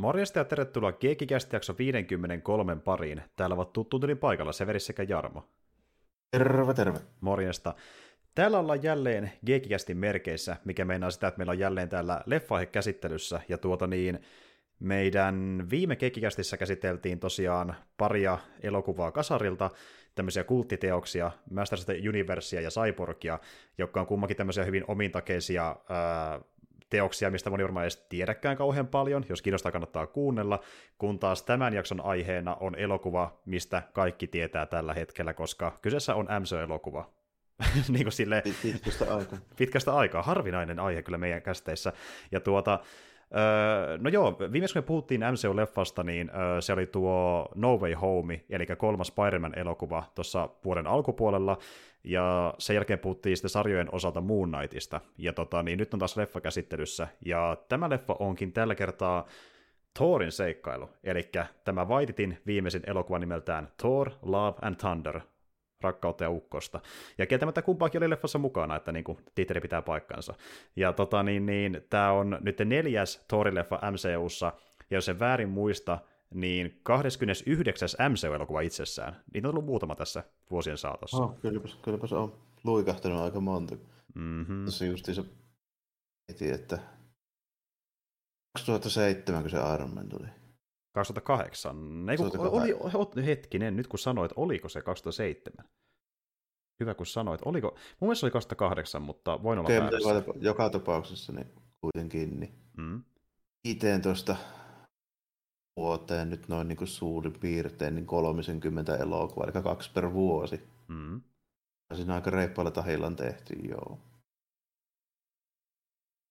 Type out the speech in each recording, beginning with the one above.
Morjesta ja tervetuloa Geekikästi jakso 53 pariin. Täällä ovat tuttuun paikalla Severi sekä Jarmo. Terve, terve. Morjesta. Täällä ollaan jälleen Geekikästin merkeissä, mikä meinaa sitä, että meillä on jälleen täällä leffa-aihe käsittelyssä. Ja meidän viime Geekikästissä käsiteltiin tosiaan paria elokuvaa kasarilta, tämmöisiä kulttiteoksia, Maista Universia ja Saiporkia, jotka on kummankin tämmöisiä hyvin omintakeisia teoksia, mistä moni varmaan edes tiedäkään kauhean paljon, jos kiinnostaa kannattaa kuunnella, kun taas tämän jakson aiheena on elokuva, mistä kaikki tietää tällä hetkellä, koska kyseessä on MCU-elokuva. Niin kuin silleen, pitkästä aikaa, harvinainen aihe kyllä meidän käsiteissä. Ja viimeksi kun me puhuttiin MCU-leffasta, niin se oli tuo No Way Home, eli 3. Spider-Man-elokuva tuossa vuoden alkupuolella, ja sen jälkeen puhuttiin sitten sarjojen osalta Moon Knightista, ja nyt on taas leffa käsittelyssä, ja tämä leffa onkin tällä kertaa Thorin seikkailu, eli tämä Waititin viimeisin elokuva nimeltään Thor: Love and Thunder, rakkautta ja ukkosta. Ja kieltämättä kumpaakin oli leffassa mukana, että niin kuin titteri pitää paikkansa. Ja tämä on nyt 4. Thor-leffa MCUssa, ja jos en väärin muista, niin 29. MCU-elokuva itsessään. Niitä on ollut muutama tässä vuosien saatossa. Oh, kylläpä se on luikahtanut aika monta. Mm-hmm. Tässä justiinsa mietin, että 2007, kun se Iron Man tuli. 2008. Ei, oli hetkinen, nyt kun sanoit, oliko se 2007? Hyvä, kun sanoit, oliko. Mun mielestä oli 2008, mutta voin olla väärässä. Joka tapauksessa niin kuitenkin. Niin. Mm. Itse tuosta vuoteen nyt noin niin kuin suurin piirtein niin 30 elokuvaa, eli 2 per vuosi. Mm. Siinä aika reippailla tahilla on tehty, joo.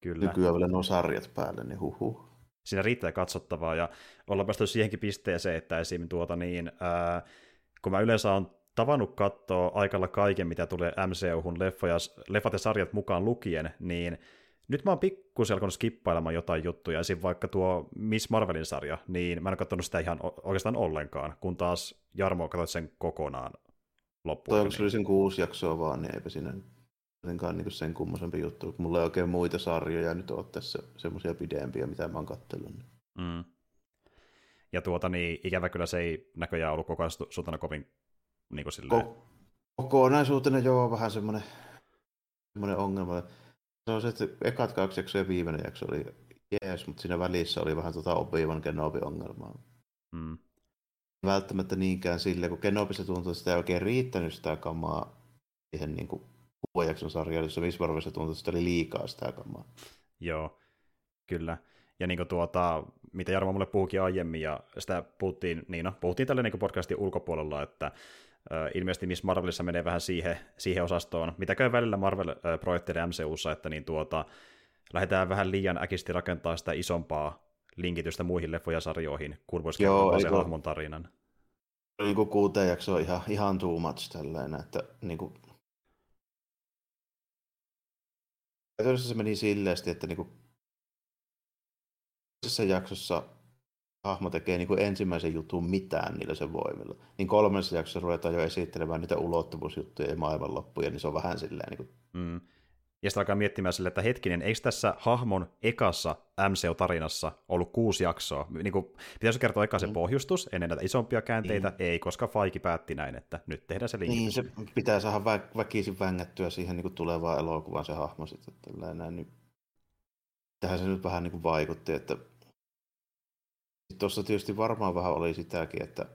Kyllä. Nykyään vielä nuo sarjat päälle, niin huhuh. Siinä riittää katsottavaa, ja ollaan päästy siihenkin pisteeseen, että esim. Kun mä yleensä on tavannut katsoa aikalla kaiken, mitä tulee MCU:hun leffat ja sarjat mukaan lukien, niin nyt mä oon pikkusen alkanut skippailemaan jotain juttuja, esim. Vaikka tuo Miss Marvelin sarja, niin mä en ole katsonut sitä ihan oikeastaan ollenkaan, kun taas Jarmo katsoit sen kokonaan loppuun. Toi onko sen 6 jaksoa vaan, niin eipä siinä jotenkaan sen kummoisempi juttu. Mulla ei oikein muita sarjoja nyt ole tässä semmoisia pidempiä, mitä mä oon katsellut. Mm. Ja ikävä kyllä se ei näköjään ollut kokonaisuutena kovin niin kuin silleen. Kokonaisuutena joo, vähän semmoinen ongelma. Se on se, että ekat 2 jaksoa ja viimeinen jakso oli jees, mutta siinä välissä oli vähän Obi-Wan Kenobi-ongelmaa. Mm. Välttämättä niinkään silleen, kun Kenobista tuntuu, että sitä ei oikein riittänyt sitä kamaa siihen niinku jakson sarja, jossa Miss Marvelissa tuntui, että sitä oli liikaa sitä kamaa. Joo, kyllä. Ja mitä Jarmo mulle puhuikin aiemmin, ja sitä puhuttiin tälle niin podcastin ulkopuolella, että ilmeisesti Miss Marvelissa menee vähän siihen osastoon, mitä käy välillä Marvel-projekteiden MCUssa, että lähdetään vähän liian äkisti rakentaa sitä isompaa linkitystä muihin leffoja ja sarjoihin, kun voisi kertoa sen hahmon tarinan. Niin kuin 6 jakso on ihan too much tällainen, että se meni silleen, että toisessa jaksossa hahmo tekee ensimmäisen jutun mitään niillä sen voimilla. Niin 3. jaksossa ruvetaan jo esittelemään niitä ulottuvuusjuttuja ja maailmanloppuja, niin se on vähän silleen. Ja sitten alkaa miettimään silleen, että hetkinen, eikö tässä hahmon ekassa MCU-tarinassa ollut 6 jaksoa? Pitäisi kertoa eka se pohjustus, ennen näitä isompia käänteitä, ei, koska Feige päätti näin, että nyt tehdään se linkki. Niin, se pitää saada väkisin vängättyä siihen tulevaan elokuvaan se hahmo sitten. Tähän se nyt vähän vaikutti, että tuossa tietysti varmaan vähän oli sitäkin, että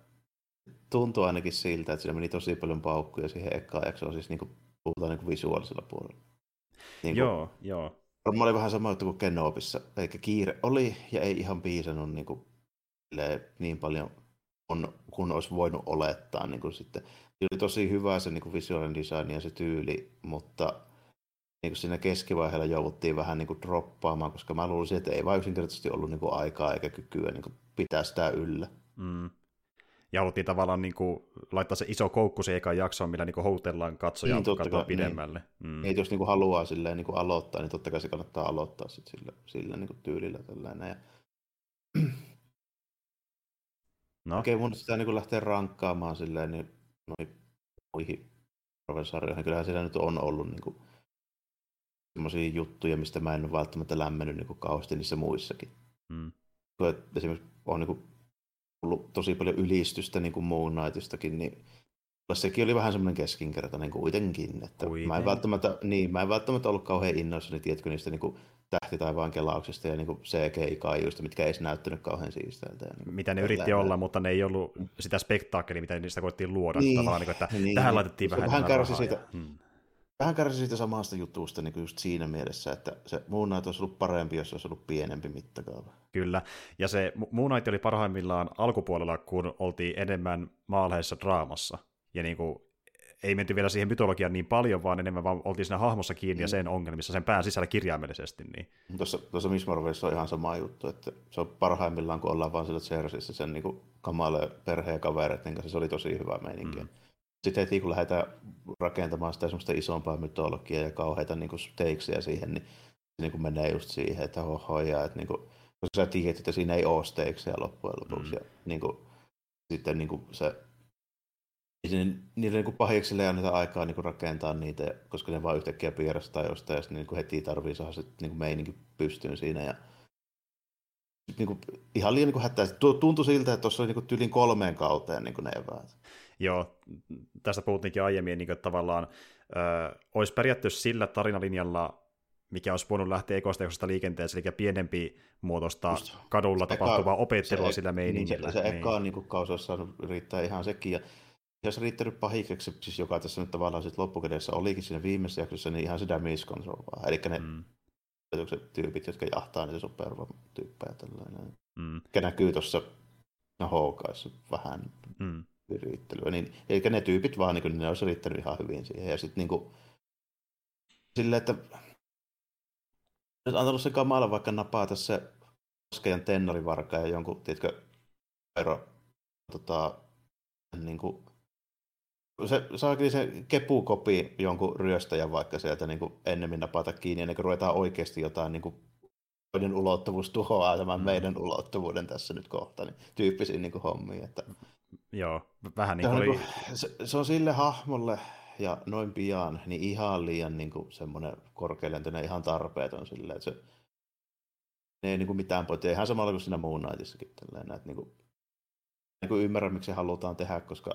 tuntuu ainakin siltä, että siinä meni tosi paljon paukkuja siihen ekaan jaksoon, siis puhutaan visuaalisella puolella. Joo. Varmaan oli vähän sama juttu kuin Kenobissa, eli kiire oli ja ei ihan piisannut niin paljon kuin olisi voinut olettaa. Sitten. Se oli tosi hyvä se visuaalinen design ja se tyyli, mutta siinä keskivaiheella jouduttiin vähän droppaamaan, koska mä luulisin, että ei vain yksinkertaisesti ollut aikaa eikä kykyä pitää sitä yllä. Mm. Ja haluttiin tavallaan laittaa se iso koukku se ekaan jaksoon, millä houkutellaan katsojaa katsoa pidemmälle. Niin. Mm. Ei jos haluaa silleen, aloittaa, niin totta kai se kannattaa aloittaa sit sillä tyylillä. Tällainen. No. Okei, mun sitä lähtee rankkaamaan silleen, niin noihin muihin sarjoihin. Kyllähän siellä nyt on ollut semmoisia juttuja, mistä mä en ole välttämättä lämmennyt kauheasti niissä muissakin. Mm. kun esimerkiksi on niin kuin ollut tosi paljon ylistystä niin kuin Moon Knightistakin, niin sekin oli vähän semmoinen keskinkertainen kuitenkin. Että mä en välttämättä ollut kauhean innoissani, tiedätkö, niistä niin kuin tähtitaivaan kelauksista ja niin kuin CGI-kaijuista, mitkä ei näyttänyt kauhean siisteltä. Niin mitä ne yritti olla, mutta ne ei ollut sitä spektaakkelia, mitä niistä koettiin luoda. Niin, tavallaan, niin kuin, että niin, tähän laitettiin vähän rahaa. Vähän kärsi siitä samasta jutusta niin just siinä mielessä, että se Moon Knight olisi ollut parempi, jos se olisi ollut pienempi mittakaava. Kyllä, ja se Moon Knight oli parhaimmillaan alkupuolella, kun oltiin enemmän maalaisessa draamassa. Ja niin kuin, ei menty vielä siihen mytologiaan niin paljon, vaan enemmän vaan oltiin siinä hahmossa kiinni ja sen ongelmissa, sen pään sisällä kirjaimellisesti. Niin. Tuossa Miss Marvelissa on ihan sama juttu, että se on parhaimmillaan, kun ollaan vaan sillä Cersissä sen niin kamala perheen ja kavereiden kanssa, se oli tosi hyvä meininki. Mm. Sitten heti kun lähdetään rakentamaan sitä semmoista isompaa mytologiaa ja kauheita niin stakesiä siihen, niin se niin menee just siihen, että hohoja, että niin kuin, koska sä tiedät, että siinä ei ole stakesia loppujen lopuksi. Ja niin kuin, sitten niin kuin se, niille niin pahiksille ei anneta aikaa niin kuin rakentaa niitä, koska ne vaan yhtäkkiä piirastaa jostain ja sitten niin kuin heti tarvii saada sitten niin kuin meininki pystyyn siinä. Ja niin kuin, ihan liian niin kuin hätää. Tuntui siltä, että tuossa oli niin kuin tyylin 3 kauteen niin kuin ne eväät. Joo, tästä puhuttiinkin aiemmin, niin kuin tavallaan olisi pärjätty sillä tarinalinjalla, mikä olisi voinut lähteä ekosteoksesta liikenteessä, eli pienempi muotoista just kadulla tapahtuvaa opettelua sillä meiningillä. Se eka niin kausi olisi saanut riittää ihan sekin, ja jos riittänyt pahikseksi, siis joka tässä nyt tavallaan sit loppukädessä olikin siinä viimeisessä jaksossa, niin ihan se Damage Control vaan, eli ne tyypit, jotka jahtaa niitä supervoimatyyppejä tällainen, mikä näkyy tuossa Hawkeissa vähän. Yrittelyä. Niin, eli ne tyypit vaan, niin ne olisi riittänyt ihan hyvin siihen. Ja sitten niin silleen, että olisi antanut se kamala vaikka napata se koskejan tennorivarka ja jonkun, tiedätkö, ero, niin kuin, se saakin se kepukopi jonkun ryöstäjän vaikka sieltä niin ennemmin napata kiinni, ennen kuin ruvetaan oikeasti jotain niin kuin, toinen ulottuvuus tuhoaa tämän meidän ulottuvuuden tässä nyt kohta, niin tyyppisiin niin hommiin, että joo, vähän niin kuin oli se on sille hahmolle ja noin pian, niin ihan liian niin kuin semmoinen korkealentoinen, ihan tarpeeton silleen, että se ne ei niin kuin mitään pointtia, ihan samalla kuin siinä Moon Knightissakin tällainen, että niin kuin ymmärrä, miksi se halutaan tehdä, koska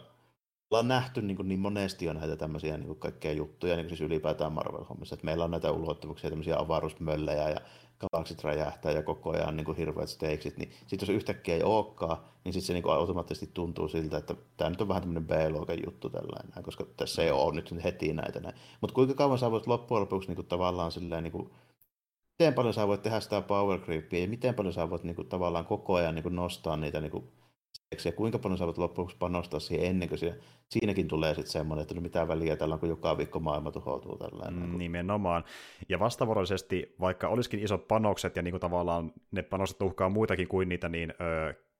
ollaan nähty niin monesti jo näitä tämmöisiä niin kuin kaikkea juttuja, niin kuin siis ylipäätään Marvel-hommissa, että meillä on näitä ulottuvuuksia, tämmöisiä avaruusmöllejä ja galaksit räjähtää ja koko ajan niin kuin hirveät steiksit, niin sitten jos yhtäkkiä ei olekaan, niin sitten se niin kuin automaattisesti tuntuu siltä, että tämä nyt on vähän tämmöinen B-luokan juttu tällainen, koska tässä ei ole nyt heti näitä näin. Mutta kuinka kauan sä voit loppujen lopuksi niin kuin tavallaan silleen, niin kuin, miten paljon sä voit tehdä sitä power creepia ja miten paljon sä voit niin kuin tavallaan koko ajan niin kuin nostaa niitä niin kuin ja kuinka paljon saavat loppuksi panostaa siihen ennen kuin siinäkin tulee sitten semmoinen, että no mitä väliä tällä on, kun joka viikko maailma tuhoutuu tällainen. Nimenomaan. Ja vastavuoroisesti, vaikka olisikin isot panokset ja niin kuin tavallaan ne panokset uhkaa muitakin kuin niitä niin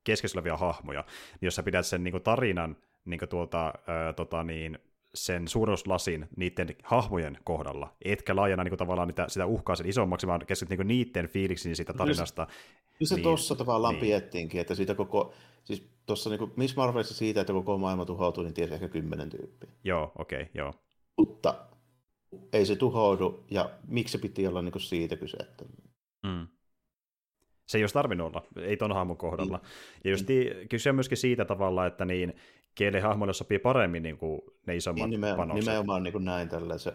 keskeisyllä olevia hahmoja, niin jos sä pidät sen niin kuin tarinan niin kuin sen suuruslasin niiden hahmojen kohdalla, etkä laajana niin kuin tavallaan sitä uhkaa sen isommaksi, vaan keskityt niin niiden fiiliksiin siitä tarinasta. Kyllä se niin, tuossa tavallaan niin piettiinkin, että siitä koko, siis tuossa niin Miss Marvelissa siitä, että koko maailma tuhoutuu, niin tiesi ehkä 10 tyyppiä. Joo, okei, joo. Mutta ei se tuhoudu, ja miksi se piti olla niin siitä kyse? Että se ei olisi tarvinnut olla, ei ton hahmon kohdalla. Ja just kyse on myöskin siitä tavalla, että niin, kelle hahmoille sopii paremmin niin kuin ne isommat panokset. Nimenomaan niin kuin näin tälleen se.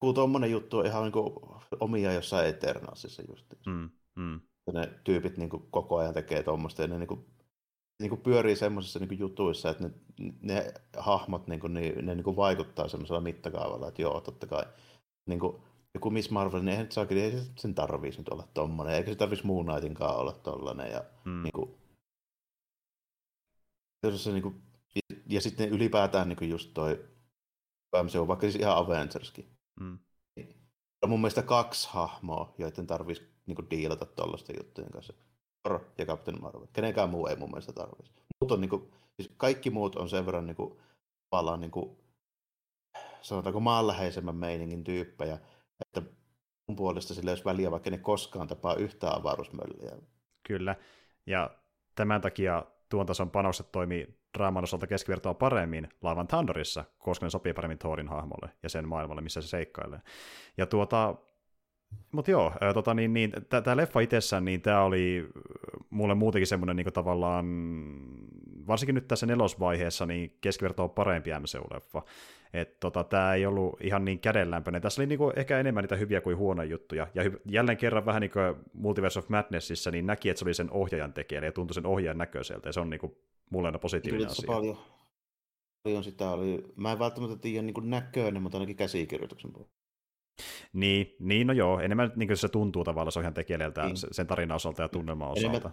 Kun tuommoinen juttu on ihan niin kuin omia jossain Eternalsissa justiin. Ne tyypit niin kuin koko ajan tekee tuommoista ja ne niin kuin pyörii semmoisissa niin kuin jutuissa, että ne hahmot ne niin kuin vaikuttaa semmoisella mittakaavalla, että joo, totta kai. Niin kuin, joku Miss Marvel, niin eihän nyt saakin, ei sen tarvitsisi nyt olla tommoinen, eikä se tarvitsisi Moon Knightinkaan olla tollainen. Ja, niin kuin, ja sitten ylipäätään niin kuin just toi MCU, vaikka siis ihan Avengerskin. On mun mielestä 2 hahmoa, joiden tarvitsisi niin diilata tuollaisten juttujen kanssa. Gorr ja Captain Marvel. Kenenkään muu ei mun mielestä tarvitsisi. Niin siis kaikki muut on sen verran tavallaan niin sanotaanko maanläheisemmän meiningin tyyppejä, että mun puolesta sillä ei olisi väliä, vaikka ne koskaan tapaa yhtään avaruusmölliä. Kyllä, ja tämän takia tuon tason panokset toimii draaman osalta keskivertoa paremmin Love and Thunderissa, koska ne sopii paremmin Thorin hahmolle ja sen maailmalle, missä se seikkailee. Ja mutta joo, tämä leffa itsessään, niin tämä oli mulle muutenkin semmoinen niin tavallaan, varsinkin nyt tässä nelosvaiheessa, niin keskiverto on parempi MCU-leffa. Että tämä ei ollut ihan niin kädenlämpöinen. Tässä oli niin kuin ehkä enemmän niitä hyviä kuin huonoja juttuja. Ja jälleen kerran vähän niin kuin Multiverse of Madnessissa, niin näki, että se oli sen ohjaajan tekijä, ja tuntui sen ohjaajan näköiseltä, ja se on niin kuin mulle positiivinen asia. Paljon sitä oli. Mä en välttämättä tiedä niin kuin näköinen, mutta ainakin käsikirjoituksen puolella. Niin, no joo, enemmän niin se tuntuu tavallaan, se on ihan tekijältä sen tarinan osalta ja tunnelman osalta.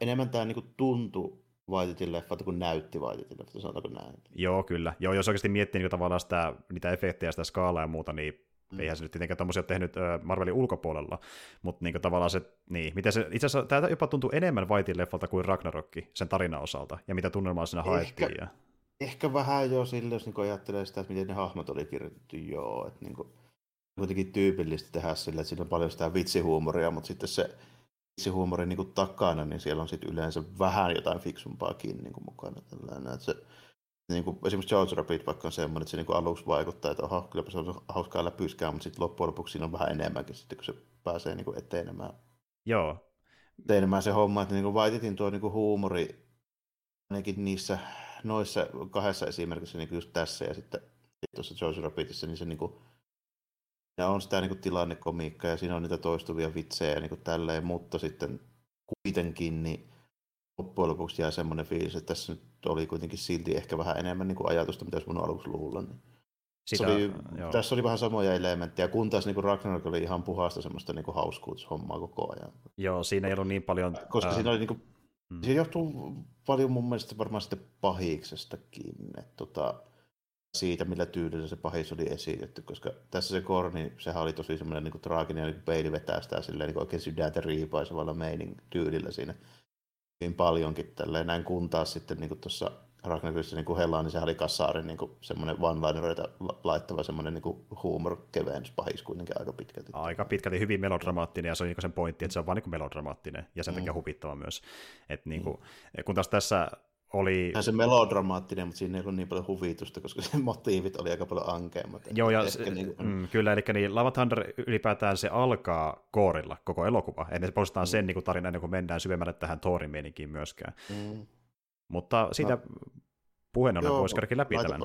Enemmän tämä niin tuntuu Waititin leffalta kuin näytti Waititin leffalta, sanotaanko näin. Joo, kyllä. Joo, jos oikeasti miettii niin tavallaan sitä, niitä efektejä, sitä skaalaa ja muuta, niin eihän se nyt tietenkään tommosia ole tehnyt Marvelin ulkopuolella, mutta niin tavallaan se, niin, mitä se, itse asiassa tämä jopa tuntuu enemmän Waititin leffalta kuin Ragnarokki sen tarinan osalta, ja mitä tunnelmaa siinä haettiin. Ehkä vähän jo sille, jos niin ajattelee sitä, että miten ne hahmot oli kirjoitettu, joo, että niin kuin kuitenkin tyypillistä tehdä sillä, että siinä on paljon sitä vitsihuumoria, mutta sitten se vitsihuumori niin kuin takana, niin siellä on sitten yleensä vähän jotain fiksumpaakin niin kuin mukana. Että se, niin kuin, esimerkiksi George Rabbit vaikka on semmoinen, että se niin kuin aluksi vaikuttaa, että aha, kylläpä se on hauskaa läpyskää, mutta sitten loppujen lopuksi siinä on vähän enemmänkin, sitten, kun se pääsee niin kuin etenemään se homma. Että niin kuin Waititin tuo niin kuin huumori ainakin niissä noissa kahdessa esimerkissä, niin kuin just tässä ja sitten tuossa George Rabbitissa, niin se niin kuin ja on sitä niin tilannekomiikkaa ja siinä on niitä toistuvia vitsejä ja niin tälleen, mutta sitten kuitenkin niin loppujen lopuksi jää semmoinen fiilis, että tässä nyt oli kuitenkin silti ehkä vähän enemmän niin ajatusta, mitä olisi voinut aluksi luulla. Niin. Tässä oli vähän samoja elementtejä, kun taas niin Ragnarok oli ihan puhasta semmoista niin hauskuutushommaa koko ajan. Joo, siinä ei ollut niin paljon. Koska siinä oli niin kuin, se johtuu paljon mun mielestä varmaan sitten pahiksestakin. Että, siitä, millä tyylillä se pahis oli esitetty, koska tässä se Gorr, niin sehän oli tosi semmoinen niin traaginen, niin peili vetää sitä silleen, niin oikein sydäntä riipaisevalla tyylillä siinä hyvin paljonkin tälleen. Näin kun taas sitten niin tuossa Ragnarokissa niin Hellaan, niin sehän oli Kassarin niin semmoinen one-linereita laittava semmoinen niin huumor-kevennys pahis kuitenkin aika pitkälti. Aika pitkälti, hyvin melodramaattinen, ja se on niin sen pointti, että se on vaan niin melodramaattinen, ja sen takia huvittava myös. Et, niin kuin, kun taas tässä oli se melodramaattinen, mutta siinä ei ollut niin paljon huvitusta, koska sen motiivit oli aika paljon ankeammat. Joo, ja kyllä, eli niin Love and Thunder ylipäätään se alkaa Gorrilla koko elokuva. Ei me poistetaan sen niin tarina ennen kuin mennään syvemmälle tähän Thorin meininkiin myöskään. Mutta siitä puheen ollen voisi kerrankin läpi tämän.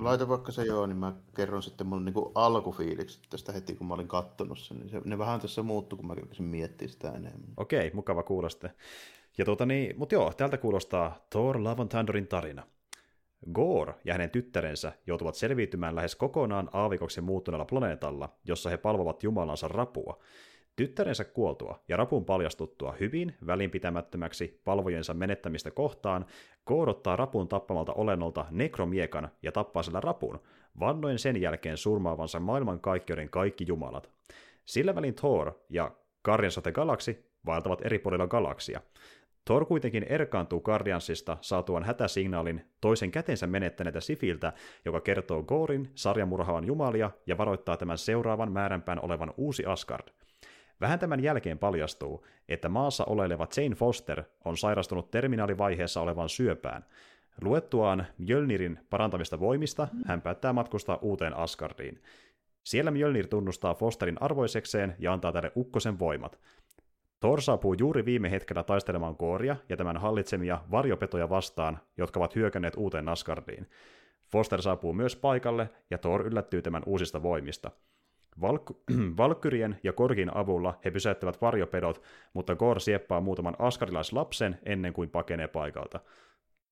Laita vaikka se niin mä kerron sitten mun niin alkufiilikset tästä heti, kun mä olin kattonut sen. Niin ne vähän tässä muuttui, kun mä kerkisin miettiä sitä enemmän. Okei, mukava kuulla sitten. Ja mutta joo, tältä kuulostaa Thor Love and Thunderin tarina. Gorr ja hänen tyttärensä joutuvat selviytymään lähes kokonaan aavikoksi muuttuneella planeetalla, jossa he palvovat jumalansa Rapua. Tyttärensä kuoltua ja Rapun paljastuttua hyvin välinpitämättömäksi palvojensa menettämistä kohtaan, Gorr ottaa Rapun tappamalta olennolta nekromiekan ja tappaa sillä Rapun, vannoen sen jälkeen surmaavansa maailmankaikkeuden kaikki jumalat. Sillä välin Thor ja Guardians of the Galaxy vaeltavat eri puolilla galaksia. Thor kuitenkin erkaantuu Guardiansista saatuaan hätäsignaalin toisen kätensä menettäneeltä Sifiltä, joka kertoo Gorrin sarjamurhaavan jumalia ja varoittaa tämän seuraavan määränpään olevan uusi Asgard. Vähän tämän jälkeen paljastuu, että maassa oleleva Jane Foster on sairastunut terminaalivaiheessa olevaan syöpään. Luettuaan Mjölnirin parantamista voimista hän päättää matkustaa uuteen Asgardiin. Siellä Mjölnir tunnustaa Fosterin arvoisekseen ja antaa tälle ukkosen voimat. Thor saapuu juuri viime hetkellä taistelemaan Gorria ja tämän hallitsemia varjopetoja vastaan, jotka ovat hyökänneet uuteen Asgardiin. Foster saapuu myös paikalle ja Thor yllättyy tämän uusista voimista. Valkyrien ja Korkin avulla he pysäyttävät varjopedot, mutta Gorr sieppaa muutaman asgardilaislapsen ennen kuin pakenee paikalta.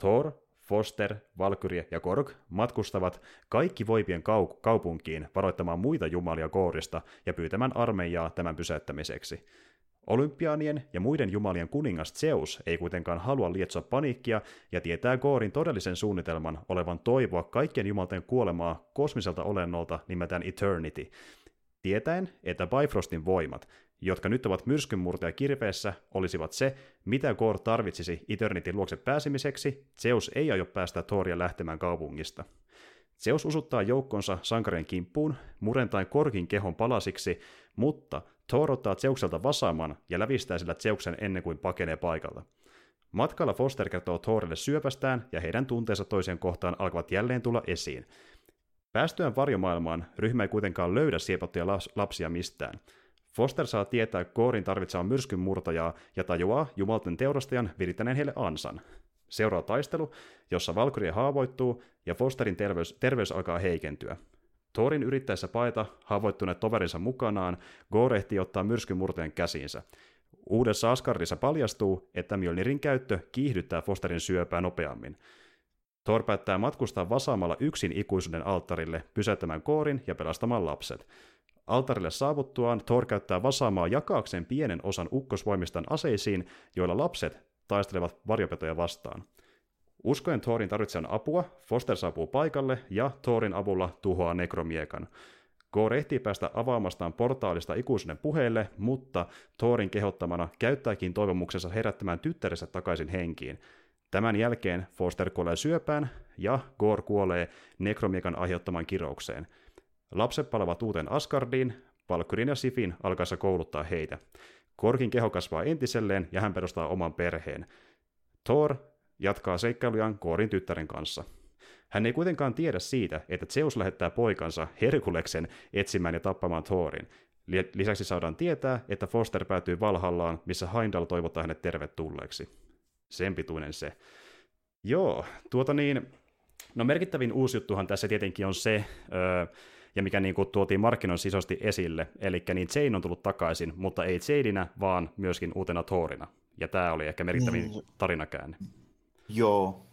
Thor, Foster, Valkyrie ja Gorg matkustavat kaikki voipien kaupunkiin varoittamaan muita jumalia Gorrista ja pyytämään armeijaa tämän pysäyttämiseksi. Olympiaanien ja muiden jumalien kuningas Zeus ei kuitenkaan halua lietsoa paniikkia ja tietää Gorrin todellisen suunnitelman olevan toivoa kaikkien jumalten kuolemaa kosmiselta olennolta nimeltään Eternity, tietäen, että Bifrostin voimat, jotka nyt ovat myrskynmurtaja kirveessä, olisivat se, mitä Gorr tarvitsisi Eternityn luokse pääsemiseksi. Zeus ei aio päästä Thoria lähtemään kaupungista. Zeus usuttaa joukkonsa sankarien kimppuun, murentaen Korkin kehon palasiksi, mutta Thor ottaa Zeukselta vasaaman ja lävistää sillä Zeuksen ennen kuin pakenee paikalta. Matkalla Foster kertoo Thorille syöpästään ja heidän tunteensa toiseen kohtaan alkavat jälleen tulla esiin. Päästyään varjomaailmaan ryhmä ei kuitenkaan löydä siepattuja lapsia mistään. Foster saa tietää Gorrin tarvitsevan myrskyn murtajaa ja tajuaa jumalten teurastajan virittäneen heille ansan. Seuraa taistelu, jossa Valkyrie haavoittuu ja Fosterin terveys alkaa heikentyä. Thorin yrittäessä paeta haavoittuneet toverinsa mukanaan, Gorr ehtii ottaa myrskyn murtajan käsiinsä. Uudessa Asgardissa paljastuu, että Mjölnirin käyttö kiihdyttää Fosterin syöpää nopeammin. Thor päättää matkustaa vasaamalla yksin ikuisuuden alttarille, pysäyttämään Gorrin ja pelastamaan lapset. Altarille saavuttuaan Thor käyttää vasaamaa jakaakseen pienen osan ukkosvoimistaan aseisiin, joilla lapset taistelevat varjopetoja vastaan. Uskoen Thorin tarvitsevan apua, Foster saapuu paikalle ja Thorin avulla tuhoaa nekromiekan. Gorr ehtii päästä avaamastaan portaalista ikuisuuden puheille, mutta Thorin kehottamana käyttääkin toivomuksensa herättämään tyttärensä takaisin henkiin. Tämän jälkeen Foster kuolee syöpään ja Gorr kuolee nekromiekan aiheuttaman kiroukseen. Lapset palavat uuteen Asgardiin, Valkyrin ja Sifin alkaessa kouluttaa heitä. Gorkin keho kasvaa entiselleen ja hän perustaa oman perheen. Thor jatkaa seikkailujaan Gorrin tyttären kanssa. Hän ei kuitenkaan tiedä siitä, että Zeus lähettää poikansa Herkuleksen etsimään ja tappamaan Thorin. Lisäksi saadaan tietää, että Foster päätyy Valhallaan, missä Heimdall toivottaa hänet tervetulleeksi. Sen pituinen se. Joo, no merkittävin uusi juttuhan tässä tietenkin on se, ja mikä niin kuin tuotiin markkinoin sisäisesti esille, eli niin Jane on tullut takaisin, mutta ei Jadeinä, vaan myöskin uutena Thorina. Ja tämä oli ehkä merkittävin tarinakäänne. Joo.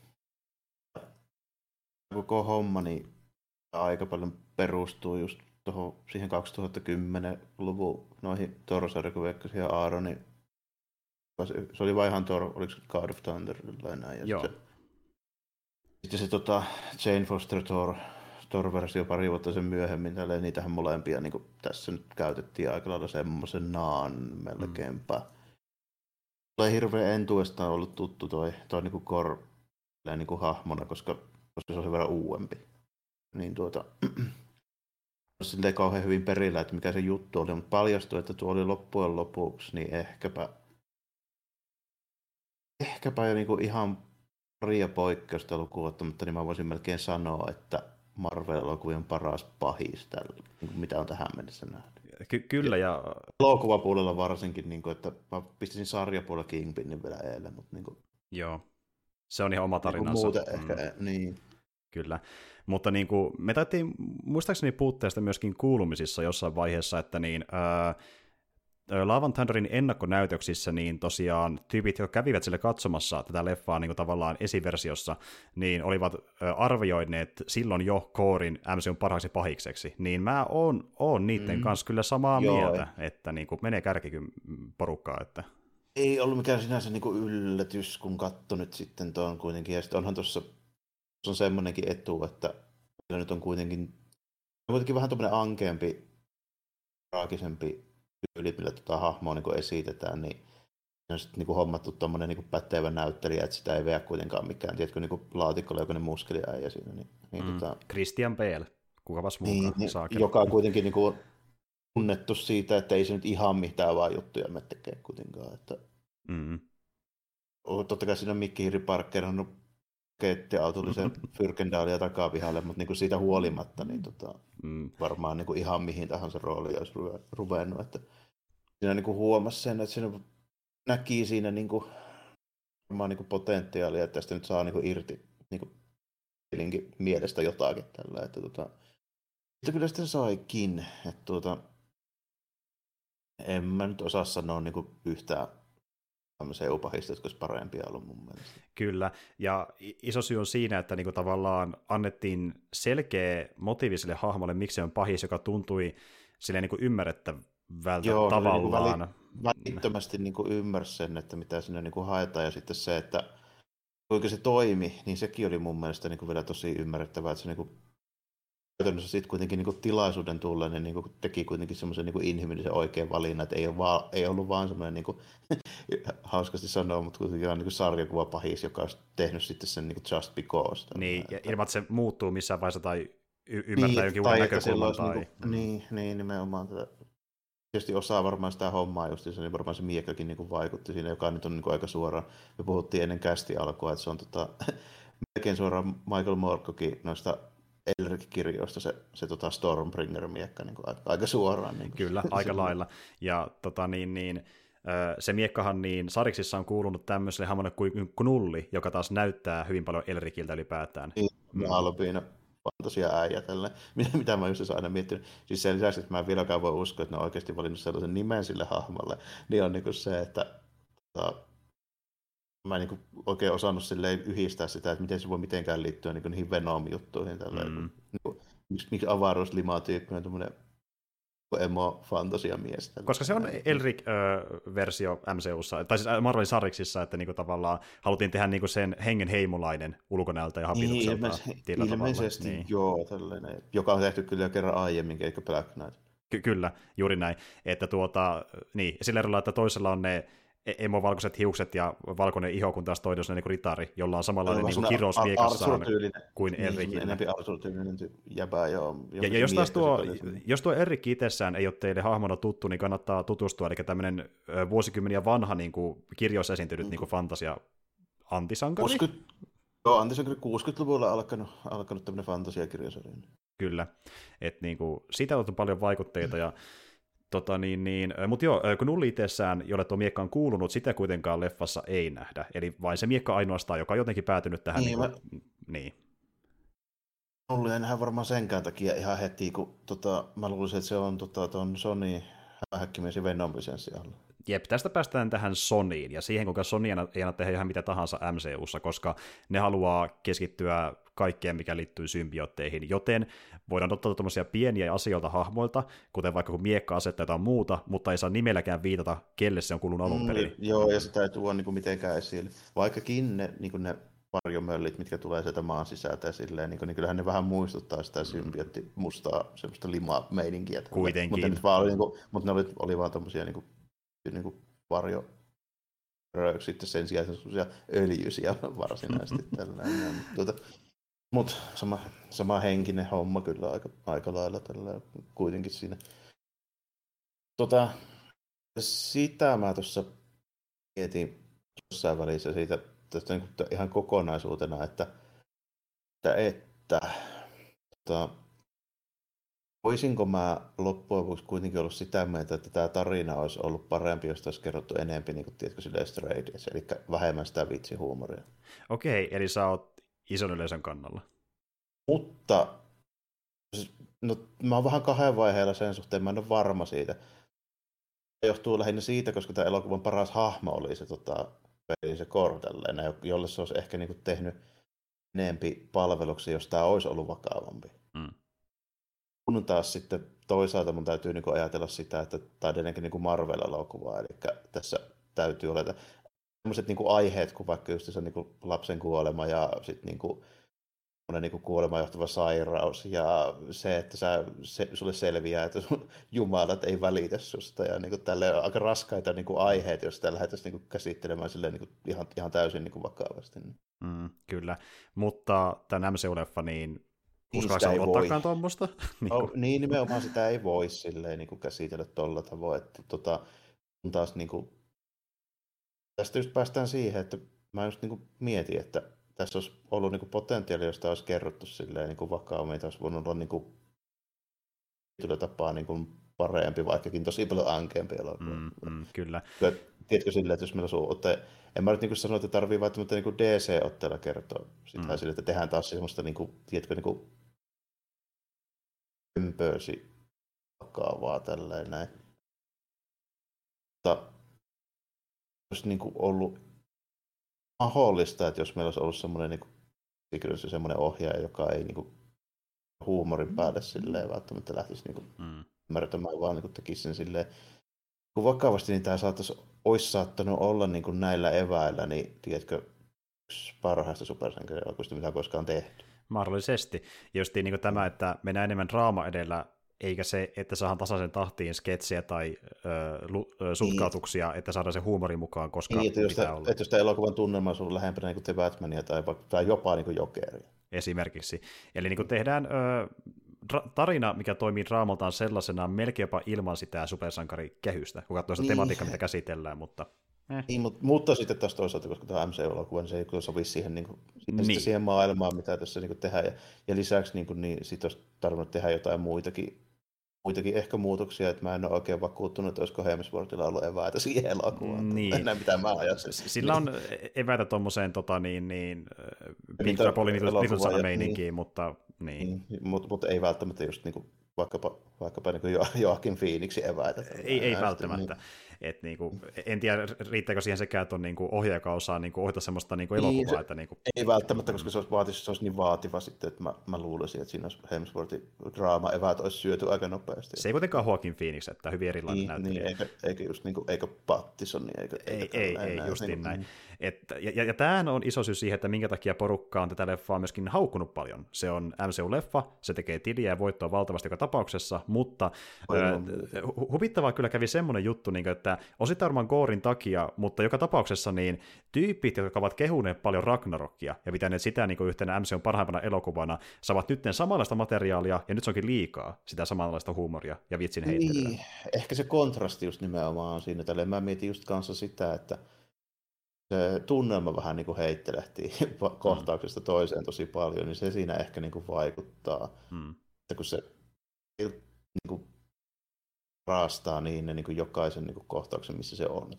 Koko homma niin aika paljon perustuu just tuohon siihen 2010-luvun noihin Thor-sarjakuvekkaisiin ja Aaronin. Se oli vaan ihan Thor, oliko se God of Thunder? Näin, joo. Sitten se Jane Foster Thor-versio pari vuotta sen myöhemmin, tälleen, niitähän molempia niin tässä nyt käytettiin aika lailla semmoisenaan melkeinpä. Tulee hirveän entuestaan ollut tuttu toi niin Gorr niin hahmona, koska se on sen verran uudempi. Niin silleen kauhean hyvin perillä, että mikä se juttu oli, mutta paljastui, että tuo oli loppujen lopuksi, niin ehkäpä jo niin ihan paria poikkeusta lukuun ottamatta, niin mä voisin melkein sanoa, että Marvel-elokuvien paras pahis tällä, mitä on tähän mennessä nähnyt. Kyllä ja... Elokuvapuolella varsinkin, niin kuin, että mä pistäisin sarjapuolella Kingpinin vielä eilen, mutta... Niin kuin... Joo, se on ihan oma tarinansa. Niin muuten ehkä, niin. Kyllä, mutta niin kuin, me taittiin muistaakseni puutteesta myöskin kuulumisissa jossain vaiheessa, että niin... Love and Thunderin ennakkonäytöksissä niin tosiaan tyypit, jotka kävivät sille katsomassa tätä leffaa niin kuin tavallaan esiversiossa, niin olivat arvioineet silloin jo Gorrin MCUn parhaaksi pahikseksi, niin mä oon niiden kanssa kyllä samaa mieltä, että niin kuin menee kärkikin porukkaa. Että... Ei ollut mikään sinänsä niin kuin yllätys, kun katso nyt sitten tuon kuitenkin, ja sitten onhan tuossa on semmoinenkin etu, että nyt on kuitenkin vähän tuommoinen ankeampi, raakisempi tyyli, millä hahmoa niin esitetään, niin on sitten niin hommattu tommonen niin pätevä näyttelijä, että sitä ei veä kuitenkaan mikään, tiedätkö, niin laatikkolla jokainen muskeliäijä siinä. Christian Bale, kukapas muukaan niin, saakeli. Joka on kuitenkin niin kuin tunnettu siitä, että ei se nyt ihan mitään vaan juttuja me tekee kuitenkaan. Että... Totta kai siinä on Mikki Hiiri Parker on keittiautollisen Fyrkendaalia takapihalle, mutta niin siitä huolimatta niin varmaan niin ihan mihin tahansa rooli olisi ruvennut. Että siinä niin huomasi sen, että siinä näki siinä varmaan niin potentiaalia, että tästä nyt saa niin irti niin mielestä jotakin tällä. Että kyllä sitä saikin. Että en mä nyt osaa sanoa niin yhtään tämmöisiä upahista, jotka olisi parempia ollut mun mielestä. Kyllä, ja iso syy on siinä, että niinku tavallaan annettiin selkeä motiivi sille hahmolle, miksi se on pahis, joka tuntui silleen niinku ymmärrettävältä tavallaan. Joo, välittömästi niinku ymmärsi sen, että mitä siinä niinku haetaan, ja sitten se, että kuinka se toimi, niin sekin oli mun mielestä niinku vielä tosi ymmärrettävää, että se niinku käytännössä sitten kuitenkin niinku tilaisuuden tulleen ja niinku teki kuitenkin semmoisen niinku inhimillisen oikean valinnan, että ei ollut vaan semmoinen, niinku, hauskasti sanoa, mutta kuitenkin niinku sarjakuva pahis, joka olisi tehnyt sitten sen niinku just because. Niin, ja ilman, että se muuttuu missään vaiheessa tai ymmärtää jokin uuden näkökulman. Niin, nimenomaan. Tietysti osaa varmaan sitä hommaa just, niin varmaan se miekkakin niinku vaikutti siinä, joka nyt on niinku aika suoraan. Me puhuttiin ennen kästi alkua, että se on melkein suoraan Michael Morkokin noista Elric-kirjoista se Stormbringer-miekka niin aika suoraan. Niin kyllä, aika lailla. Ja se miekkahan niin sariksissa on kuulunut tämmöiselle hahmolle kuin Knulli, joka taas näyttää hyvin paljon Elriciltä ylipäätään. Albiino fantasiaäijä tälle, mitä mä just aina miettinyt. Siis sen lisäksi, että mä en vieläkään voi uskoa, että ne on oikeasti valinnut sellaisen nimen sille hahmolle, niin on niin se, että mä en niin oikein osannut yhdistää sitä, että miten se voi mitenkään liittyä niin niihin Venom-juttuihin. Miksi avaruuslimaa-tyyppi on tämmöinen emo-fantasia-mies? Koska se on Elric-versio MCU:ssa, tai siis Marvelin sariksissa, että niin tavallaan haluttiin tehdä niin sen hengen heimolainen ulkonäöltä ja hapitukselta. Ilmeisesti niin. Joo, tällainen, joka on tehty kyllä jo kerran aiemmin, eikä Black Knight. Kyllä, juuri näin. Että niin, sillä erolla, että toisella on ne emo-valkoiset hiukset ja valkoinen iho, kun taas toinen on niin ritari, jolla on samanlainen niin kirous miekassaan kuin Elricillä. Enempi arsurtyylinen jäbää, joo. Ja jos tuo Elric itsessään ei ole teille hahmona tuttu, niin kannattaa tutustua. Eli tämmöinen vuosikymmeniä vanha niin kuin kirjoissa esiintynyt niin fantasia-antisankari. Joo, antisankari 60-luvulla alkanut tämmöinen fantasiakirjasarja. Kyllä, että niin siitä on paljon vaikutteita ja mutta joo, Knulli itsessään, jolle tuo miekka on kuulunut, sitä kuitenkaan leffassa ei nähdä. Eli vain se miekka ainoastaan, joka on jotenkin päätynyt tähän. Niin. Knulli ei nähdä varmaan senkään takia ihan heti, kun mä luulisin, että se on ton Sony häkkimies Venom-lisenssi alla. Jep, tästä päästään tähän Soniin, ja siihen kuinka Sony ei anna tehdä ihan mitä tahansa MCUssa, koska ne haluaa keskittyä kaikkeen, mikä liittyy symbiootteihin, joten voidaan ottaa tuommoisia pieniä asioita hahmoilta, kuten vaikka kun miekka asettaa jotain muuta, mutta ei saa nimelläkään viitata, kelle se on kuulunut alun perin. Joo, ja sitä ei tuo niin kuin mitenkään esille. Vaikkakin ne varjomöllit, mitkä tulee sieltä maan sisältä, silleen, niin kyllähän ne vähän muistuttaa sitä symbiootti mustaa semmoista lima-meininkiä. Kuitenkin. Mutta ne oli vaan tuommoisia niin kuin varjo sitten sen sijaan semmoisia öljyisiä varsinaisesti. Mutta sama henkinen homma kyllä aika lailla tällä kuitenkin siinä. Sitä mä tuossa mietin jossain välissä siitä niin ihan kokonaisuutena, että voisinko mä loppujen vuoksi kuitenkin ollut sitä mieltä, että tämä tarina olisi ollut parempi, jos olisi kerrottu enemmän, niin kuin tiedätkö, silleen straight edge, eli vähemmän sitä vitsihuumoria. Okei, eli sä oot ison yleisön kannalla. Mutta mä oon vähän kahden vaiheella sen suhteen, mä en ole varma siitä. Johtuu lähinnä siitä, koska tämä elokuvan paras hahmo oli se Gorr, jolle se olisi ehkä niinku tehnyt enempi palveluksia, jos tämä olisi ollut vakavampi. Mm. Kun taas sitten toisaalta mun täytyy niinku ajatella sitä, että tämä on tietenkin niinku Marvel-elokuvaa, eli tässä täytyy olla sellaiset niinku aiheet kuin vaikka just se niinku lapsen kuolema ja sitten niinku kuolemaan johtava sairaus ja se, että sulle selviää, että sun jumalat ei välitä susta. Ja niinku tälle on aika raskaita niinku aiheita, jos sitä lähdettäisiin niinku käsittelemään niinku ihan täysin niinku vakavasti. Kyllä, mutta tämän MCU-leffa, niin uskallako sä ottaakaan tuommoista? Niin, nimenomaan sitä ei voi silleen niinku käsitellä tuolla tavoin. Taas niinku tästä just päästään siihen, että mä just niinku mietin, että tässä olisi ollut niinku potentiaalia, josta olisi kerrottu niinku vakaammin, olisi voinut olla niinku tietyllä tapaa niinku parempi, vaikkakin tosi paljon ankeampi elokuva. Kyllä. Tiedätkö silleen, että jos meillä en mä nyt niinku sano, että tarvii välttämättä niinku DC-otteella kertoa sitä silleen, että tehdään taas semmoista niinku, tiedätkö, niinku ympöösi vakavaa tälleen näin. Olisi niin kuin ollut mahdollista, että jos meillä olisi ollut semmoinen ohjaaja, joka ei niin kuin huumorin päälle silleen välttämättä lähtisi niin kuin ymmärtämään, vaan niin kuin tekisi sen silleen. Kun vakavasti, niin tämä olisi saattanut olla niin kuin näillä eväillä, niin tiedätkö, yksi parhaista supersankarielokuvista, mitä koskaan tehty. Mahdollisesti. Ja just niin kuin tämä, että mennään enemmän draama edellä, eikä se, että saadaan tasaisen tahtiin sketsejä tai sutkautuksia, niin, että saadaan se huumori mukaan, koska niin, että pitää olla. Että jos tämä elokuvan tunnelma on ollut lähempänä niin kuin The Batmania tai jopa niin kuin Jokeria. Esimerkiksi. Eli niin kuin tehdään tarina, mikä toimii draamaltaan sellaisenaan melkein jopa ilman sitä supersankari kehystä, kun katsoo sitä tematiikkaa, mitä käsitellään. Mutta Niin, mutta sitten taas toisaalta, koska tämä MCU-elokuva, niin se ei kyllä sovi siihen, siihen maailmaan, mitä tässä tehdään. Ja lisäksi niin siitä olisi tarvinnut tehdä jotain muitakin ehkä muutoksia, että mä en ole oikein vakuuttunut, että olisiko Hemsworthilla ollut eväitä siihen elokuvaan. Niin. Enää mitään mä ajattelen. Sillä on eväitä tuommoiseen Big Trouble in Little China-meininkiin, mutta... Niin. Mutta ei välttämättä just vaikkapa Joaquin Phoenixin eväitä. Ei välttämättä. Et en tiedä, riittääkö siihen sekään, että on ohjaaja, joka osaa ohjata semmoista elokuvaa. Se, että ei välttämättä, koska se olisi niin vaativa sitten, että mä luulisin, että siinä olisi Hemsworthin draama eväät olisi syöty aika nopeasti. Se ei kuitenkaan Joaquin Phoenix, että hyvin erilainen näyttelijä. Niin, eikä Pattinson, Ei, justiin näin. Ja tämähän on iso syy siihen, että minkä takia porukka on tätä leffaa myöskin haukkunut paljon. Se on MCU-leffa, se tekee tiliä ja voittoa valtavasti joka tapauksessa, mutta huvittavaa kyllä kävi semmoinen juttu, että osittain varmaan Gorrin takia, mutta joka tapauksessa niin tyypit, jotka ovat kehuneet paljon Ragnarokia ja pitäneet sitä yhtenä MCUn parhaimpana elokuvana, saavat nyt samanlaista materiaalia ja nyt se onkin liikaa sitä samanlaista huumoria ja vitsin heittelyä. Niin, ehkä se kontrasti just nimenomaan on siinä. Tälleen mä mietin just kanssa sitä, että se tunnelma vähän heittelehtii kohtauksesta toiseen tosi paljon, niin se siinä ehkä vaikuttaa. Että kun se raastaa niin jokaisen kohtauksen, missä se on.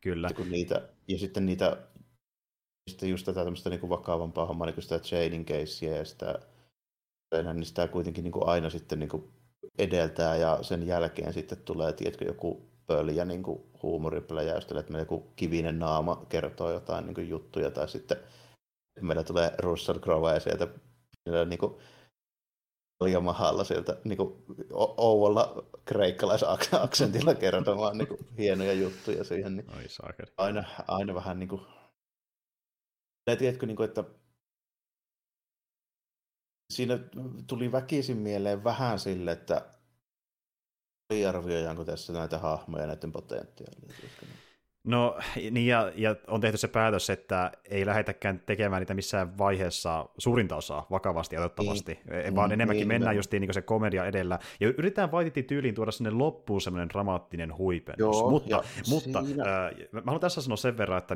Kyllä. Ja sitten just tätä tämmöistä vakavampaa hommaa, sitä Janen casea ja sitä kuitenkin aina sitten edeltää ja sen jälkeen sitten tulee, tiedätkö, joku pöliä huumoripläjäystä, että meillä joku kivinen naama kertoo jotain juttuja tai sitten meillä tulee Russell Crowe ja sieltä mahalla sieltä ouvolla kreikkalaisaksentilla kertomaan hienoja juttuja siihen. Niin aina vähän tiedätkö, että siinä tuli väkisin mieleen vähän sille, että arvioidaanko tässä näitä hahmoja, näiden potentiaalia. No niin, ja on tehty se päätös, että ei lähetäkään tekemään niitä missään vaiheessa suurinta osaa vakavasti ja otettavasti, vaan enemmänkin mennään just se komedia edellä. Ja yritetään Waititin tyyliin tuoda sinne loppuun semmoinen dramaattinen huipennus. Joo, mutta mä haluan tässä sanoa sen verran, että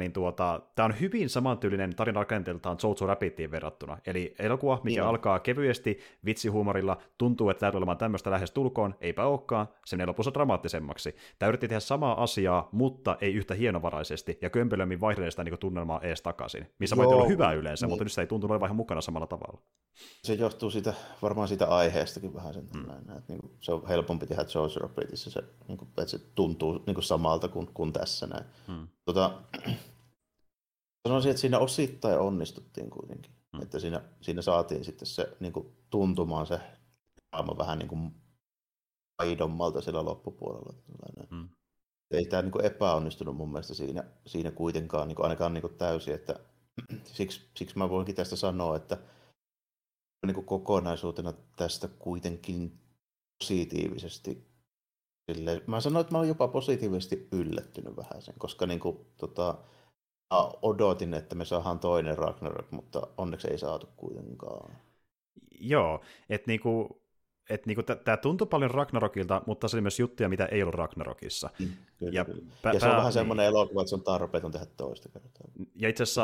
tämä on hyvin samantyylinen tarinan rakenteeltaan Jojo Rabbitiin verrattuna. Eli elokuva, mikä alkaa kevyesti vitsihuumorilla, tuntuu, että täytyy olemaan tämmöistä lähes tulkoon, eipä olekaan, se menee lopussa dramaattisemmaksi. Tämä yritti tehdä samaa asiaa, mutta ei yhtä hienovaraisesti ja kömpelömmin vaihtelee sitä tunnelmaa ees takaisin, missä voi olla hyvä yleensä, niin. Mutta nyt sitä ei tuntunut olevan ihan mukana samalla tavalla. Se johtuu siitä, varmaan siitä aiheestakin vähän sen että se on helpompi tehdä Jojo Rabbitissä, se, että se tuntuu samalta kuin tässä näin. Sanoisin, että siinä osittain onnistuttiin kuitenkin, että siinä saatiin sitten se tuntumaan se aivan vähän aidommalta siellä loppupuolella. Ei tämä epäonnistunut mun mielestä siinä kuitenkaan, ainakaan täysin. Että, siksi mä voinkin tästä sanoa, että kokonaisuutena tästä kuitenkin positiivisesti. Mä sanoin, että mä olen jopa positiivisesti yllättynyt vähän sen, koska odotin, että me saadaan toinen Ragnarok, mutta onneksi ei saatu kuitenkaan. Joo, että tämä tuntui paljon Ragnarokilta, mutta se oli myös juttuja, mitä ei ollut Ragnarokissa. Kyllä, ja se on vähän semmoinen elokuva, että se on tarpeeton tehdä toista kertaa. Ja itse asiassa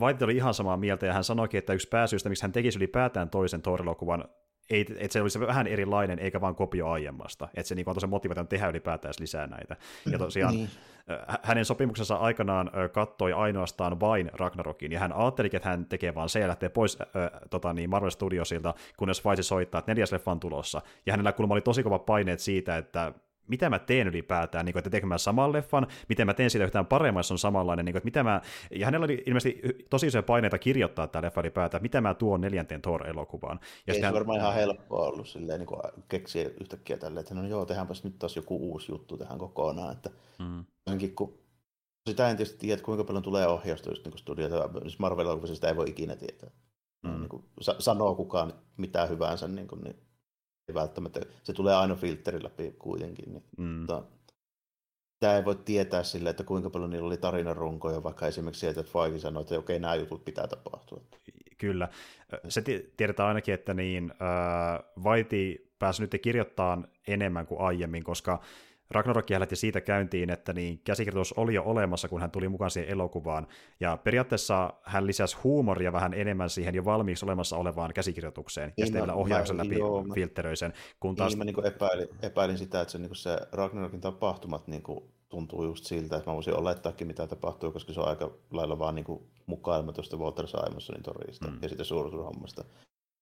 Waititi oli ihan samaa mieltä, ja hän sanoikin, että yksi pääsyystä, miksi hän tekisi ylipäätään toisen Thor-elokuvan, että se olisi vähän erilainen, eikä vaan kopio aiemmasta. Että se on tosiaan motivaatio tehdä ylipäätään lisää näitä. Ja tosiaan hänen sopimuksensa aikanaan kattoi ainoastaan vain Ragnarokin, ja hän ajatteli, että hän tekee vaan se ja lähtee pois Marvel Studiosilta, kunnes Vaisi soittaa, että 4. leffa on tulossa. Ja hänellä kuulemma oli tosi kova paineet siitä, että mitä mä teen ylipäätään, että teekö mä saman leffan, miten mä teen siitä yhtään paremmin, jos on samanlainen, että mitä mä... ja hänellä oli ilmeisesti tosi isoja paineita kirjoittaa tämä leffa ylipäätään, mitä mä tuon 4. Thor-elokuvaan. Ja ei se varmaan ihan helppoa ollut silleen, keksiä yhtäkkiä tälleen, että no joo, tehdäänpäs nyt taas joku uusi juttu tähän kokonaan, että sitä en tietysti tiedä, kuinka paljon tulee ohjausta just studioita, Marvel-elokuvissa sitä ei voi ikinä tietää, sanoo kukaan mitään hyvänsä, niin ei välttämättä, se tulee aina filterin läpi kuitenkin. Niin. Tämä ei voi tietää sille, että kuinka paljon niillä oli tarinarunkoja, vaikka esimerkiksi sieltä, että Feige sanoi, että okei, nämä jutut pitää tapahtua. Kyllä. Se tiedetään ainakin, että Waititi pääsi nyt kirjoittamaan enemmän kuin aiemmin, koska Ragnarokia lähti siitä käyntiin, että niin käsikirjoitus oli jo olemassa, kun hän tuli mukaan siihen elokuvaan, ja periaatteessa hän lisäsi huumoria vähän enemmän siihen jo valmiiksi olemassa olevaan käsikirjoitukseen, ja sitten vielä ohjauksen läpi filtteröi sen. Mä niin epäilin sitä, että se, niin se Ragnarokin tapahtumat niin tuntuu just siltä, että mä voisin olettaakin, mitä tapahtuu, koska se on aika lailla vaan niin mukailma tuosta Walter Simonsonin torista ja siitä suuruushommasta.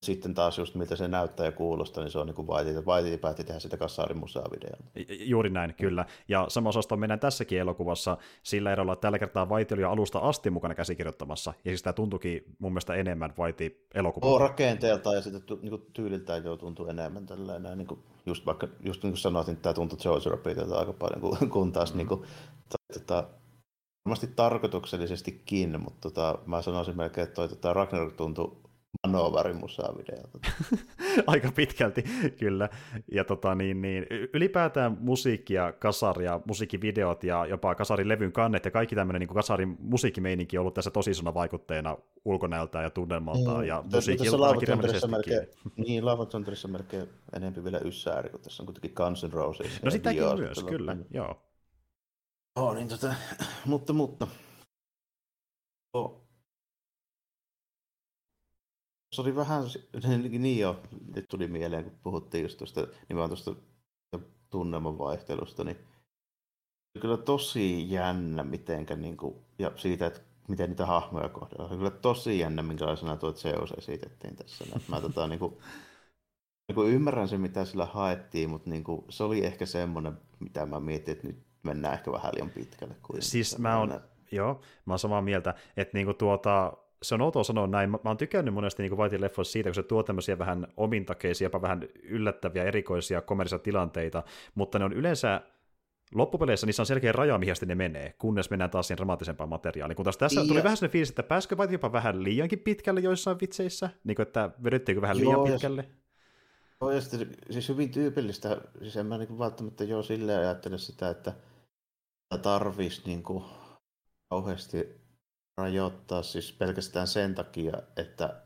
Sitten taas just miltä se näyttää ja kuulostaa, niin se on niin kuin Waititi päätti tehdä sitä kassarimusaa-videolta. Juuri näin, kyllä. Ja sama osasta mennään tässäkin elokuvassa sillä erolla, että tällä kertaa Waititi oli alusta asti mukana käsikirjoittamassa, ja siis tämä tuntuikin mun mielestä enemmän Waititi elokuvaa. Rakenteeltaan ja sitten niin tyyliltään jo tuntuu enemmän tällainen, niin just vaikka just niin sanoit, niin tämä tuntuu George Robertilta aika paljon, kun taas niin kuin, varmasti tarkoituksellisestikin, mutta mä sanoisin melkein, että toi Ragnarok tuntui Manovarin musaa-videolta. Aika pitkälti, kyllä. Ja ylipäätään musiikkia, kasaria, musiikkivideot ja jopa kasarin levyn kannet ja kaikki tämmöinen niin kasarin musiikkimeininki on ollut tässä tosi isona vaikutteena ulkonäöltään ja tunnelmaltaan ja musiikiltaan kirjallisestikin. Niin, Lavatonterissa on melkein enemmän vielä yssääri, kun tässä on kuitenkin Guns N' Roses. No sitäkin myös, kyllä, joo. Oh, niin mutta. Se oli vähän, niin jo, nyt tuli mieleen, kun puhuttiin just tuosta nimenomaan tuosta tunnelman vaihtelusta, niin kyllä tosi jännä mitenkä, niin kuin, ja siitä, että miten niitä hahmoja kohdellaan. Kyllä tosi jännä, minkälaisena tuo Zeus esitettiin tässä. Mä niin kuin ymmärrän sen, mitä sillä haettiin, mutta niin kuin, se oli ehkä semmoinen, mitä mä mietin, että nyt mennään ehkä vähän liian pitkälle. Siis mä oon samaa mieltä, että niinku se on outoa sanoa näin. Mä oon tykännyt monesti niin Waitin leffoissa siitä, kun se tuo tämmöisiä vähän omintakeisia, jopa vähän yllättäviä, erikoisia, kommerisia tilanteita, mutta ne on yleensä loppupeleissä niissä on selkeä raja, mihin asti ne menee, kunnes mennään taas siihen dramaattisempaan materiaaliin. Kun taas tässä tuli vähän sellainen fiilis, että pääskö Waitin jopa vähän liiankin pitkälle joissain vitseissä, niin kuin, että vedettiinkö vähän liian pitkälle? Joo, ja sitten siis hyvin tyypillistä, siis en mä niin välttämättä silleen ajattele sitä, että tarvitsisi niin kauheasti rajoittaa siis pelkästään sen takia, että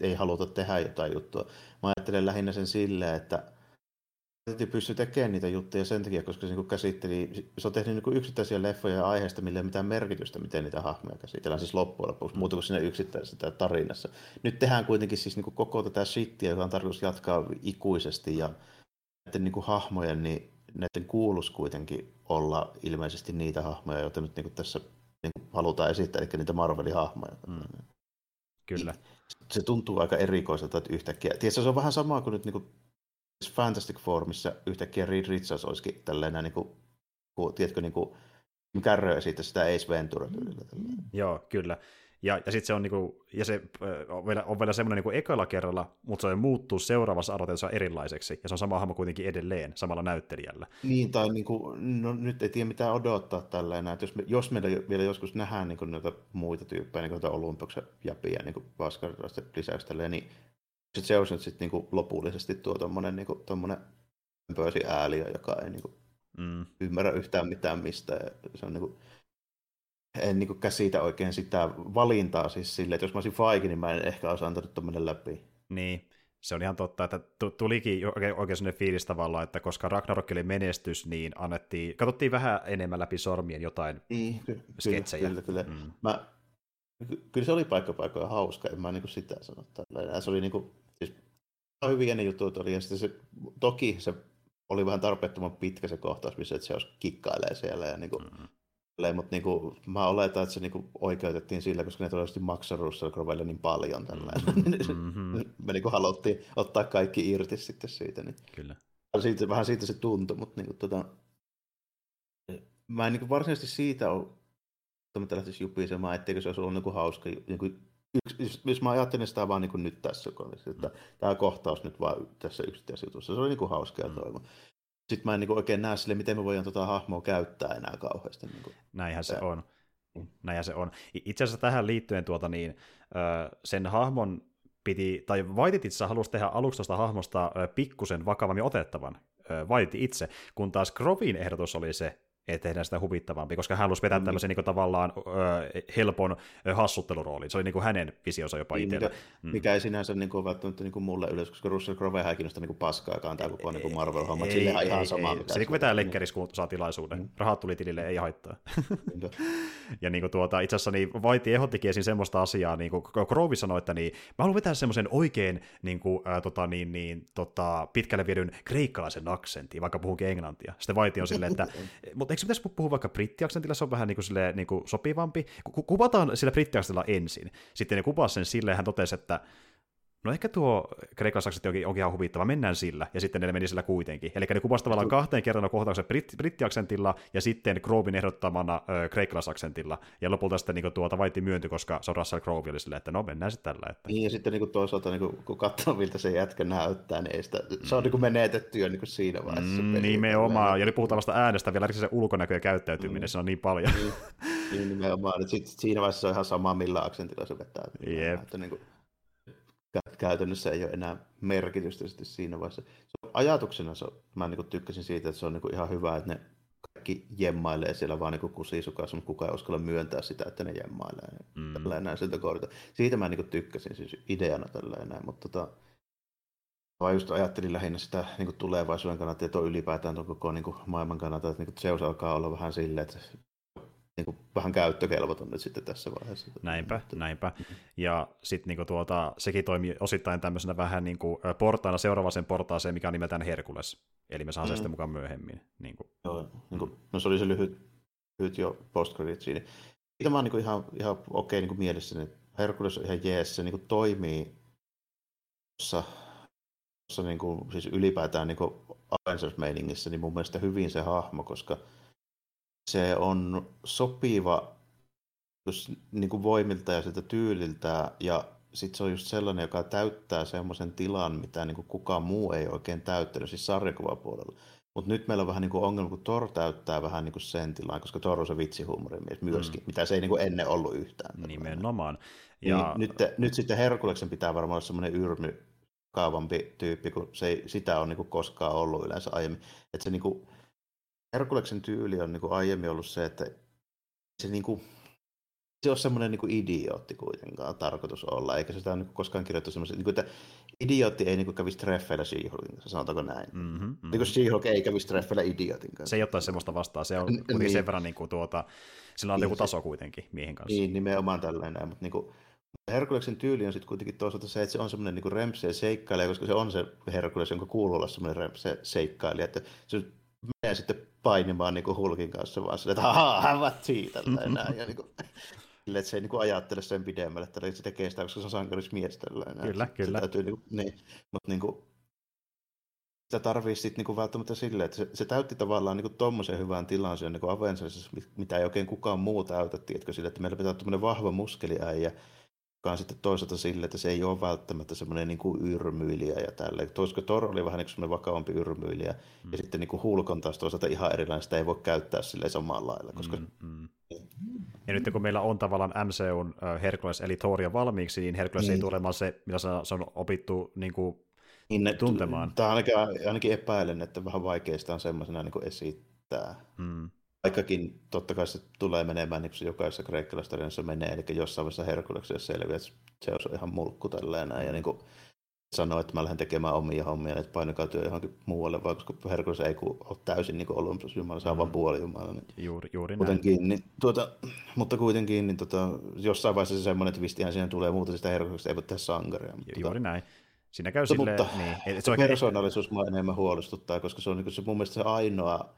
ei haluta tehdä jotain juttua. Mä ajattelen lähinnä sen silleen, että pystyi tekemään niitä juttuja sen takia, koska se käsitteli, se on tehnyt yksittäisiä leffoja ja aiheista, millä ei mitään merkitystä, miten niitä hahmoja käsitellään siis loppujen lopuksi, muuta kuin siinä yksittäisessä tarinassa. Nyt tehdään kuitenkin siis koko tätä shittiä, joka on tarkoitus jatkaa ikuisesti, ja näiden hahmojen, niin näiden kuuluisi kuitenkin olla ilmeisesti niitä hahmoja, joita nyt tässä halutaan esittää, eli niitä Marvelin hahmoja. Kyllä. Se tuntuu aika erikoiselta, että yhtäkkiä. Tietysti se on vähän samaa kuin nyt Fantastic Fourissa yhtäkkiä Reed Richards olisikin tällainen, tiedätkö, kärrö esittää sitä Ace Ventura-tyylillä. Joo, kyllä. Ja sitten se on vielä semmoinen ekalla kerralla, mutta se muuttuu seuraavassa arvotelussa erilaiseksi, ja se on sama hahmo kuitenkin edelleen samalla näyttelijällä. Niin, tai nyt ei tiedä mitään odottaa tällä enää. Jos meillä vielä joskus nähdään noita muita tyyppejä, noita Olympuksen japia, Asgardista lisäksi tälleen, niin se on sitten lopullisesti tuo tommonen pöysi ääliö, joka ei ymmärrä yhtään mitään mistä. Se on en käsitä oikein sitä valintaa siis silleen, että jos mä olisin faiki, niin mä en ehkä olisi antanut tuommoinen läpi. Niin, se on ihan totta, että tulikin oikein sellainen fiilis tavallaan, että koska Ragnarok oli menestys, niin katsottiin vähän enemmän läpi sormien jotain sketsejä. Kyllä. Kyllä se oli paikkoja hauska, en mä sitä sano tällainen. Se oli siis hyvin ennen juttu, ja sitten se, toki se oli vähän tarpeettoman pitkä se kohtaus, missä se kikkailee siellä ja mutta mä oletan, että se oikeutettiin sillä, koska ne todennäköisesti maksaa Russell Crowelle niin paljon tällainen. Me haluttiin ottaa kaikki irti sitten siitä. Niin. Kyllä. Vähän siitä se tuntui, mutta mä en varsinaisesti siitä ole, että lähtisi jupisemaan, etteikö se olisi ollut hauska. Jos mä ajattelin sitä vaan nyt tässä, että tämä kohtaus nyt vaan tässä yksittäisjutussa, se oli hauskaa toivoa. Sitten mä en oikein näe sille, miten me voidaan hahmoa käyttää enää kauheasti. Näinhän se on. Itse asiassa tähän liittyen sen hahmon piti, tai Waititi itse halusi tehdä aluksi tuosta hahmosta pikkusen vakavammin otettavan, Waititi itse, kun taas Grovin ehdotus oli se, että tehdään sitä huvittavampi, koska hän halusi vetää tämmöisen niin tavallaan helpon hassutteluroolin. Se oli niin hänen visionsa jopa itsellä. Mikä ei sinänsä niin kuin, välttämättä niin mulle yleensä, koska Russell Crowe ei kiinnosta niin paskaa kantaa koko niin Marvel-hommat. Sille ihan samaa. Se niin vetää lekkärissä, kun saa tilaisuuden. Rahat tuli tilille, ei haittaa. Ja niin itse asiassa niin Vaiti ehdottikin esiin semmoista asiaa, niin kuin Crowe sanoi, että niin, mä haluan vetää semmoisen oikein niin kuin, pitkälle viedyn kreikkalaisen aksentin, vaikka puhuukin englantia. Sitten Vaiti on silleen, että mutta eikö se pitäisi puhua vaikka brittiaksentilla, se on vähän niin silleen, niin sopivampi. Kuvataan sillä brittiaksentilla ensin, sitten ne kuvaa sen silleen, hän totesi, että no ehkä tuo kreikkalaisaksenti onkin ihan huvittava, mennään sillä, ja sitten ne meni sillä kuitenkin. Eli ne kuvasi tavallaan kahteen kertaan kohtauksen brittiaksentilla, ja sitten Crowin ehdottamana kreikkalaisaksentilla, ja lopulta sitten niin Vaitti myönty, koska se on Russell Crowe oli silleen, että no mennään sitten tällä. Että. Niin, ja sitten niin toisaalta, niin kun katsoo miltä se jätkä näyttää, niin sitä, se on niin menetettyä niin siinä vaiheessa. Nimenomaan, ja nyt puhutaan vasta äänestä vielä, erikseen se ulkonäkö ja käyttäytyminen, se on niin paljon. Niin, nimenomaan, siinä vaiheessa se on ihan sama, millä aksentilla se vetää. Yep. Niin käytännössä ei ole enää merkitystä siinä vaiheessa. Ajatuksena mä niin tykkäsin siitä, että se on niin ihan hyvä, että ne kaikki jemmailee siellä vaan niin kusisukassa, mutta kukaan ei uskalla myöntää sitä, että ne jemmailee. Tällainen siltä kohdalta. Siitä mä niin tykkäsin siis ideana tällainen, mutta vaan just ajattelin lähinnä sitä niin tulevaisuuden kannalta ja tuo ylipäätään tuon koko niin maailman kannalta, että niin Zeus alkaa olla vähän silleen, että niin vähän käyttökelvoton nyt sitten tässä vaiheessa. Näinpä. Ja sitten niin sekin toimii osittain tämmöisenä vähän niin kuin portaana seuraavaisen portaaseen, mikä on nimeltään Herkules. Eli me saamme sen sitten mukaan myöhemmin. Niin kuin. Joo, niin kuin, no se oli se lyhyt jo post-credit siinä. Siitä mä oon niin ihan okei niin mielessäni. Herkules on ihan jees, se niin toimii tuossa niin kuin, siis ylipäätään niin Avengers-meiningissä, niin mun mielestä hyvin se hahmo, koska se on sopiva niin voimilta ja siltä tyyliltä, ja sitten se on just sellainen, joka täyttää semmoisen tilan, mitä niin kukaan muu ei oikein täyttänyt, siis sarjakuvapuolella. Mutta nyt meillä on vähän niin ongelma, kun Thor täyttää vähän niin sen tilan, koska Thor on se vitsihuumorimies myöskin, mitä se ei niin ennen ollut yhtään. Nimenomaan. Ja nyt sitten Herkuleksen pitää varmaan olla semmoinen yrmykaavampi tyyppi, kun se ei, sitä on niin koskaan ollut yleensä aiemmin. Että se niin kuin, Herkuleksen tyyli on niinku aiemmin ollut se, että se niinku se on semmoinen niinku idiootti kuitenkaan tarkoitus olla, eikä sitä niinku koskaan kirjoittu semmoisesti niinku, että idiootti ei niinku kävisi treffeillä She-Hulkin kanssa, sanotaanko näin. Niinku She-Hulk ei kävisi treffeillä idiootin kanssa. Se ei ottaisi semmoista vastaan, se on kuitenkin sen verran niinku sillä on joku taso kuitenkin miehen kanssa. Niin, nimenomaan tällainen, mutta niinku Herkuleksen tyyli on sitten kuitenkin toisaalta se, että se on semmoinen niinku rempsee seikkailija, koska se on se Herkules, jonka kuuluu olla semmoinen rempsee seikkailija, että se menee sitten painimaan niinku Hulkin kanssa vaan silleen, että hän vatsii tällä enää. Ja niinku, silleen, että se ei niinku ajattele sen pidemmälle, että se tekee sitä, koska se on sankarismies tällä enää. Kyllä. Täytyy, niinku, niin, mutta niinku, sitä tarvii sitten niinku välttämättä silleen, että se täytti tavallaan niinku tommoisen hyvän tilan siinä niinku Avengersissa, mitä ei oikein kukaan muu täytä, tiedätkö, sille, että meillä pitää olla tommoinen vahva muskeliäijä, joka on sitten toisaalta silleen, että se ei ole välttämättä semmoinen niinku yrmyilijä ja tälleen. Toisaalta Thor oli vähän niinku semmoinen vakavampi yrmyilijä, ja sitten niinku Hulk on taas toisaalta ihan erilainen, sitä ei voi käyttää silleen samalla lailla. Koska... Ja nyt kun meillä on tavallaan MCUn Hercules eli Thoria valmiiksi, niin Hercules ei tule olemaan se, mitä se on opittu niinku tuntemaan. Tämä ainakin epäilen, että vähän vaikeista on semmoisena niinku esittää. Aikakin totta kai se tulee menemään, niin kuin se jokaisessa kreikkalaistarinassa menee, eli jossain vaiheessa Herkuleksessa selviää, että se on ihan mulkku tällainen, ja niin kuin sanoo, että mä lähden tekemään omia hommia, että painakaa työ johonkin muualle, vaan koska Herkules ei ole täysin niin Olympus jumala, se on vaan puoli jumala. Niin juuri kuitenkin, näin. Niin, mutta kuitenkin niin, jossain vaiheessa se semmoinen twistihän siihen tulee, muuta sitä Herkuleksestä ei voi tehdä sankaria. Juuri näin. Siinä käy silleen, niin. Persoonallisuus mua enemmän huolestuttaa, koska se on niin se, mun mielestä se ainoa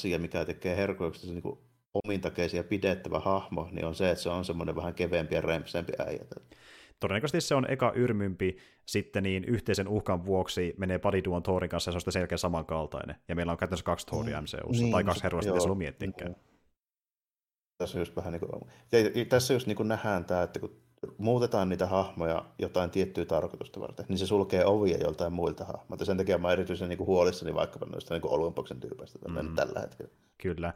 asia, mikä tekee Herkuleksesta se niin omintakeisia pidettävä hahmo, niin on se, että se on semmoinen vähän keveempi ja rempisempi äijä. Todennäköisesti se on eka yrmympi, sitten niin yhteisen uhkan vuoksi menee pariduon Thorin kanssa, ja se on sitten sen jälkeen samankaltainen. Ja meillä on käytännössä 2 Thoria MCU:ssa, niin, tai 2 herroista, mitä silloin miettikään. Tässä just vähän niin tässä just niin nähdään tämä, että kun muutetaan niitä hahmoja jotain tiettyä tarkoitusta varten, niin se sulkee ovia joltain muilta hahmoilta. Sen takia mä erityisen niin huolissani vaikkapa noista niin Olympoksen tyypeistä tällä hetkellä. Kyllä.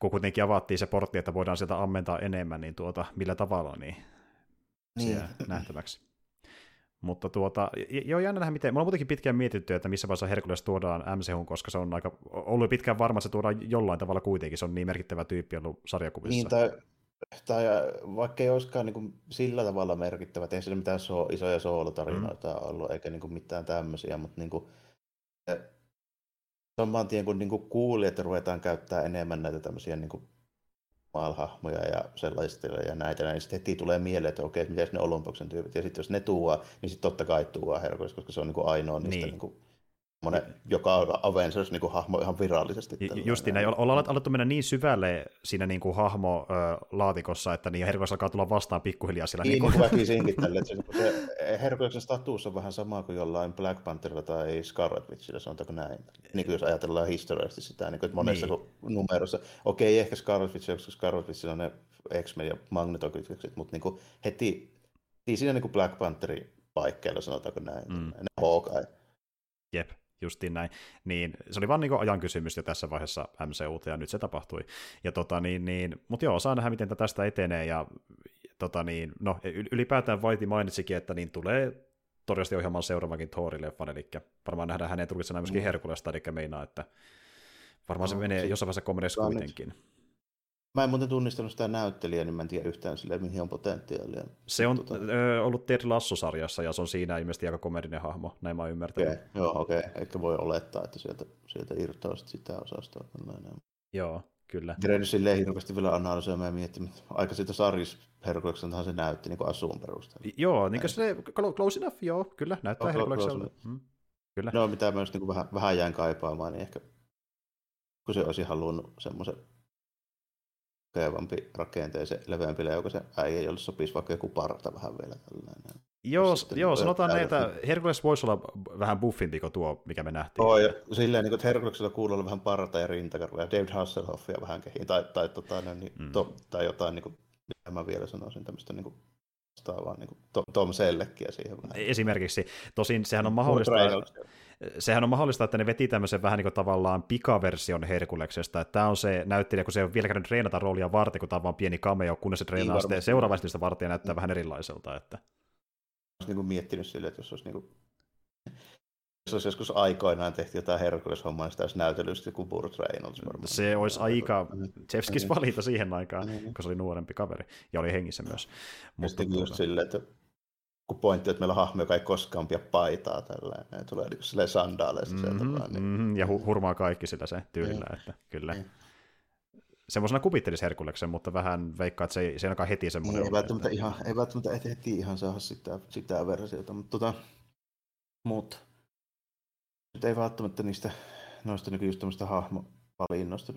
Kun kuitenkin avattiin se portti, että voidaan sieltä ammentaa enemmän, niin millä tavalla, niin se nähtäväksi. Mutta ei ole jännä nähdä miten. Me ollaan muutenkin pitkään mietitty, että missä vaiheessa Herkules tuodaan MCU:hun, koska se on aika ollut pitkään varma, että se tuodaan jollain tavalla kuitenkin. Se on niin merkittävä tyyppi ollut sarjakuvissa. Niin, tai vaikka ei olisikaan niin sillä tavalla merkittävä, ei sillä mitään isoja soolotarinoita ollut, eikä niin mitään tämmöisiä, mutta niin samaan tien kun niin kuuli, että ruvetaan käyttämään enemmän näitä tämmöisiä niin maalhahmoja ja sellaista ja näitä, niin sitten heti tulee mieleen, että okei, mitä ne Olympuksen tyypit, ja sitten jos ne tuovat, niin sitten totta kai tuovat Herkules, koska se on niin ainoa niistä... Niin. Joka on Avengers-hahmo ihan virallisesti. Justi näin. Ollaan alettu mennä niin syvälle siinä niinku hahmolaatikossa, että niin Herkules alkaa tulla vastaan pikkuhiljaa sillä. Niin, niin kuin väkisinkin tälleen. Herkuleksen status on vähän sama kuin jollain Black Pantherilla tai Scarlet Witchillä, sanotaanko näin. Niin kuin jos ajatellaan historiallisesti sitä, niin kuin, että monessa numerossa, okei, ehkä Scarlet Witch, koska Scarlet Witch on ne X-Men ja Magneto-kytkökset, mutta niin heti siinä niin kuin Black Pantherin paikkeilla, sanotaanko näin. Ne Hawkeye. Jep. Justiin näin, niin se oli vaan niin ajan kysymys jo tässä vaiheessa MCU:ta, ja nyt se tapahtui. Ja mutta joo, saa nähdä, miten tästä etenee, ja ylipäätään Vaiti mainitsikin, että niin tulee todennäköisesti ohjaamaan seuraavankin Thor-leffan, eli varmaan nähdään hänen tulkitsena myöskin Herkulesta, eli meinaa, että varmaan se menee jossain vaiheessa komediassa kuitenkin. Mä en muuten tunnistanut sitä näyttelijää, niin mä en tiedä yhtään silleen, mihin on potentiaalia. Se on ollut Ted Lasso-sarjassa, ja se on siinä ilmeisesti aika komedinen hahmo, näin mä oon ymmärtänyt. Okei. Ehkä voi olettaa, että sieltä irtoaa sitä osastoa. Joo, kyllä. Tiedän silleen hirveästi vielä analysoimaan ja miettimään, että aika siitä Herkulekseltahan se näytti niin kuin Asuun perusteella. Joo, niin kuin se close enough, joo, kyllä, näyttää Herkulekselta. Kyllä. No, mitä mä just niin kuin vähän jäin kaipaamaan, niin ehkä kun se olisi halunnut semmoisen kevempi rakenteeseen, leveämpi leukaisen äijä, jolle sopisi vaikka joku parta vähän vielä tällainen. Joo, sanotaan näitä, Herkules voisi olla vähän buffimpi kuin tuo, mikä me nähtiin. Joo, silleen, että Herkulesilla kuuluu olla vähän parta ja rintakarvoja, David Hasselhoffia vähän kehiin, tai jotain, niin kuin, mitä mä vielä sanoisin, tämmöistä niin kuin vastaavaa niin kuin Tom Selleckiä siihen vähän. Esimerkiksi, tosin sehän on mahdollista... Sehän on mahdollista, että ne veti tämmöisen vähän niin kuin tavallaan pikaversion Herkuleksesta, että tämä on se näyttelijä, kun se ei ole vielä käynyt treenata roolia varten, kun tämä on vaan pieni cameo, kunnes se treenaa niin sitten seuraavaksi niistä varten näyttää vähän erilaiselta. Että... Olisi niin kuin miettinyt silleen, että jos olisi, niin kuin... jos olisi joskus aikoinaan tehty jotain Herkules-hommaa, niin sitä olisi näytellyt joku Burt Reynolds. Se olisi aika Chefskis valinta siihen aikaan, koska se oli nuorempi kaveri ja oli hengissä myös. Mutta just silleen, että... pointti, että meillä on hahmo, joka ei koskaan pidä paitaa tällä, ne tulee niinku sille sandaaleista niin. Ja hurmaa kaikki sillä se tyylillä, että kyllä. Semmoisena kuvittelis Herkuleksen, mutta vähän veikkaa, että se ei ainakaan heti semmoinen ole. Ei välttämättä heti ihan saada sitä versiota, mutta nyt ei välttämättä noista niinku just tämmöistä hahmovalinnoista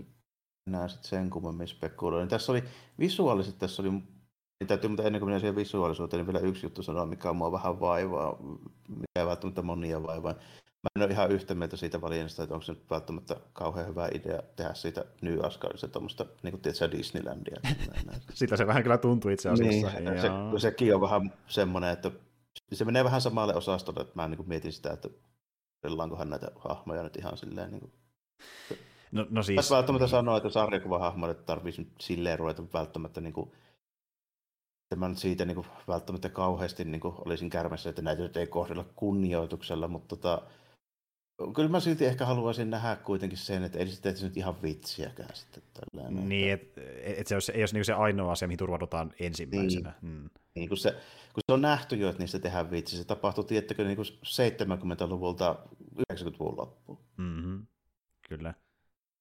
enää sit sen kummemmin spekuloida. Tässä oli täytyy, mutta ennen kuin minä siihen visuaalisuuteen, niin vielä yksi juttu sanoa, mikä on mua vähän vaivaa, mikä ei välttämättä monia vaivaa. Mä en ole ihan yhtä mieltä siitä valinnasta, että onko se nyt välttämättä kauhean hyvä idea tehdä siitä New Asgardista tuommoista, niin kuin tietysti Disneylandia. Sitä se vähän kyllä tuntuu itse asiassa. Niin, sekin on vähän semmoinen, että se menee vähän samalle osastolle, että mä niin kuin mietin sitä, että pellaankohan näitä hahmoja nyt ihan silleen... Niin kuin... No siis... Tässä välttämättä sanoa, että sarjakuvahahmoille tarvitsisi nyt silleen ruveta välttämättä... Niin kuin että mä nyt siitä niin kuin, välttämättä kauheasti niin kuin, olisin kärmässä, että näitä nyt ei kohdella kunnioituksella, mutta kyllä mä silti ehkä haluaisin nähdä kuitenkin sen, että ei sitä nyt ihan vitsiäkään sitten. Tällainen. Niin, että se ei olisi niin se ainoa asia, mihin turvaudutaan ensimmäisenä. Niin, kun se on nähty jo, että niistä tehdään vitsi, se tapahtui tiettäkö niin 70-luvulta 90-luvun loppuun. Mm-hmm. Kyllä.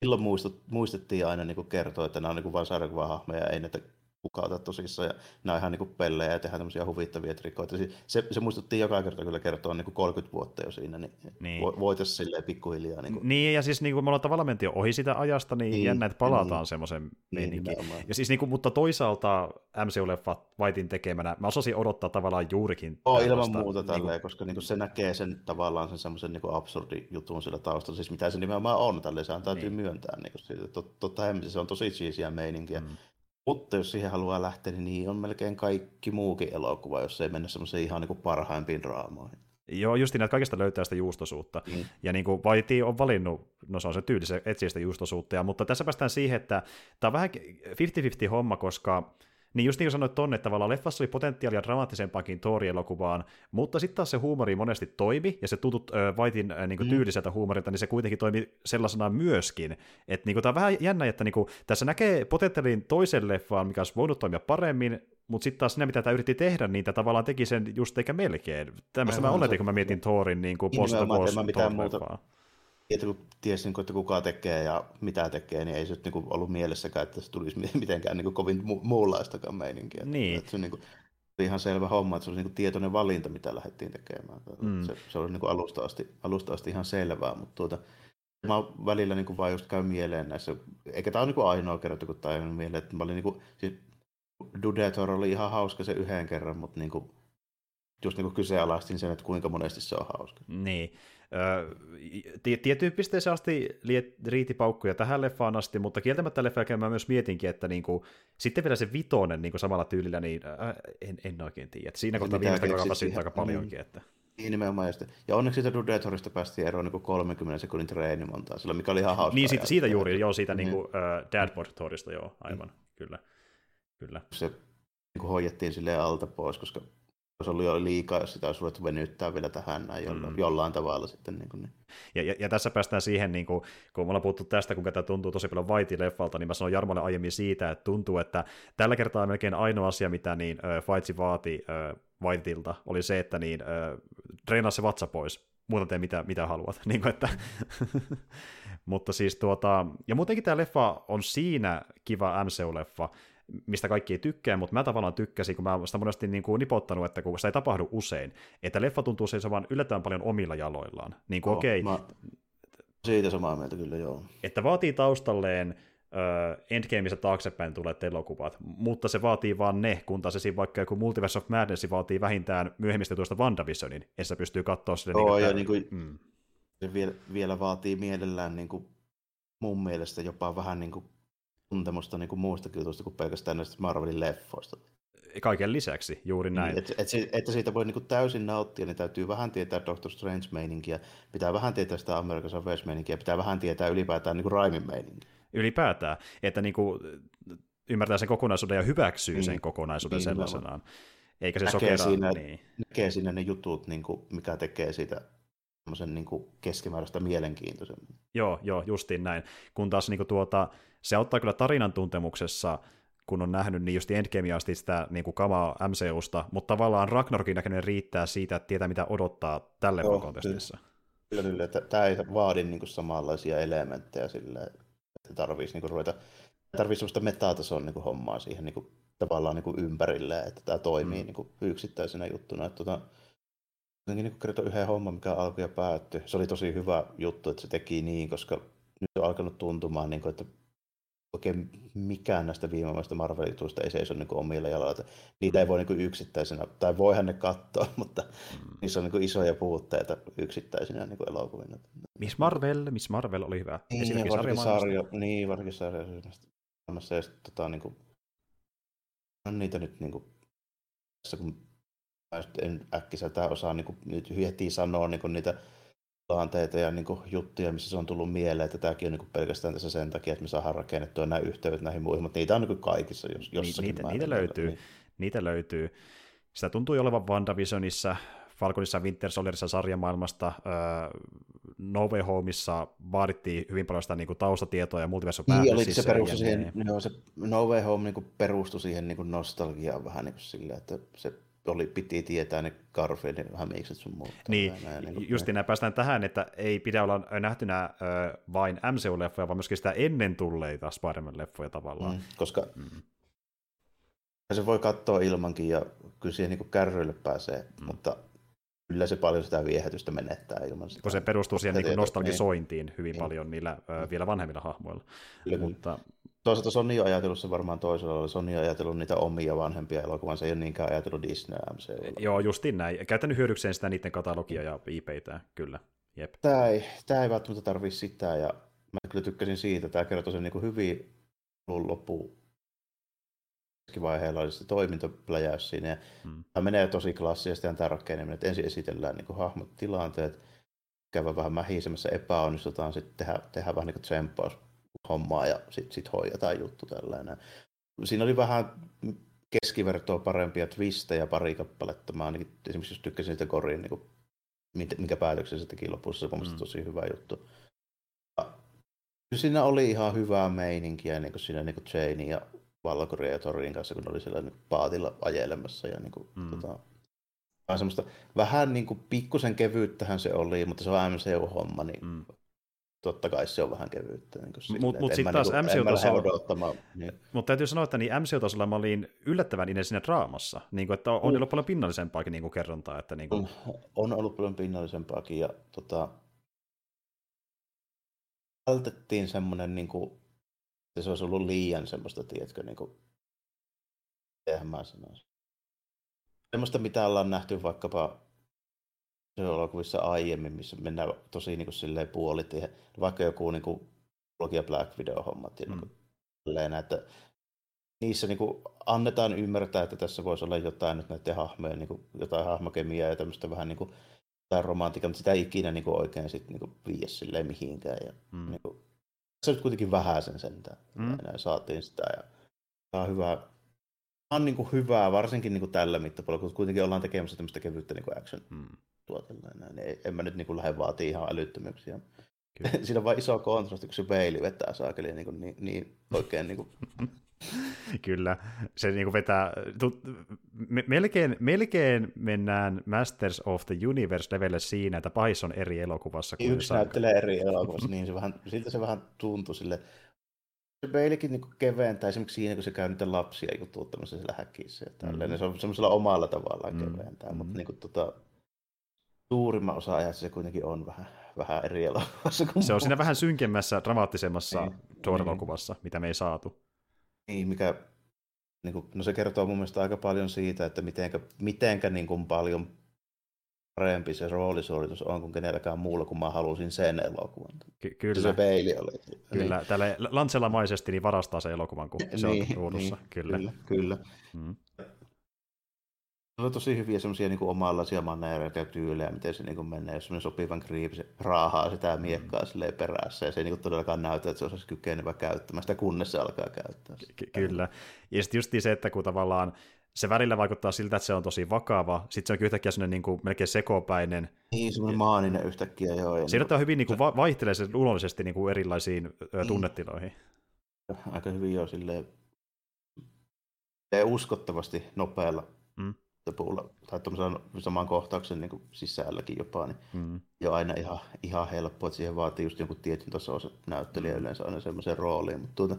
Silloin muistettiin aina niin kuin kertoa, että nämä on niin kuin vain sarjakuvahahmoja, ei näitä kukaan tosissaan, ja nämä on ihan niin pellejä ja tehdään tämmöisiä huvittavia trikoita. Se muistuttiin joka kerta kyllä kertoa niin 30 vuotta jo siinä, niin. Voitaisiin silleen pikkuhiljaa. Niin, ja siis niin kuin me ollaan tavallaan menty ohi sitä ajasta, niin jännä, että palataan semmoisen meininkiin. Siis, niin kuin, mutta toisaalta MCU-leffa Whiten tekemänä, mä osasin odottaa tavallaan juurikin. Ilman muuta tälleen, niin, koska niin kuin se näkee sen tavallaan sen semmoisen niin absurdi jutun sillä taustalla, siis mitä se nimenomaan on tälleen, sehän täytyy myöntää. Niin kuin, se on tosi cheesyä meininkiä. Mutta jos siihen haluaa lähteä, niin on melkein kaikki muukin elokuva, jos ei mennä semmoisiin ihan niin kuin parhaimpiin draamoihin. Joo, justiin näitä kaikista löytää sitä juustosuutta. Ja niin kuin Vaiti on valinnut, no se on se tyyli, se etsii sitä juustosuutta. Mutta tässä päästään siihen, että tämä on vähän 50-50 homma, koska Niin just niin kuin sanoit tonne, tavallaan leffassa oli potentiaalia dramaattisempaakin Thor-elokuvaan, mutta sitten taas se huumori monesti toimi, ja se tutut Whitein niinku tyyliseltä huumorilta, niin se kuitenkin toimi sellaisena myöskin. Että niinku, tämä on vähän jännä, että niinku, tässä näkee potentiaalin toisen leffaan, mikä olisi voinut toimia paremmin, mutta sitten taas siinä, mitä tämä yritti tehdä, niin tämä tavallaan teki sen just eikä melkein. Tämmöistä mä oletin, kun mä mietin Thorin niinku post-Thor-leffaa. Kun tiesi, että kuka tekee ja mitä tekee, niin ei se nyt ollut mielessäkään, että se tulisi mitenkään kovin muunlaistakaan meininkiä. Niin. Se on ihan selvä homma, että se oli tietoinen valinta, mitä lähdettiin tekemään. Se oli alusta asti ihan selvää, mutta mä välillä vaan just käyn mieleen näissä. Eikä tämä ole ainoa kerta, kun tämä ei ole mieleen. Että mä olin siis Dudetor oli ihan hauska se yhden kerran, mutta just kyseenalaistin sen, että kuinka monesti se on hauska. Niin. Tiettyyn pisteeseen asti riiti paukkuja tähän leffaan asti, mutta kieltämättä leffaan mä myös mietinkin, että sitten vielä se vitonen samalla tyylillä, niin en oikein tiedä. Siinä kohtaa viimeistä kohdalla syyttää aika paljonkin. Että... Niin, nimenomaan. Ja onneksi siitä Dudetorista päästiin eroon 30 sekunnin treenimontaa, sillä mikä oli ihan hauska. Niin, siitä juuri, joo, siitä Dadboard-torista, joo, aivan, kyllä. Se hoidettiin silleen alta pois, koska se oli jo liikaa, jos sitä olisi ruvettu venyttää vielä tähän näin jollain tavalla sitten. Ja tässä päästään siihen, kun me ollaan puhuttu tästä, kun tämä tuntuu tosi paljon Vaiti-leffalta, niin mä sanoin Jarmolle aiemmin siitä, että tuntuu, että tällä kertaa melkein ainoa asia, mitä niin Faitsi vaati Vaitilta, oli se, että niin treenaa se vatsa pois. Muuten tee mitä haluat. Että... Mutta siis ja muutenkin tämä leffa on siinä kiva MCU-leffa, mistä kaikki ei tykkää, mutta mä tavallaan tykkäsin, kun mä sitä monesti nipottanut, että kun sitä ei tapahdu usein, että leffa tuntuu seisomaan yllättävän paljon omilla jaloillaan. Siitä samaa mieltä kyllä, joo. Että vaatii taustalleen Endgameissa taaksepäin tulevat elokuvat, mutta se vaatii vaan ne, kun taas esiin vaikka joku Multiverse of Madness vaatii vähintään myöhemmistä tuosta WandaVisionin, että se pystyy katsoa sille. Joo, ja se vielä vaatii mielellään mun mielestä jopa vähän tuntemusta muustakin jutusta kuin pelkästään näistä Marvelin leffoista. Kaiken lisäksi, juuri näin. Että siitä voi täysin nauttia, niin täytyy vähän tietää Doctor Strange-meininkiä, pitää vähän tietää sitä American West-meininkiä, pitää vähän tietää ylipäätään Raimin meininkiä. Ylipäätään, että ymmärtää sen kokonaisuuden ja hyväksyy sen kokonaisuuden sellaisenaan. Eikä se sokeraa. Näkee siinä ne jutut, mikä tekee siitä semmoisen keskimääräistä mielenkiintoisemmin. Joo, justiin näin. Kun taas se auttaa kyllä tarinan tuntemuksessa, kun on nähnyt niin just Endgamea asti sitä kamaa MCUsta, mutta tavallaan Ragnarokin näköinen riittää siitä, että tietää mitä odottaa tälle kokonaisuudessa. Kyllä, tämä ei vaadi samanlaisia elementtejä sillä, että tarvitsisi ruveta, tarvitsisi sellaista metatason hommaa siihen tavallaan ympärille, että tämä toimii yksittäisenä juttuna. Jotenkin kertoi yhden homman, mikä alkoi ja päättyi. Se oli tosi hyvä juttu, että se teki niin, koska nyt on alkanut tuntumaan, että oikein mikään näistä viimeistä Marvel-jutuista ei seiso omilla jaloilla. Niitä ei voi yksittäisenä, tai voihan ne katsoa, mutta niissä on isoja puutteita yksittäisinä elokuvina. Miss Marvel oli hyvä. Niin, varsinkin sarjamaailmasta. Ja sitten on niitä nyt tässä kun... En äkkiseltään osaa heti sanoa niitä tilanteita ja juttuja, missä se on tullut mieleen, että tämäkin on pelkästään tässä sen takia, että me saadaan rakennettua nämä yhteydet näihin muihin, mutta niitä on kaikissa jossakin. Niitä löytyy. Sitä tuntui olevan WandaVisionissa, Falconissa, Winter Soldierissa sarjamaailmasta, No Way Homeissa vaadittiin hyvin paljon sitä taustatietoa ja multiverso päätöksissä. No Way Home perustui siihen nostalgiaan vähän silleen, että se piti tietää ne Garfieldin hämiikset sun muuta. Niin, justiin näin päästään tähän, että ei pidä olla nähtynä vain MCU-leffoja, vaan myöskin sitä ennen tulleita Spider-Man-leffoja tavallaan. Koska se voi katsoa ilmankin ja kyllä siihen kärryille pääsee, mutta kyllä se paljon sitä viehätystä menettää ilman sitä. Kun se perustuu siihen nostalgisointiin hyvin paljon niillä vielä vanhemmilla hahmoilla. Mutta... Toisaalta Sony on ajatellut se varmaan toisella lailla. Sony on ajatellut niitä omia vanhempia elokuvia, se ei ole niinkään ajatellut Disney MCUlla. Joo, justiin näin. Käytänyt hyödykseen sitä niiden katalogia ja IP:tä, kyllä. Jep. Tämä ei välttämättä tarvitse sitä, ja mä kyllä tykkäsin siitä. Tämä kertoi sen hyvin loppuun vaiheella, oli se toimintapläjäys siinä. Ja tämä menee tosi klassisesti ja tärkein, että ensin esitellään hahmot, tilanteet, käydään vähän mähisemmässä, epäonnistutaan, sitten tehdään vähän tsemppaus hommaa ja sitten hoidetaan juttu tällainen. Siinä oli vähän keskivertoa parempia twistejä pari kappaletta. Mä ainakin esimerkiksi tykkäsin sitä Gorrin, niin kuin, minkä päätöksen se teki lopussa. Se on tosi hyvä juttu. Siinä oli ihan hyvää meininkiä niin kuin siinä niin kuin Janein ja Valkyrie ja Thorin kanssa, kun ne oli siellä niin paatilla ajelemassa. Ja, niin kuin, vähän niin kuin pikkusen kevyyttähän se oli, mutta se on MCU-homma, niin totta kai se on vähän kevyyttä. Niin mutta sitten taas MCU-tasolla, mutta täytyy sanoa, että niin MCU-tasolla mä olin yllättävän innen siinä draamassa, niin kuin, että on ollut paljon pinnallisempaakin niin kuin kerrontaa. Että niin kuin... on ollut paljon pinnallisempaakin ja vältettiin semmoinen, niin kuin, että se olisi ollut liian semmoista, tiedätkö, niin kuin, eihän mä sanoisin. Semmoista, mitä ollaan nähty vaikkapa elokuvissa aiemmin, missä mennään tosi niin kuin silleen puolitiehen, vaikka joku niin kuin Blog ja Black Video-hommat ja niin kuin, että niissä niin kuin annetaan ymmärtää, että tässä voisi olla jotain nyt näiden hahmoja, niin kuin, jotain hahmokemiaa ja tämmöistä vähän niin kuin jotain romantiikkaa, mutta sitä ei ikinä niin kuin oikein sit niin kuin viiä silleen mihinkään. Ja, niin kuin, se nyt kuitenkin vähäsen sentään, enää saatiin sitä ja tämä on hyvä. Tämä on niin kuin hyvää, varsinkin niin kuin tällä mittapuolella, kun kuitenkin ollaan tekemässä tämmöistä kevyyttä niin kuin action tuotella. Niin en mä nyt niin kuin lähde vaatii ihan älyttömyyksiä. Siinä on vain iso kontrasti, kun se peili vetää saakeli niin oikein. Niin kuin. Kyllä, se niin kuin vetää. Melkein mennään Masters of the Universe-levelle siinä, että pahis on eri elokuvassa. Kuin yksi näyttelee eri elokuvassa, niin siltä se vähän tuntui sille. Se peilikin niinku keventää esimerkiksi siinä, kun se käy niitä lapsia juttuun tämmöisellä häkissä. Se on semmoisella omalla tavallaan keventää, mutta niinku suurimman osa ajasta se kuitenkin on vähän eri elokuvassa. Se on siinä vähän synkemmässä, dramaattisemmassa Thor-elokuvassa, mitä me ei saatu. Niin, mikä, niinku, no se kertoo mun mielestä aika paljon siitä, että mitenkä niinku paljon parempi se roolisuoritus on kuin kenelläkään muulla, kun mä halusin sen elokuvan. Kyllä. Se peili oli. Kyllä, niin. Tällä lantsellamaisesti niin varastaa sen elokuvan, kun se on ruudussa. Niin, kyllä. Se on tosi hyviä semmoisia niin omanlaisia maneereja ja tyylejä, miten se niin kuin menee, jos semmoinen sopivan kriipi, se raahaa sitä miekkaa silleen perässä, ja se ei niin todellakaan näytä, että se olisi kykenevä käyttämään sitä, kunnes se alkaa käyttää. Kyllä. Ja sitten just se, että kun tavallaan se välillä vaikuttaa siltä, että se on tosi vakava. Sitten se on yhtäkkiä semmoinen niin kuin melkein sekopäinen. Niin, semmoinen maaninen yhtäkkiä, joo. Siirrytään hyvin niin kuin vaihtelee se luonnollisesti niin kuin erilaisiin tunnetiloihin. Aika hyvin joo, silleen uskottavasti nopealla tapulla. Tai saman kohtauksen niin kuin sisälläkin jopa, niin ei ole aina ihan helppoa. Siihen vaatii just jonkun tietyn tasoisen näyttelijä yleensä aina semmoisen rooliin, mutta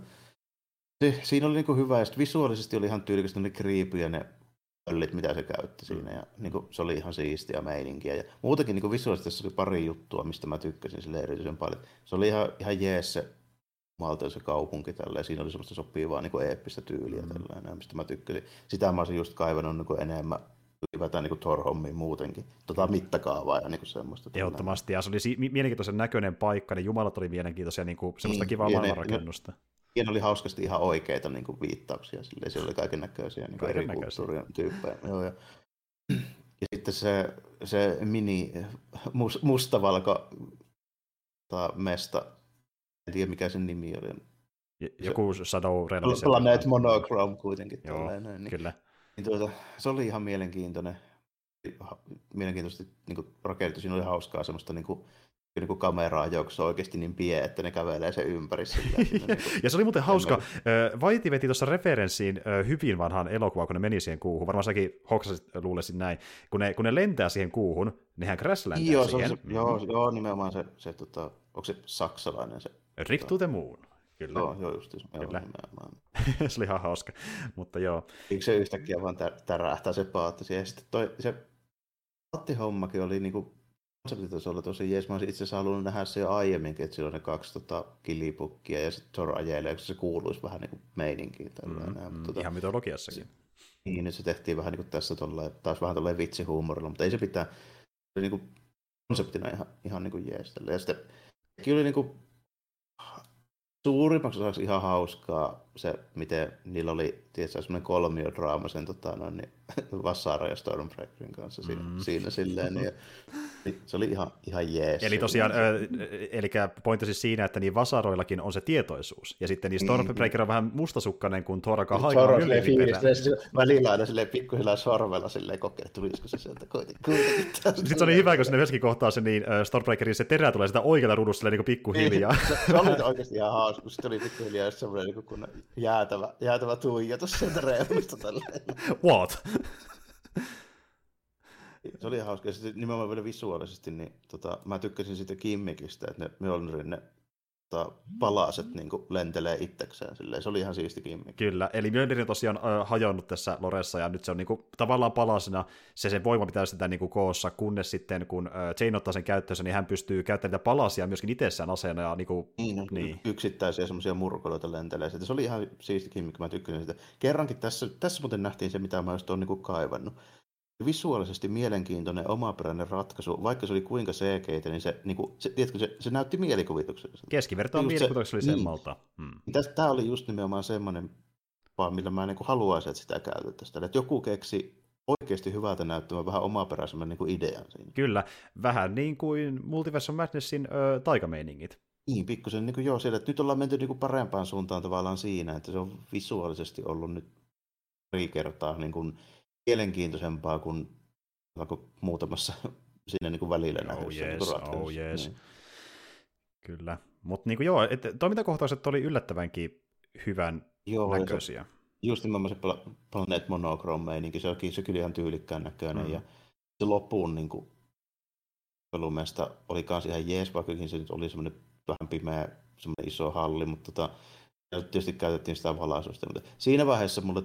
siinä oli niinku hyvä, ja visuaalisesti oli ihan tyylikästi ne kriipyjä, ne öllit, mitä se käytti siinä, ja niinku, se oli ihan siistiä meininkiä. Ja muutenkin niinku visuaalisesti tässä oli pari juttua, mistä mä tykkäsin sille erityisen paljon. Se oli ihan jees se maalta se kaupunki, tälleen. Siinä oli semmoista sopivaa niinku eeppistä tyyliä, tälleen, mistä mä tykkäsin. Sitä mä olisin just kaivannut niinku enemmän. Hyvätään niin Thor-hommiin muutenkin, mittakaavaa ja niin semmoista. Ehdottomasti, ja se oli mielenkiintoisen näköinen paikka, niin jumalat oli mielenkiintoisia, niin semmoista kivaa maailmanrakennusta. Siinä oli hauskasti ihan oikeita niin kuin viittauksia, silleen. Siellä oli kaikennäköisiä niin eri kulttuurien tyyppejä. Joo, ja sitten se mini mustavalko mesta, en tiedä mikä sen nimi oli. Joku Shadow Realms. Planet Monochrome kuitenkin. Joo, tällainen, niin, kyllä. Niin se oli ihan mielenkiintoisesti niin rakennettu. Siinä oli hauskaa semmoista... Niin kuin, joku kameraa joksi oikeasti niin pie, että ne kävelee sen ympäri sillä. Ja se oli muuten hauska. Vaiti veti tuossa referenssiin hyvin vanhaan elokuvaan, kun ne meni siihen kuuhun. Varmaan säkin hoksasit luulesin näin. Kun ne lentää siihen kuuhun, nehän crash-lentää siihen. Joo, nimenomaan se onko se saksalainen se? Rick to the Moon. Kyllä. Joo, justiinsa. Kyllä. Se oli ihan hauska, mutta joo. Yksi se yhtäkkiä vaan tärähtää se paatti siihen. Sitten se paatti-hommakin oli niinku konseptitasolla tosi jees. Mä olisin itse asiassa halunnut nähdä se jo aiemminkin, että sillä on ne kaksi kilipukkia ja sitten Thor ajelee, koska se kuuluisi vähän niin kuin meininkiin. Ihan mitologiassakin. Niin, se tehtiin vähän niin kuin tässä taas vähän tolleen vitsihuumorilla, mutta ei se pitää. Se oli niin kuin konseptina ihan niin kuin jees. Ja sitten oli niin kuin suurimmaksi osaksi ihan hauskaa se, miten niillä oli tietysti semmoinen kolmiodraama sen Vassara ja Stormbreakerin kanssa siinä silleen. Niin, se oli ihan jees. Eli tosiaan, eli pointti siis siinä, että niin Vasaroillakin on se tietoisuus, ja sitten niin Stormbreaker on vähän mustasukkainen, kun Thoraka haikaa Mjölnirin perään. Välillä aina silleen pikkuhiljaa sorvella silleen kokee, että tulisiko se sieltä kuitenkin. Sitten se oli hyvä, kun sinne myöskin kohtaa se niin Stormbreakerin se terä tulee sitä oikealta ruudusta silleen niin pikkuhiljaa. Se oli oikeasti ihan hauska, kun sitten oli pikkuhiljaa semmoinen niin kun jäätävä tuijotus sieltä reunasta tälleen. What? Se oli hauska. Ja sitten nimenomaan vielä visuaalisesti, niin mä tykkäsin siitä kimmikistä, että ne Mjölnirin ne palaset niin kuin lentelee itsekseen. Silleen. Se oli ihan siisti kimmikki. Kyllä, eli Mjölnir on tosiaan hajonnut tässä Loressa, ja nyt se on niin kuin, tavallaan palasena sen voima pitää sitä niin kuin koossa, kunnes sitten kun Jane ottaa sen käyttöönsä, niin hän pystyy käyttämään niitä palasia myöskin itsessään aseena. Ja, niin kuin, niin. Yksittäisiä semmoisia murkuloita lentelee. Se oli ihan siisti kimmikki, mä tykkäsin sitä. Kerrankin tässä muuten nähtiin se, mitä mä just oon niin kuin kaivannut. Visuaalisesti mielenkiintoinen omaperäinen ratkaisu, vaikka se oli kuinka CG:tä, niin se näytti mielikuvitukselliselta. Keskivertaan mielikuvitukselliselta oli semmalta. Tämä oli just nimenomaan semmoinen, millä mä niin kuin haluaisin, että sitä käytettäisiin. Joku keksi oikeasti hyvältä näyttämään vähän omaperäisemmän niin kuin idean siinä. Kyllä, vähän niin kuin Multiverse of Madnessin taikameiningit. Niin, pikkusen niin kuin joo, siellä, että nyt ollaan menty niin kuin parempaan suuntaan tavallaan siinä, että se on visuaalisesti ollut nyt pari kertaa niin kuin mielenkiintoisempaa kuin muutamassa siinä niin kuin välillä nähdessä. Yes. Niin. Kyllä. Mutta niin joo, toimintakohtaiset oli yllättävänkin hyvän näköisiä. Just nimenomaan se Planet Monochrome-meininki, se kyllä ihan tyylikkään näköinen. Ja se loppuun niin kuin pelumesta oli kans ihan jees, vaikkakin se nyt oli semmoinen vähän pimeä, semmoinen iso halli, mutta tietysti käytettiin sitä valaisusta. Siinä vaiheessa mulle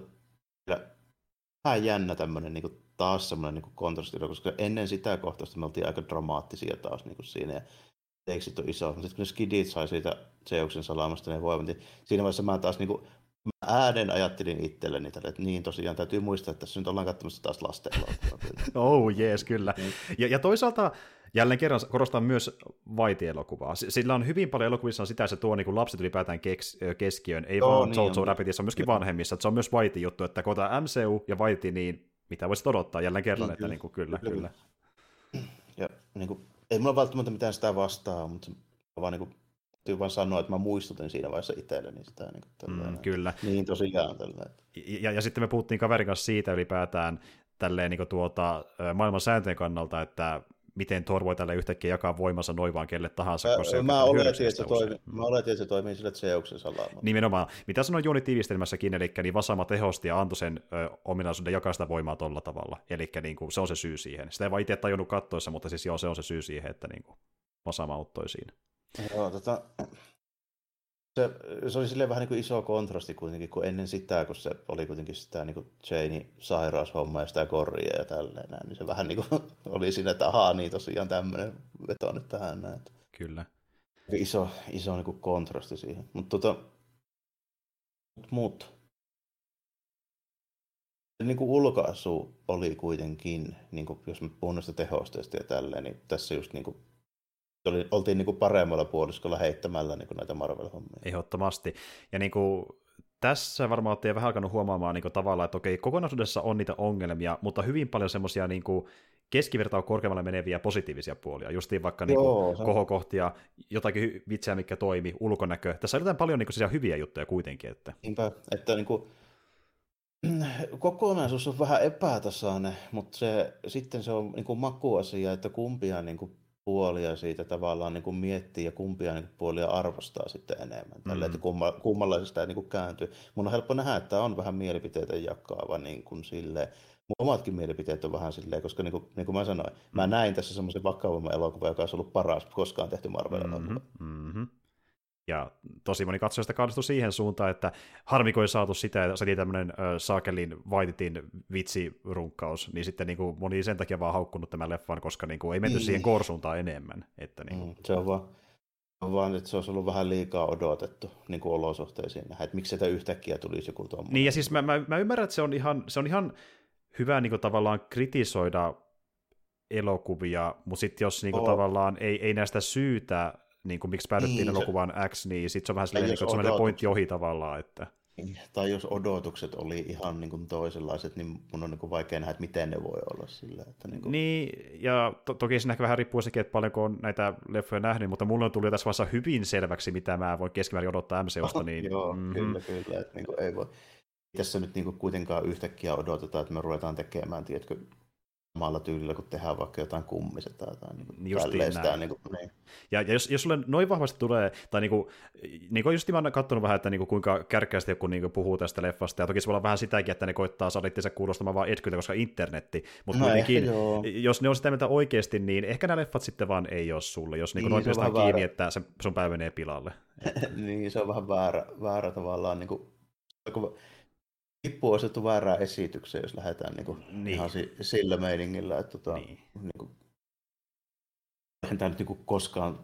vähän jännä tämmöinen niin kuin taas semmoinen niin kuin kontrasti, koska ennen sitä kohtausta me oltiin aika dramaattisia taas niin kuin siinä ja tekstit on iso. Sitten kun ne skidit sai siitä Zeuksen salaamasta ne voimat, niin siinä vaiheessa mä taas niin kuin, mä äänen ajattelin itselleni, että niin tosiaan täytyy muistaa, että tässä nyt ollaan katsomassa taas lasten elokuvaa. Oh jees, kyllä. Ja toisaalta jälleen kerran korostan myös vaitielokuvaa. Sillä on hyvin paljon elokuvissa sitä, että se tuo niin lapset ylipäätään keskiöön, ei vaan Jojo Rabbitissa, on myöskin vanhemmissa, että se on myös vaiti juttu, että kun otetaan MCU ja vaiti, niin mitä voisit odottaa jälleen kerran, niin, että kyllä. Niin kuin, kyllä. Ja, niin kuin, ei mulla välttämättä mitään sitä vastaa, mutta vaan niin kuin täytyy vain sanoa, että mä muistutin siinä vaiheessa itselleni sitä. Niin kuin, kyllä. Niin tosiaan. Ja sitten me puhuttiin kaverin kanssa siitä ylipäätään tälleen, niin kuin, maailman sääntöjen kannalta, että miten Thor voi tälle yhtäkkiä jakaa voimansa noin vaan kelle tahansa. Mä oletin, että se toimii sillä Zeuksen salaamalla. Nimenomaan. Mitä sanoi Juoni tiivistelmässäkin, eli niin Vasama tehosti ja antoi sen ominaisuuden jakaa sitä voimaa tolla tavalla. Eli niin kuin, se on se syy siihen. Sitä ei vaan itse tajunnut kattoissa, mutta siis joo, se on se syy siihen, että niin kuin, Vasama auttoi siinä. Joo, se oli silleen vähän niin kuin iso kontrasti kuitenkin, kun ennen sitä, kun se oli kuitenkin sitä niin kuin Janeen sairaushommaa ja sitä Gorria ja tälleen näin, niin se vähän niin kuin oli siinä, että ahaa, niin tosiaan tämmöinen veto nyt tähän näin. Kyllä. Iso niin kuin kontrasti siihen. Mutta niin kuin ulkoasu oli kuitenkin, niin kuin, jos me puhun näistä tehosteista ja tälleen, niin tässä just niin kuin oltiin niin kuin paremmalla puoliskolla heittämällä niin kuin näitä Marvel-hommia. Ehdottomasti. Ja niin kuin, tässä varmaan olette vähän alkanut huomaamaan niin kuin, tavallaan, että okei, kokonaisuudessa on niitä ongelmia, mutta hyvin paljon semmoisia niin keskivertaa korkeammalle meneviä positiivisia puolia, justiin vaikka niin kuin, kohokohtia, jotakin vitsiä, mikä toimi, ulkonäkö. Tässä on jotain paljon niin kuin, hyviä juttuja kuitenkin. Niinpä, että niin kuin kokonaisuus on vähän epätasainen, mutta sitten se on niin kuin makuasia, että kumpia niin kuin puolia siitä tavallaan niin kuin miettii ja kumpia niin kuin puolia arvostaa sitten enemmän. Tällä, että kummallaisesta ei niin kuin kääntyy. Mun on helppo nähdä, että on vähän mielipiteitä jakaava niin kuin silleen. Mun omatkin mielipiteet on vähän silleen, koska niin kuin mä sanoin, mä näin tässä semmoisen vakavamman elokuvan, joka olisi ollut paras koskaan tehty Marvel-elokuva. Ja tosi moni katsojista kaadistui siihen suuntaan, että harmiko ei saatu sitä, että se tämmöinen saakelin Waititin vitsirunkkaus, niin sitten niin kuin moni sen takia vaan haukkunut tämän leffan, koska niin kuin ei menty siihen Gorr-suuntaan enemmän. Että niin kuin se on vaan, että se olisi ollut vähän liikaa odotettu niin kuin olosuhteisiin nähdä, että miksi sitä yhtäkkiä tulisi joku tuommoinen. Niin ja siis mä ymmärrän, että se on ihan hyvä niin kuin tavallaan kritisoida elokuvia, mutta sitten jos niin kuin tavallaan ei näistä syytä, niin kuin miksi päädyttiin elokuvaan X, niin sitten se on vähän silleen, että se on pointti ohi tavallaan. Että Tai jos odotukset oli ihan niin kuin toisenlaiset, niin mun on niin kuin vaikea nähdä, että miten ne voi olla sillä. Että niin, kuin... niin, ja toki siinä ehkä vähän riippuu sekin, että paljonko on näitä leffoja nähnyt, mutta mulle on tullut tässä vaiheessa hyvin selväksi, mitä mä voin keskimäärin odottaa MCUsta. Niin... Joo, kyllä, että niin kuin ei voi. Tässä nyt niin kuin kuitenkaan yhtäkkiä odotetaan, että me ruvetaan tekemään, tiedätkö, samalla tyylillä, kun tehdään vaikka jotain kummista tai niin tälleistä. Niin. Ja jos sulle noin vahvasti tulee, tai niin kuin just mä oon katsonut vähän, että niin kuin kuinka kärkkäästi joku niin kuin puhuu tästä leffasta, ja toki se voi olla vähän sitäkin, että ne koittaa saada itseänsä kuulostamaan vaan etkyltä, koska internetti, mutta kuitenkin, jos ne on sitä mieltä oikeasti, niin ehkä nämä leffat sitten vaan ei ole sulle, jos niin noin pistetään kiinni, väärä. Että sun päivä menee pilalle. Niin, se on vähän väärä tavallaan, niin kuin... Tippu on asettu väärään esitykseen, jos lähdetään niin. Ihan sillä meiningillä, että eihän tämä nyt koskaan,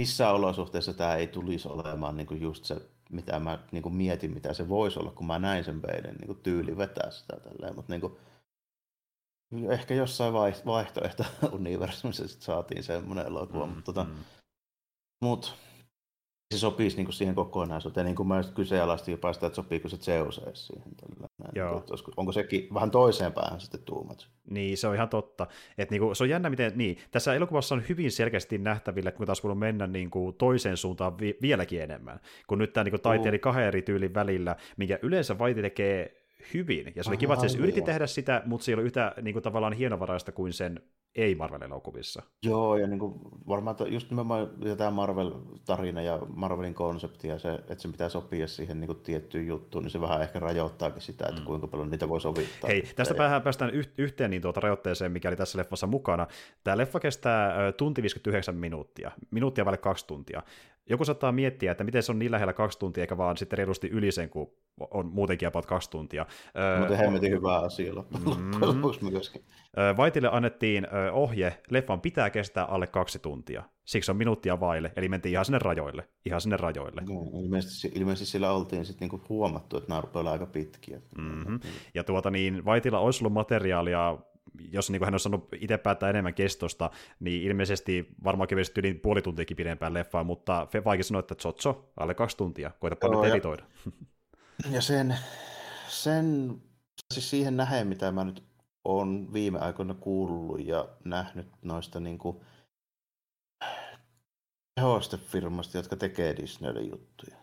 missään olosuhteessa tämä ei tulisi olemaan niin kuin just se, mitä mä niin kuin mietin, mitä se voisi olla, kun mä näin sen meidän niin kuin tyyli vetää sitä tälleen, mutta niin kuin, ehkä jossain vaihtoehto universumissa saatiin semmoinen elokuva, mutta se sopisi niin kuin siihen kokonaisuuteen, niin kuin mä kyseenalaistin jopa sitä, että sopiiko se Zeus edes siihen. Onko sekin vähän toiseen päähän sitten tuumat? Niin, se on ihan totta. Et niin kuin, se on jännä, miten niin. Tässä elokuvassa on hyvin selkeästi nähtävillä, kun taas voidaan mennä niin kuin toiseen suuntaan vieläkin enemmän, kun nyt tämä niin kuin taiteili kahden eri tyylin välillä, minkä yleensä Vaiti tekee hyvin. Ja se oli kiva, että se yritti tehdä sitä, mutta se ei ole yhtä niin kuin, tavallaan hienovaraista kuin sen ei-Marvel-elokuvissa. Joo, ja niin kuin varmaan just nimenomaan tämä Marvel-tarina ja Marvelin konsepti ja se, että sen pitää sopia siihen niin kuin tiettyyn juttuun, niin se vähän ehkä rajoittaakin sitä, että kuinka paljon niitä voi sovittaa. Hei, tästä päästään yhteen niin tuota rajoitteeseen, mikä oli tässä leffassa mukana. Tämä leffa kestää tunti 59 minuuttia vaille 2 tuntia. Joku saattaa miettiä, että miten se on niin lähellä 2 tuntia, eikä vaan sitten reilusti yli sen, kun on muutenkin about 2 tuntia. Mutta hemmetin hyvää asiaa loppujen lopuksi myöskin. Vaitille annettiin ohje, leffan pitää kestää alle 2 tuntia. Siksi on minuuttia vaille, eli mentiin ihan sinne rajoille. Ilmeisesti sillä oltiin sitten niinku huomattu, että nämä rupeaa aika pitkiä. Mm-hmm. Ja Vaitilla olisi ollut materiaalia, jos niin kuin hän on sanonut itse päättää enemmän kestosta, niin ilmeisesti varmaan kevyesti yli puoli tuntiakin pidempään leffaan, mutta vaikin sanoi, että tsotso, alle 2 tuntia, koitapa nyt editoida. Ja sen siis siihen nähden, mitä mä nyt olen viime aikoina kuullut ja nähnyt noista niinku tehostefirmasta, jotka tekee Disneylle juttuja.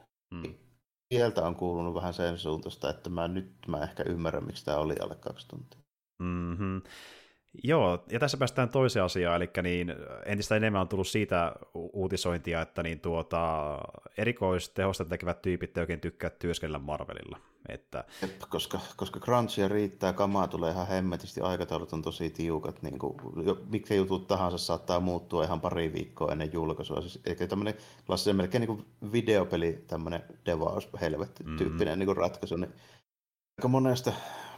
Sieltä on kuulunut vähän sen suuntaista, että mä ehkä ymmärrän, miksi tämä oli alle 2 tuntia. Mm-hmm. Joo, ja tässä päästään toiseen asiaan, eli niin entistä enemmän on tullut siitä uutisointia, että niin erikoistehosta tekevät tyypit oikein tykkää työskennellä Marvelilla. Että... koska crunchia riittää, kamaa tulee ihan hemmetisti, aikataulut on tosi tiukat, niin kuin, mitkä jutut tahansa saattaa muuttua ihan pari viikkoa ennen julkaisua. Siis, eli tämmöinen klassinen melkein niin kuin videopeli, tämmöinen devaus-helvetti-tyyppinen niin kuin ratkaisu, niin aika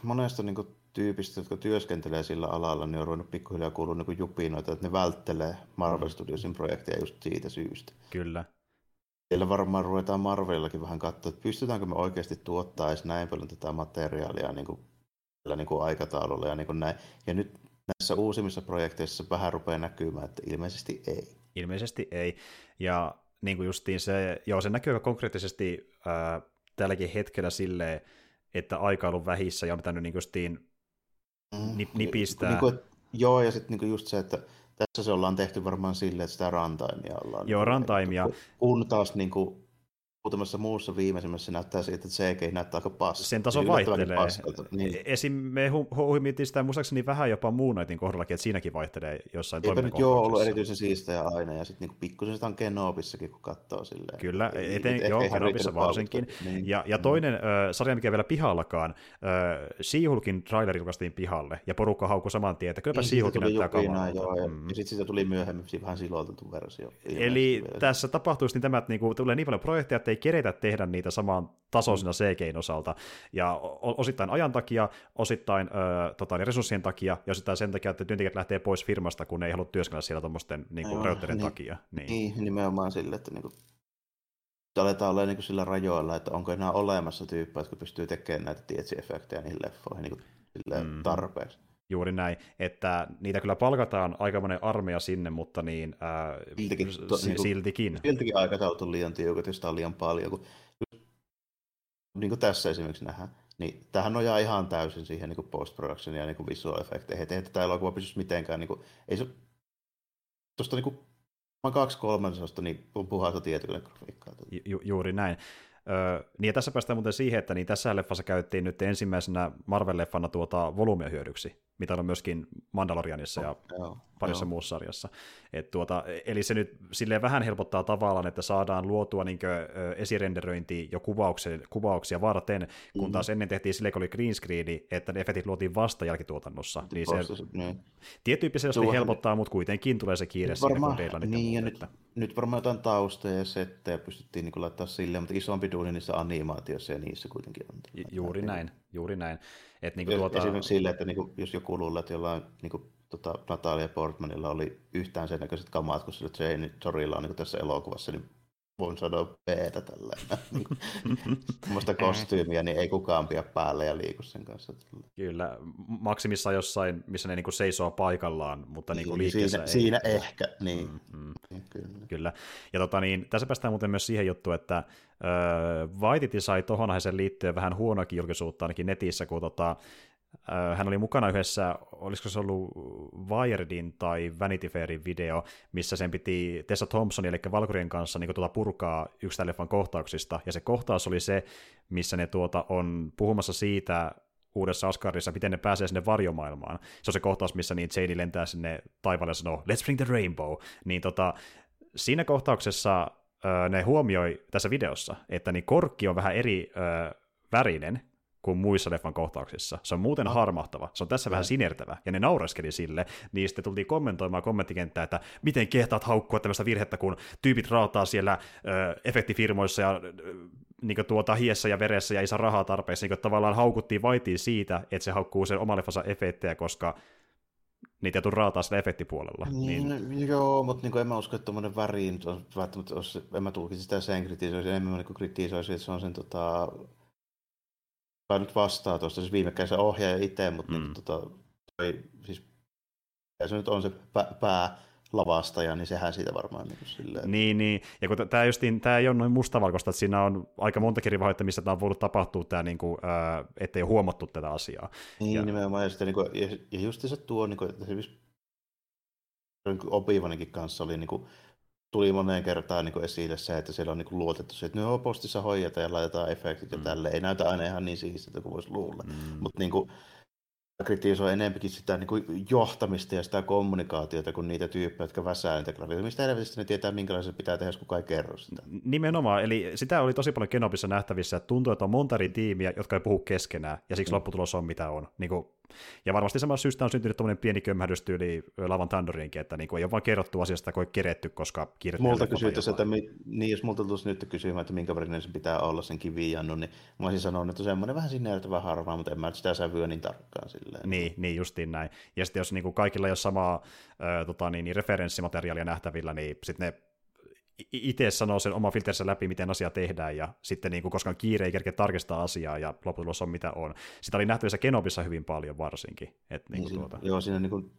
monesta niin kuin tyypistä, jotka työskentelee sillä alalla, niin on ruvennut pikkuhiljaa kuulua niin kuin jupinoita, että ne välttelee Marvel Studiosin projekteja just siitä syystä. Kyllä. Siellä varmaan ruvetaan Marvelillakin vähän katsoa, että pystytäänkö me oikeasti tuottaa edes näin paljon tätä materiaalia niin kuin aikataululla ja niin kuin näin. Ja nyt näissä uusimmissa projekteissa vähän rupeaa näkymään, että ilmeisesti ei. Ja niin kuin justiin se näkyy aika konkreettisesti tälläkin hetkellä silleen, että aikailun vähissä ja on pitänyt niin justiin nipistää. Joo, ja sitten niin just se, että tässä se ollaan tehty varmaan silleen, että sitä rantaimia ollaan. Joo, rantaimia. Kun taas niin kuin muutamassa muussa viimeisimmässä näyttää siltä, että CG näyttää aika paskalta. Sen taso vaihtelee. Niin. Esim. Me huimitiin sitä muistaakseni vähän jopa Moon Knightin kohdallakin, että siinäkin vaihtelee jossain toimintakohdauksessa. Joo, ollut erityisen siistejä aina, ja sitten niin pikkusen sitä on Kenopissakin, kun katsoo silleen. Kyllä, Kenobissa varsinkin. Niin. Ja toinen sarja, mikä vielä pihallakaan, She-Hulkin traileri julkaistiin pihalle, ja porukka haukui saman tien, että kylläpä She-Hulkin näyttää kamalta. Ja sitten siitä tuli myöhemmin vähän siloiltettu versio. Eli tässä tapahtuisi tulee niin paljon projekteja, ei keretä tehdä niitä samaan tasoisena CG:n osalta, ja osittain ajan takia, osittain resurssien takia, ja osittain sen takia, että työntekijät lähtee pois firmasta, kun ei halua työskennellä siellä tuommoisten rajoitteiden takia. Niin, nimenomaan sille, että aletaan olla sillä rajoilla, että onko enää olemassa tyyppejä, jotka pystyy tekemään näitä tietsi-efektejä niihin leffoihin tarpeeksi. Juuri näin, että niitä kyllä palkataan aikamoinen armeija sinne, mutta niin, siltikin aikataulut on liian tiukat, jos on liian paljon. Kun niin kuin tässä esimerkiksi nähdään, niin tämähän nojaa ihan täysin siihen niin kuin post-productionin ja niin kuin visual effekteihin. Että tämä elokuva pysyisi mitenkään, niin kuin, ei se tuosta niin kuin 2/3 niin on puhasta tietokoneen grafiikkaa. Juuri näin. Niin ja tässä päästään muuten siihen, että niin tässä leffassa käytettiin nyt ensimmäisenä Marvel-leffana tuota volyymiä hyödyksi, mitä on myöskin Mandalorianissa ja parissa muussa sarjassa. Et tuota, eli se nyt silleen vähän helpottaa tavallaan, että saadaan luotua niin kuin esirenderöintiä ja kuvauksia varten, kun taas ennen tehtiin silleen, kun oli green screeni, että ne efektit luotiin vasta jälkittuotannossa. Niin se tietyyppisesti helpottaa, mutta kuitenkin tulee se kiire siinä, kun teillä niitä muutetta. Nyt varmaan jotain taustoja ja settejä pystyttiin niin laittaa silleen, mutta isompi duuni niissä animaatioissa ja niissä kuitenkin on. Juuri näin. Et niin tuota... Esimerkiksi silleen, että niin kuin, jos joku luulee, että jollain niin Natalia Portmanilla oli yhtään sen näköiset kamat, kun sillä Jane Jorilla on niin tässä elokuvassa, niin voin sanoa B-tä tällä. Semmoista kostyymiä, niin ei kukaan pidä päälle ja liiku sen kanssa. Kyllä, maksimissa jossain, missä ne niinku seisoo paikallaan, mutta niinku liikkeessä ei. Siinä ehkä, niin. Kyllä. Ja tässä päästään muuten myös siihen juttuun, että Waititi sai tohon aiheeseen liittyen vähän huonoakin julkisuutta ainakin netissä, kun hän oli mukana yhdessä, olisiko se ollut Wiredin tai Vanity Fairin video, missä sen piti Tessa Thompsonin, eli Valkyrien kanssa niin purkaa yksi tämän leffan kohtauksista, ja se kohtaus oli se, missä ne on puhumassa siitä uudessa Asgardissa, miten ne pääsee sinne varjomaailmaan. Se on se kohtaus, missä niin Jane lentää sinne taivaalle ja sanoo, let's bring the rainbow. Niin siinä kohtauksessa ne huomioi tässä videossa, että niin korkki on vähän eri värinen, kuin muissa leffan kohtauksissa. Se on muuten harmahtava, se on tässä vähän sinertävä, ja ne naureskeli sille, niin sitten tultiin kommentoimaan kommenttikenttää, että miten kehtaat haukkua tällaista virhettä, kun tyypit raataa siellä efektifirmoissa ja niin hiessä ja veressä ja ei saa rahaa tarpeeksi, niin tavallaan haukuttiin Vaitiin siitä, että se haukkuu sen oman leffansa efektejä, koska niitä tuu raataa sillä efektipuolella. Niin. Joo, mutta niin en mä usko, että tuommoinen väri nyt on välttämättä, en mä tulkisi sitä sen kritisoisi, enemmän niin kritisoisi, että se on sen kai nyt vastaa tuosta, siis viime kädessä ohjaaja itse, mutta niin, siis, se nyt on se päälavastaja, niin sehän siitä varmaan niin silleen. Niin, ja kun tämä ei ole noin mustavalkoista, että siinä on aika montakin rivahetta, missä tämä on voinut tapahtua, tämä, niin kuin, ettei ole huomattu tätä asiaa. Niin, nimenomaan, ja sitten niin kuin, ja just se tuo, niin kuin, että se Obi-Waninkin kanssa oli niin kuin, tuli moneen kertaan niin esille se, että siellä on niin luotettu se, että ne on postissa hoideta ja laitetaan efektit ja tälle. Ei näytä aina ihan niin siistiltä kuin voisi luulla. Mutta niin kritisoi enempikin sitä niin johtamista ja sitä kommunikaatiota kuin niitä tyyppejä, jotka väsää niitä grafiikkoja. Mistä helvetistä ne tietää, minkälaisia pitää tehdä, jos kukaan ei kerro sitä. Nimenomaan. Eli sitä oli tosi paljon Kenobissa nähtävissä, että tuntuu, että on monta eri tiimiä, jotka ei puhu keskenään, ja siksi lopputulos on mitä on. Niin kuin... Ja varmasti samassa syystä on syntynyt tuommoinen pieni kömmähdystyyli Love and Thunderinkin, että niin kuin ei ole vaan kerrottu asiasta, kun ei keretty, koska kirjoittaa. Multa kysyttäisiin, että jos multa tulisi nyt kysymään, että minkä värinen sen pitää olla sen kivijannu, niin mä olisin sanonut, että semmoinen vähän sinertävä harvaa, mutta en mä sitä sävyä niin tarkkaan silleen. Niin, justiin näin. Ja sitten jos niin kuin kaikilla ei ole samaa referenssimateriaalia nähtävillä, niin sitten ne itse sanoo sen oman filterinsä läpi, miten asia tehdään, ja sitten niin kuin koskaan kiire ei kerkeä tarkistaa asiaa, ja lopputulos on mitä on. Sitä oli nähtävissä Kenobissa hyvin paljon varsinkin. Et niin kuin Joo, siinä niin kuin,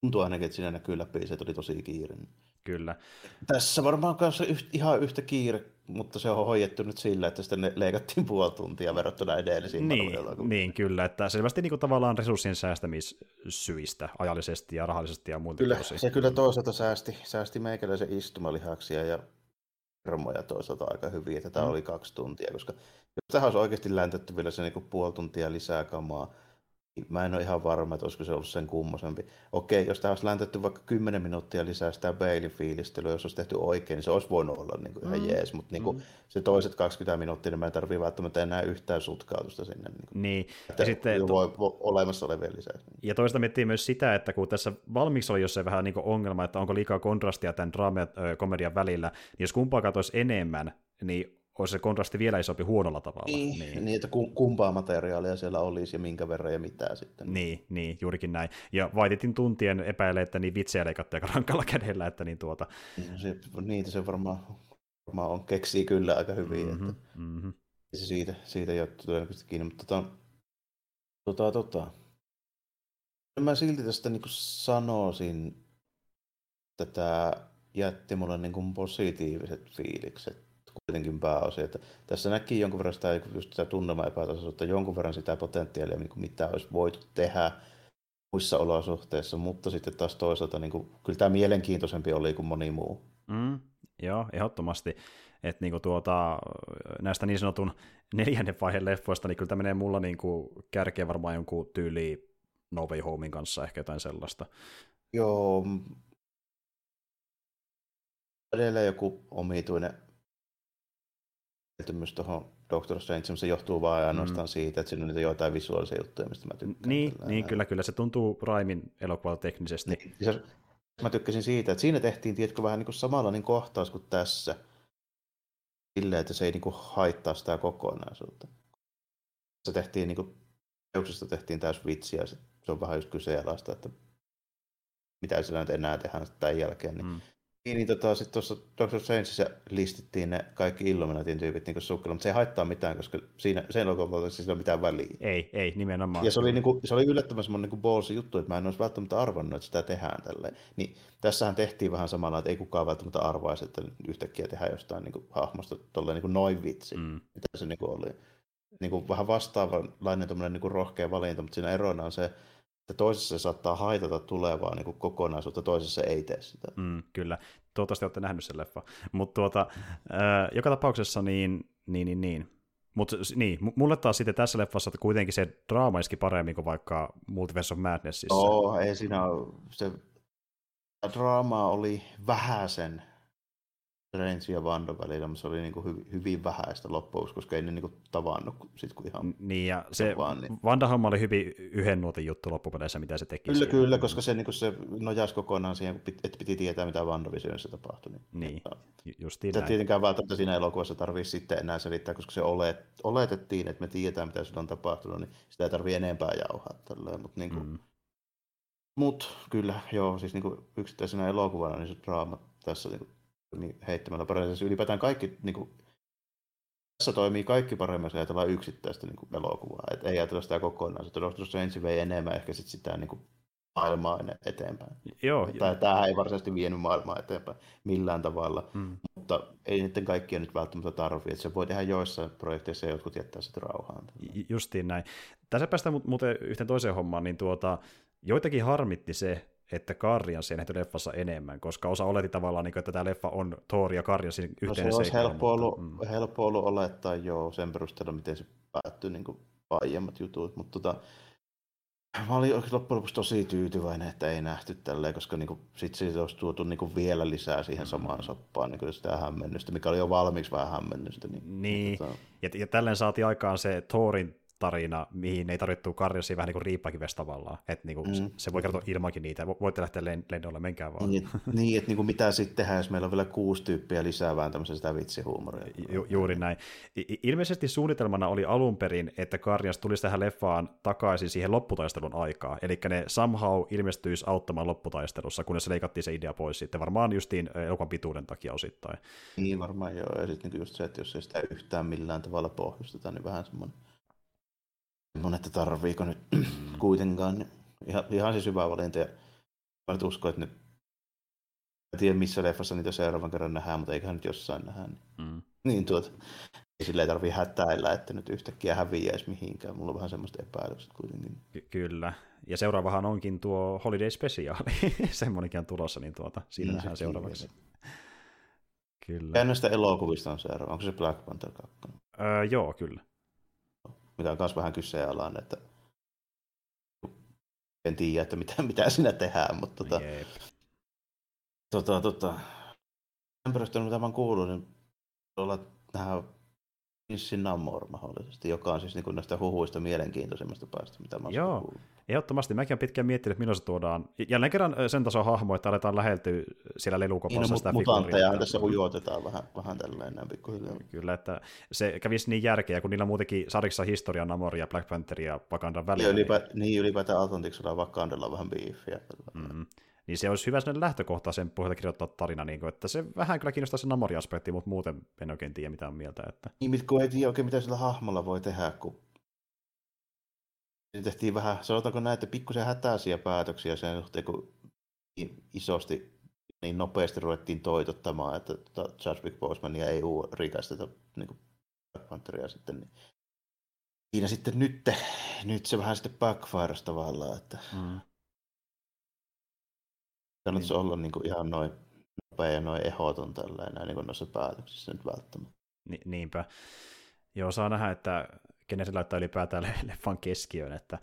tuntuu ainakin, että siinä näkyy läpi, se oli tosi kiire. Kyllä. Tässä varmaan kanssa ihan yhtä kiire, mutta se on hoidettu nyt sillä, että sitten leikattiin puoli tuntia verrattuna edellisiin palveluihin. Niin, kyllä, että selvästi niin kuin tavallaan resurssien säästämissyistä ajallisesti ja rahallisesti ja muilta. Kyllä, se kyllä toisaalta säästi meikäläisen istumalihaksia ja hermoja toisaalta aika hyvin, että tämä oli 2 tuntia, koska jos tähän olisi oikeasti läntetty vielä se niin kuin puoli tuntia lisää kamaa, mä en ole ihan varma, että olisiko se ollut sen kummosempi. Okei, jos tämä olisi läntetty vaikka 10 minuuttia lisää sitä Bailey-fiilistelyä, jos olisi tehty oikein, niin se olisi voinut olla niin kuin ihan jees, mutta niin kuin se toiset 20 minuuttia, niin mä en tarvitse välttämättä enää yhtään sutkautusta sinne. Niin. Ja sitten voi olemassa olevia lisää. Ja toista miettii myös sitä, että kun tässä valmiiksi oli jossain vähän niin kuin ongelma, että onko liikaa kontrastia tämän draaman ja komedian välillä, niin jos kumpaa katsoisi enemmän, niin olisi se kontrasti vielä isompi huonolla tavalla. Niin, että kumpaa materiaalia siellä olisi ja minkä verran ja mitä sitten. Niin, juurikin näin. Ja Waititin tuntien epäilee, että niin vitsejä leikattiin aika rankalla kädellä, että niin tuota. Niitä se varmaan on, keksii kyllä aika hyvin. Että se siitä ei ole todennäköisesti kiinni, mutta mä silti tästä niin kuin sanoisin, että tämä jätti mulle niin kuin positiiviset fiilikset. kuitenkin pääosin. Että tässä näki jonkun verran sitä tunnelman epätasaisuutta, jonkun verran sitä potentiaalia, niin kuin mitä olisi voitu tehdä muissa olosuhteissa, mutta sitten taas toisaalta niin kuin, kyllä tämä mielenkiintoisempi oli kuin moni muu. Mm, joo, ehdottomasti. Että niinku näistä niin sanotun 4. vaiheen leffoista, niin kyllä tämä menee mulla niinku kärkeen varmaan jonkun tyyliin No Way Homein kanssa, ehkä jotain sellaista. Joo. Edelleen joku omituinen mieltymys tuohon Doctor Strange, se johtuu vaan ainoastaan siitä, että siinä on niitä joitain visuaalisia juttuja, mistä mä tykkään. Niin kyllä, se tuntuu Raimin elokuvalta teknisesti. Niin, siis mä tykkäsin siitä, että siinä tehtiin tietkö vähän niinku samanlainen kohtaus kuin tässä. Silleen, että se ei niinku haittaa sitä kokonaisuutta. Se tehtiin niinku teuksesta tehtiin täys vitsiä, se on vähän just kyseenalaista, että mitä sillä nyt enää tehdään tämän jälkeen. Niin, sitten tuossa Doctor Strangeissa listittiin ne kaikki Illuminatin tyypit niinku sukkilla, mutta se ei haittaa mitään, koska siinä sen logovalta siis ei ole mitään väliä. Ei nimenomaan. Ja se oli niinku se oli yllättävän semmoinen niinku ballsi juttu, että mä en olisi välttämättä arvannut, että sitä tehdään tälleen. Niin tässähän tehtiin vähän samalla, että ei kukaan välttämättä arvaisi, että yhtäkkiä tehdään jostain niinku hahmosta tolleen niinku noin vitsi. Mitä se niinku oli. Niinku vähän vastaavanlainen tommoinen niinku rohkea valinta, mutta siinä erona on se, että toisessa se saattaa haitata tulevaa niin kokonaisuutta, toisessa ei tee sitä. Kyllä, toivottavasti olette nähnyt sen leffan. Mutta joka tapauksessa niin. Mutta niin, mulle taas sitten tässä leffassa, että kuitenkin se draama iski paremmin kuin vaikka Multiverse of Madnessissä. Joo, ei siinä se draama oli vähäsen Range ja Vandon välillä, mutta se oli niin kuin hyvin vähäistä loppuksi, koska ei ne niin kuin tavannut sit kun ihan... Niin, ja se Vanda-homma oli hyvin yhden nuotin juttu loppupeleissä, mitä se teki. Kyllä, koska se, niin kuin se nojasi kokonaan siihen, että piti tietää, mitä Vandovisioissa tapahtui. Niin, justiin näin. Tietenkään välttämättä siinä elokuvassa tarvii sitten enää selittää, koska se oletettiin, että me tiedetään, mitä sillä on tapahtunut, niin sitä ei tarvii enempää jauhaa. Mutta niin kuin... kyllä, joo, siis niin kuin yksittäisenä elokuvana niin se draama tässä... Niin kuin heittämällä paremmin. Siis ylipäätään kaikki, niin kuin, tässä toimii kaikki paremmin, jos ajatellaan yksittäistä niin kuin elokuvaa. Et ei ajatella sitä kokonaan. Doctor Strange vei enemmän ehkä sit sitä niin kuin maailmaa eteenpäin. Joo, tämähän ei varsinaisesti vienyt maailmaa eteenpäin millään tavalla, mutta ei niiden kaikkia nyt välttämättä tarvitse. Se voi tehdä joissain projekteissa ja jotkut jättää sitä rauhaan. Justiin näin. Tässä päästään muuten yhteen toiseen hommaan, niin joitakin harmitti se, että Guardiansia nähty leffassa enemmän, koska osa oleti tavallaan, että tämä leffa on Thor ja Guardiansin yhteinen seikka. Se olisi helppo ollut olettaa jo sen perusteella, miten se päättyi niin kuin aiemmat jutut, mutta mä olin loppujen lopuksi tosi tyytyväinen, että ei nähty tälleen, koska niin sitten siitä olisi tuotu niin vielä lisää siihen samaan soppaan niin sitä hämmennystä, mikä oli jo valmiiksi vähän hämmennystä. Ja tälleen saatiin aikaan se Thorin tarina, mihin ei tarvittu Guardiansia vähän niin kuin riippakivestä tavallaan, että niin kuin se voi kertoa ilmankin niitä, voitte lähteä lennolle, menkää vaan. Niin, että niin kuin mitä sitten tehdään, jos meillä on vielä 6 tyyppiä lisää vähän tämmöistä sitä vitsihuumoria. Juuri näin. Ilmeisesti suunnitelmana oli alun perin, että Guardians tulisi tähän leffaan takaisin siihen lopputaistelun aikaan, eli ne somehow ilmestyisi auttamaan lopputaistelussa, kunnes leikattiin se idea pois sitten, varmaan justiin elokuvan pituuden takia osittain. Niin, varmaan joo, ja sitten just se, että jos ei sitä yhtään millään tavalla pohjusteta, niin vähän semmoinen että tarviiko nyt kuitenkaan. Niin ihan siis hyvä valinta. Ja mä nyt uskon, että nyt en tiedä missä leffassa niitä seuraavan kerran nähdään, mutta eiköhän nyt jossain nähdä. Niin sillä ei tarvitse hätäillä, että nyt yhtäkkiä häviäisi mihinkään. Mulla on vähän semmoista epäilystä kuitenkin. Kyllä. Ja seuraavahan onkin tuo Holiday Special. Semmoinenkin on tulossa, niin siinä nähdään seuraavaksi. Kyllä. Ja näistä elokuvista on seuraava. Onko se Black Panther 2? Joo, kyllä. Mikä on myös vähän kyseenalainen, että en tiedä, että mitä siinä tehdään, mutta ympäristön, mitä mä oon kuullut, niin ollaan tähän Prinssin Namor mahdollisesti, joka on siis niin kuin näistä huhuista mielenkiintoisemmasta päästä, mitä mä oon kuullut. Ehdottomasti. Mäkin olen pitkään miettinyt, että milloin se tuodaan. Jälleen kerran sen tason hahmo, että aletaan läheltyä siellä lelukopassa sitä figuuria. Ja tässä ujuotetaan vähän tälleen näin pikkuhiljaa. Kyllä, että se kävisi niin järkeä, kun niillä muutenkin sarjassa historia Namoria, Black Pantheria ja Wakandan välillä. Ylipäätään Atlantiksella ja Wakandalla vähän biifiä. Niin se olisi hyvä sinne lähtökohtaisen pohjalta kirjoittaa tarina, niin kuin, että se vähän kyllä kiinnostaa se Namori-aspekti, mutta muuten en oikein tiedä mitään mieltä. Että... Niin, kun ei tiedä oikein mitä sillä hahmolla voi tehdä, kun se tehtiin vähän, sanotaanko näin, että pikkusen hätäisiä päätöksiä sen suhteen, kun isosti niin nopeasti ruvettiin toitottamaan, että Chadwick Bosemania ei rikasteta niinku Black Pantheria sitten. Niin. Siinä sitten nyt se vähän sitten backfires tavallaan, että kannattaa se olla niinku ihan noin nopea ja noin ehdoton tällä enää niinku noissa päätöksissä nyt välttämättä. Niinpä. Joo, saa nähdä, että kenen se laittaa ylipäätään leffan keskiöön, että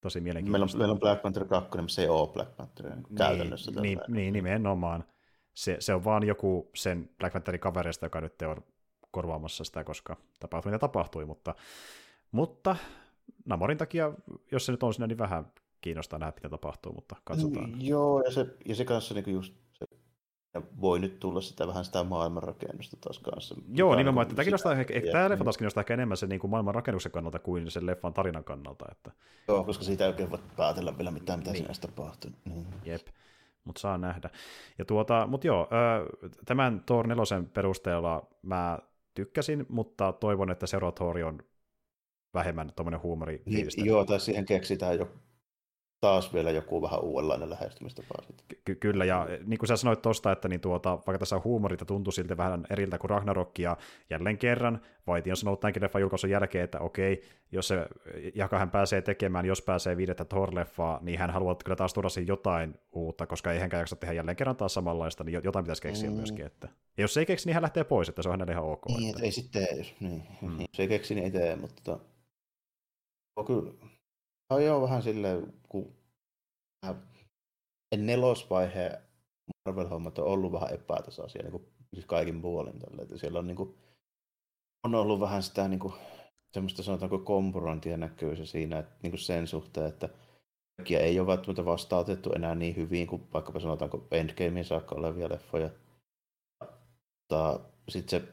tosi mielenkiintoista. Meillä on Black Panther 2, mutta se ei ole Black Panther käytännössä. Niin, nimenomaan. Se on vaan joku sen Black Pantherin kavereista, joka nyt on korvaamassa sitä, koska tapahtui mitä tapahtui, mutta Namorin takia, jos se nyt on siinä, niin vähän kiinnostaa nähdä, mitä tapahtuu, mutta katsotaan. Joo, ja se kanssa niinku just voi nyt tulla sitä vähän sitä maailmanrakennusta taas kanssa. Joo, nimenomaan, että tämä leffa taas kiinnostaa ehkä enemmän sen niin maailmanrakennuksen kannalta kuin sen leffan tarinan kannalta. Että... Joo, koska siitä ei oikein voi päätellä vielä mitään, mitä sinänsä tapahtuu. Niin. Jep, mutta saa nähdä. Mutta joo, tämän Thor 4 perusteella mä tykkäsin, mutta toivon, että seuraava Thor on vähemmän tuommoinen huumori. Joo, tai siihen keksitään jo taas vielä joku vähän uudenlainen lähestymistapa. Kyllä, ja niin kuin sä sanoit tuosta, että niin vaikka tässä on huumorita, tuntuu silti vähän eriltä kuin Ragnarok, ja jälleen kerran, Vaiti on sanonut tämänkin leffan julkaisun jälkeen, että okei, jos se jaka hän pääsee tekemään, jos pääsee 5. Thor-leffaa, niin hän haluaa kyllä taas tuoda siihen jotain uutta, koska ei hänkään jaksa tehdä jälleen kerran taas samanlaista, niin jotain pitäisi keksiä myöskin. Että. Ja jos se ei keksi, niin hän lähtee pois, että se on hänelle ihan ok. Niin, että ei sitten niin. Jos ei keksi, niin ei tee, mutta kyllä. No joo, vähän silleen, kun nelosvaiheen Marvel-hommat on ollut vähän epätasaisia niin kuin kaikin puolin. Tälle. Siellä on, niin kuin, on ollut vähän sitä niin kuin, semmoista sanotaanko kompurointia näkyy se siinä että, niin kuin sen suhteen, että kaikkia ei ole välttämättä vastautettu enää niin hyvin kuin vaikkapa sanotaanko Endgamein saakka olevia leffoja. Sitten se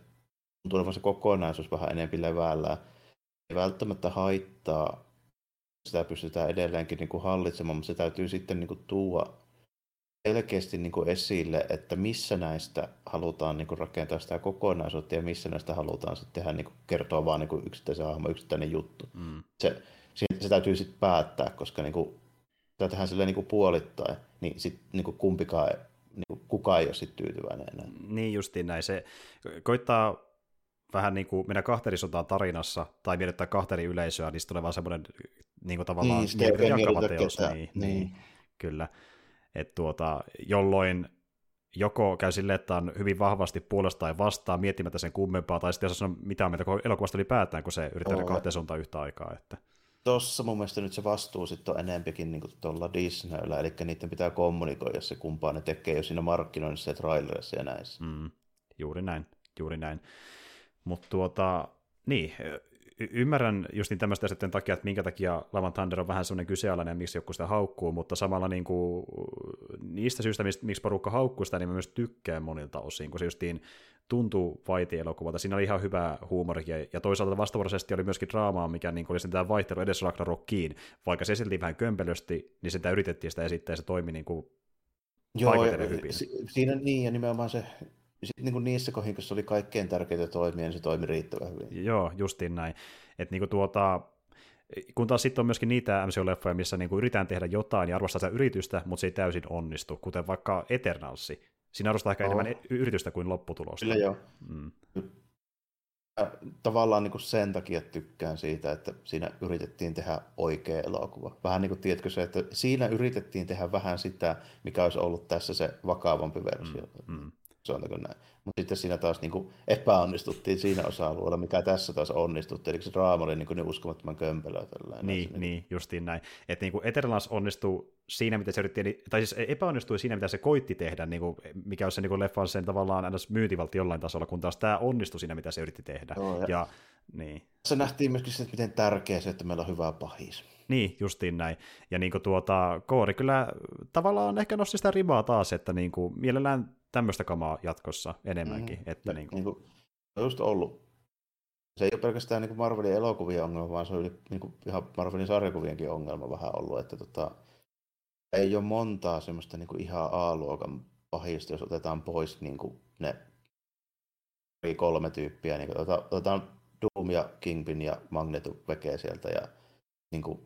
tuntuu olevan se kokonaisuus vähän enemmän levällään. Ei välttämättä haittaa. Sitä pystytään edelleenkin niin kuin hallitsemaan, mutta se täytyy sitten niin kuin tuoda selkeästi niin kuin esille, että missä näistä halutaan niin kuin rakentaa sitä kokonaisuutta ja missä näistä halutaan sitten tehdä, niin kuin kertoa vaan niin kuin yksittäisen hahmon yksittäinen juttu. Se täytyy sitten päättää, koska niin kuin, sitä tehdään silleen niin kuin puolittain, niin sitten niin kuin kumpikaan, niin kuin kukaan ei ole sitten tyytyväinen enää. Niin justiin näin. Se koittaa vähän niin kuin mennä kahteen sotaan tarinassa tai mietittää kahteen yleisöä, niin tulee vaan semmoinen niin tavallaan jakava teos. Niin. Kyllä. Et jolloin joko käy silleen, että on hyvin vahvasti puolesta tai vastaan miettimättä sen kummempaa, tai sitten jos on mitään mieltä elokuvasta ylipäätään, kun se yrittää kahteen suuntaan yhtä aikaa. Että. Tuossa mun mielestä nyt se vastuu sitten on enempikin niin tuolla Disneyllä, eli niiden pitää kommunikoida se kumpaa ne tekee jo siinä markkinoinnissa ja trailerissa ja näissä. Juuri näin. Mutta niin, ymmärrän just niin tämmöistä sitten takia, että minkä takia Love and Thunder on vähän semmoinen kyseenalainen ja miksi joku sitä haukkuu, mutta samalla niin kuin, niistä syystä, miksi porukka haukkuu sitä, niin mä myös tykkään monilta osin, kun se justiin tuntuu vaitielokuvalta. Siinä oli ihan hyvää huumoria ja toisaalta vastavuoroisesti oli myöskin draamaa, mikä niin oli sen tämä vaihtelu edes Ragnarokkiin, vaikka se esiteltiin vähän kömpelösti, niin sitä yritettiin sitä esittää ja se toimi niin kuin paikotellen hyvin. Siinä niin ja nimenomaan se... Sitten niin niissä kohdissa, kun se oli kaikkein tärkeintä toimia, niin se toimi riittävän hyvin. Joo, justiin näin. Et niin kun taas sitten on myöskin niitä MCU-leffoja, missä niin yritetään tehdä jotain ja arvostaa sitä yritystä, mutta se ei täysin onnistu, kuten vaikka Eternalsi. Siinä arvostaa ehkä enemmän yritystä kuin lopputulosta. Kyllä joo. Tavallaan niin sen takia tykkään siitä, että siinä yritettiin tehdä oikea elokuva. Vähän niin kuin tiedätkö se, että siinä yritettiin tehdä vähän sitä, mikä olisi ollut tässä se vakavampi versio. Mutta sitten siinä taas niinku epäonnistuttiin siinä osa-alueella, mikä tässä taas onnistuttiin, eli se draama oli niinku niin uskomattoman kömpelöä. Niin, justiin näin. Että niinku Eternals onnistui siinä, mitä se yritti, tai siis epäonnistui siinä, mitä se koitti tehdä, niinku, mikä olisi se niinku leffan sen tavallaan aina myyntivaltti jollain tasolla, kun taas tämä onnistui siinä, mitä se yritti tehdä. Joo, ja niin. Se nähtiin myöskin se, miten tärkeää se, että meillä on hyvä pahis. Niin, justiin näin. Ja niinku Koori kyllä tavallaan ehkä nosti sitä rimaa taas, että niinku mielellään tämmöistä kamaa jatkossa enemmänkin. Että niin kuin on just ollut. Se ei ole pelkästään niin kuin Marvelin elokuvien ongelma, vaan se on niin kuin ihan Marvelin sarjakuvienkin ongelma vähän ollut, että ei ole montaa semmoista niin kuin ihan A-luokan pahista, jos otetaan pois niin kuin ne kolme tyyppiä. Niin kuin, otetaan Doom ja Kingpin ja Magneto vekee sieltä ja niin kuin,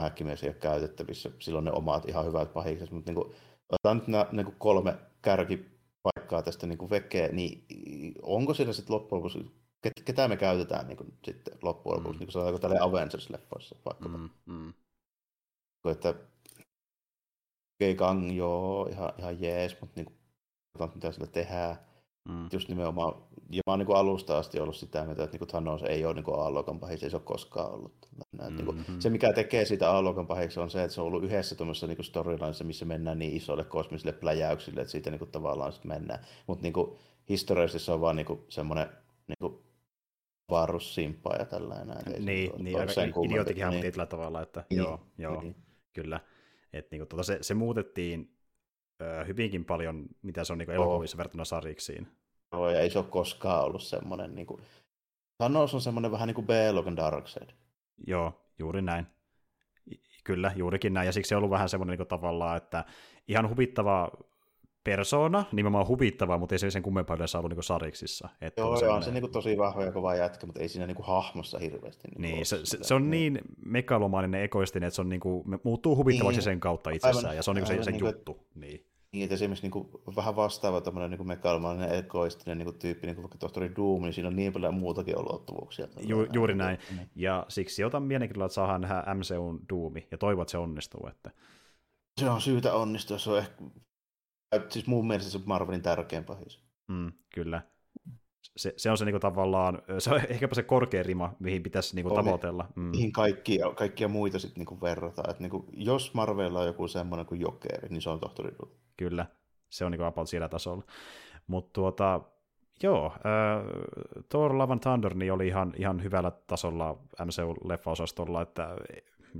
häkkimies ei ole käytettävissä. Silloin ne omat ihan hyvät pahikset, mutta niin kuin, otan nyt niin kolme kärkipaikkaa tästä niin vekeä, niin onko siellä sitten loppujen lopuksi, ketä me käytetään niin sitten loppujen lopuksi, niin sanotaanko tälleen Avengers-leffoissa vaikka. Että Kang, joo, ihan jees, mutta niin kuin, mitä sillä tehdään. Just nimenomaan, ja mä oon niin alusta asti ollut sitä mieltä, että niin Thanos ei ole niin A-luokan pahiksi, ei se ole koskaan ollut. Se, mikä tekee siitä A-luokan pahiksi, on se, että se on ollut yhdessä tuommoisessa niin storylineissa, missä mennään niin isoille kosmisille pläjäyksille, että siitä niin tavallaan sitten mennään. Mutta niin historiallisesti se on vaan niin semmoinen niin varussimpaa ja tällainen. Niin, idiotikin ihan tietyllä tavalla, että joo, kyllä. Että niinku se muutettiin hyvinkin paljon, mitä se on niinku elokuvissa verrattuna sariksiin. Joo, ja ei se ole koskaan ollut semmoinen niinku... Thanos on semmoinen vähän niinku B-luokan Darkseid. Joo, juuri näin. Kyllä, juurikin näin. Ja siksi se on ollut vähän semmoinen niinku tavallaan, että ihan huvittava persona, nimenomaan huvittava, mutta ei se sen kummempaa yleensä ollut niinku sariksissa. Että joo, on semmoinen... se on niinku tosi vahva ja kova jätkä, mutta ei siinä niinku hahmossa hirveästi. Niinku niin, se on niin megalomaaninen egoistinen, että se on niinku, muuttuu huvittavaksi niin sen kautta itsessään, aivan, ja se on niinku se juttu. Niin, että esimerkiksi niinku vähän vastaava tämmöinen niinku megalomaaninen egoistinen niinku tyyppi, niinku vaikka tohtori Doom, niin siinä on niin paljon muutakin ulottuvuuksia. Juuri näin, ja siksi otan mielenkiinnolla, että saadaan nähdä MCUn Doomi, ja toivon, että se onnistuu. Että... Se on syytä onnistua, se on ehkä... Siis mun mielestä se on Marvelin tärkein pahis. Kyllä. Se on se niinku tavallaan, se on ehkäpä se korkein rima, mihin pitäisi niinku tavoitella. Mihin kaikkia muita sitten niinku verrataan. Et niinku, jos Marvelilla on joku semmoinen kuin Jokeri, niin se on tohtori Doom. Kyllä, se on niinku about siellä tasolla. Mutta Thor Love and Thunder niin oli ihan hyvällä tasolla MCU-leffa-osastolla, että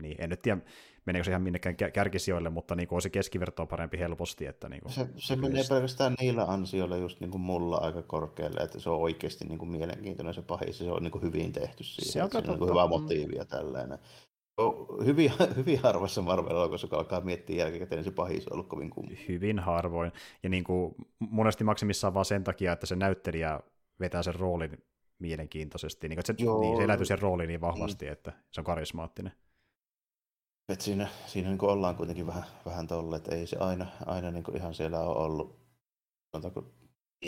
niin, en nyt tiedä, meneekö se ihan minnekään kärkisijoille, mutta niin on se keskivertoa parempi helposti. Että niin se menee pelkästään niillä ansioilla just niin kuin mulla aika korkealle, että se on oikeasti niin kuin mielenkiintoinen se pahis, se on niin kuin hyvin tehty siihen, se on, siinä on niin hyvä motiivi ja tällainen. Hyvin harvassa Marvel-elokuvassa, kun alkaa miettiä jälkikäteen, niin se pahis on ollut kovin kummin. Hyvin harvoin, ja niin kuin monesti maksimissaan vaan sen takia, että se näyttelijä vetää sen roolin mielenkiintoisesti, niin että se eläytyy sen rooliin niin vahvasti, että se on karismaattinen. Et siinä niin kuin ollaan kuitenkin vähän tolle, että ei se aina niin kuin ihan siellä ole ollut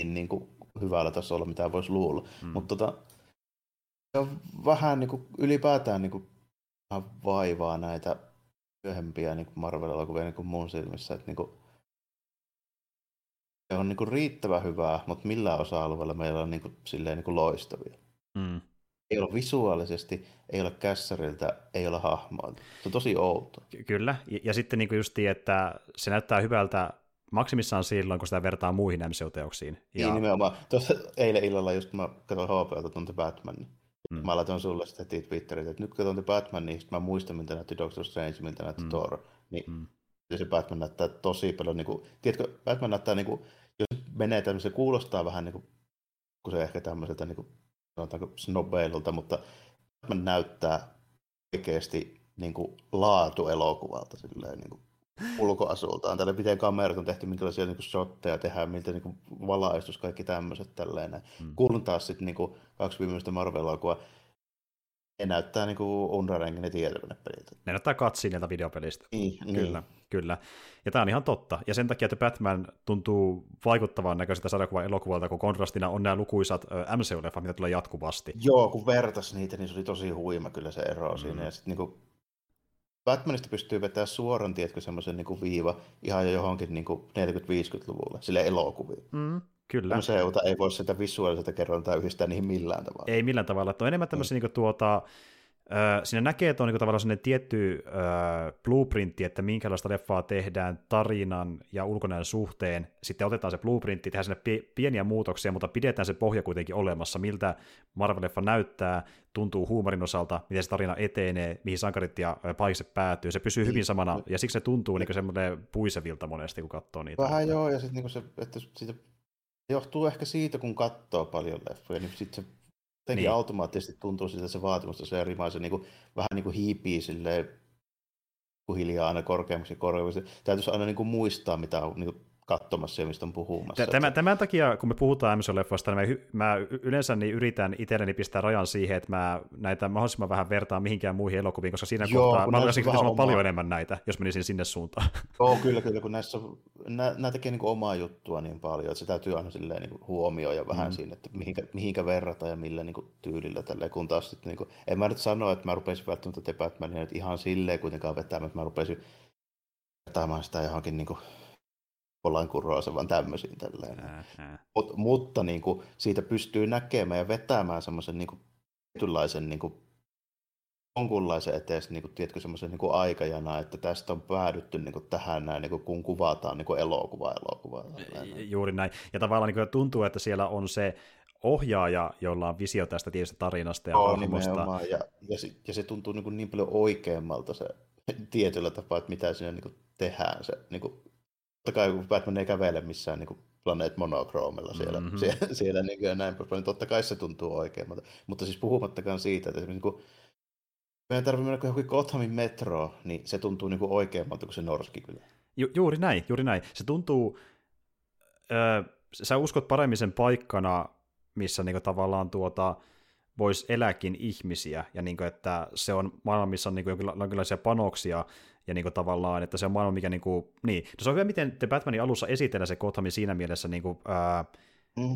niin kuin hyvällä tasolla, mitä voisi luulla. Mutta se on vähän niin kuin, ylipäätään niin kuin, vaivaa näitä myöhempiä niin kuin Marvel-elokuvia niin kuin mun silmissä. Että, niin kuin, se on niin kuin, riittävän hyvää, mutta millään osa-alueella meillä on niin kuin, silleen, niin kuin loistavia. Ei ole visuaalisesti, ei ole kässäriltä, ei ole hahmoa. Se on tosi outo. Kyllä, ja sitten niin kuin justiin, että se näyttää hyvältä maksimissaan silloin, kun sitä vertaa muihin MCU-teoksiin. Ja... Niin nimenomaan. Tuossa eilen illalla just mä katsoin HBO:lta tuon The Batmanin. Mä laitan sulle sitä Twitteriin, että nyt katson The Batmanin, niin sitten mä muistan, mitä näytti Doctor Strange, mitä näytti Thor. Niin se Batman näyttää tosi paljon, niin kuin, tiedätkö, Batman näyttää, niin kuin, jos menee tämmöisen, se kuulostaa vähän niin kuin, kun se ehkä tämmöiseltä niin kuin, sanotaanko snobeilulta, mutta Batman näyttää oikeasti niin kuin laatuelokuvalta silleen, niin kuin ulkoasultaan. Tällä miten kamerat on tehty, minkälaisia niin kuin shotteja tehdään, miltä niin kuin valaistus, kaikki tämmöiset tälleen. Kun taas sitten niin kuin kaksi viimeistä Marvel-elokuvaa, ne näyttää niin kuin Unreal-enginen tietokonepeliltä. Ne näyttää katsinilta videopelistä. Kyllä. Ja tämä on ihan totta. Ja sen takia, että Batman tuntuu vaikuttavan näköiseltä sarjakuvan elokuvalta, kun kontrastina on nämä lukuisat MCU-leffat, mitä tulee jatkuvasti. Joo, kun vertasi niitä, niin se oli tosi huima kyllä se ero siinä. Ja sit, niin kuin, Batmanista pystyy vetämään suoran, tiedätkö, semmoisen niin kuin viiva ihan jo johonkin niin kuin 40-50-luvulle, silleen elokuviin. Kyllä. MCUta ei voi sitä visuaaliselta kerrontaa yhdistää niihin millään tavalla. Ei millään tavalla. Että on enemmän tämmöisiä niin kuin, siinä näkee, että on niin tavallaan sellainen tietty blueprintti, että minkälaista leffaa tehdään tarinan ja ulkonäön suhteen. Sitten otetaan se blueprintti, tehdään sinne pieniä muutoksia, mutta pidetään se pohja kuitenkin olemassa, miltä Marvel-leffa näyttää, tuntuu huumorin osalta, miten se tarina etenee, mihin sankarit ja pahikset päätyy. Se pysyy hyvin samana, ja siksi se tuntuu niin semmoinen puisevilta monesti, kun katsoo niitä. Vähän joo, ja sitten niin että siitä johtuu ehkä siitä, kun katsoo paljon leffoja, niin sitten se jotenkin automaattisesti tuntuu siltä, että se vaatimusta se rimaa, se niinku, vähän niin kuin hiipii silleen, hiljaa aina korkeammaksi ja korkeammaksi. Täytyisi aina niinku muistaa, mitä on niinku katsomassa ja mistä on puhumassa. Tämän takia, kun me puhutaan MCU-leffoista, niin mä yleensä niin yritän itselleni pistää rajan siihen, että mä näitä mahdollisimman vähän vertaan mihinkään muihin elokuviin, koska siinä kohtaa mä olisin paljon enemmän näitä, jos menisin sinne suuntaan. Joo, kyllä, kun nämä tekee niin kuin omaa juttua niin paljon, että se täytyy aina silleen niin kuin huomioida vähän siinä, että mihinkä verrata ja millä niin kuin tyylillä tälleen, kun taas sitten niin kuin, en mä nyt sano, että mä rupesin välttämättä Batmania nyt ihan silleen kuitenkaan vetämään, että mä rupesin vetämään sitä johonkin niin kuin ollaan kurroissa, vaan tämmöisiin tälleen. Mutta niin kuin, siitä pystyy näkemään ja vetämään semmoisen niin kuin tietynlaisen niin kuin, jonkunlaisen eteessä, niin kuin, tiedätkö, semmoisen niin kuin aikajana, että tästä on päädytty niin kuin, tähän näin, niin kuin, kun kuvataan niin kuin elokuvaa. Juuri näin. Ja tavallaan niin kuin, tuntuu, että siellä on se ohjaaja, jolla on visio tästä tietystä tarinasta ja ohjelmasta. Ja se tuntuu niin kuin, niin paljon oikeammalta se tietyllä tapaa, että mitä siinä niin kuin, tehdään se niin kuin, totta kai, kun Batman ei kävele missään niin planeet monokroomilla siellä niin kuin, ja näin poispäin, niin totta kai se tuntuu oikeammalta. Mutta siis puhumattakaan siitä, että esimerkiksi niin meidän tarvitsee mennä johonkin Gothamin metroon, niin se tuntuu niin oikeammalta kuin se Norski kyllä. Juuri näin. Se tuntuu, sä uskot paremmin sen paikkana, missä niin kuin, tavallaan voisi elääkin ihmisiä, ja niin kuin, että se on maailma, missä on niin kuin, jonkinlaisia panoksia, ja niin kuin tavallaan, että se on maailma, mikä niin kuin, niin. No se on hyvä, miten te Batmanin alussa esitellään se Gotham siinä mielessä, niin kuin,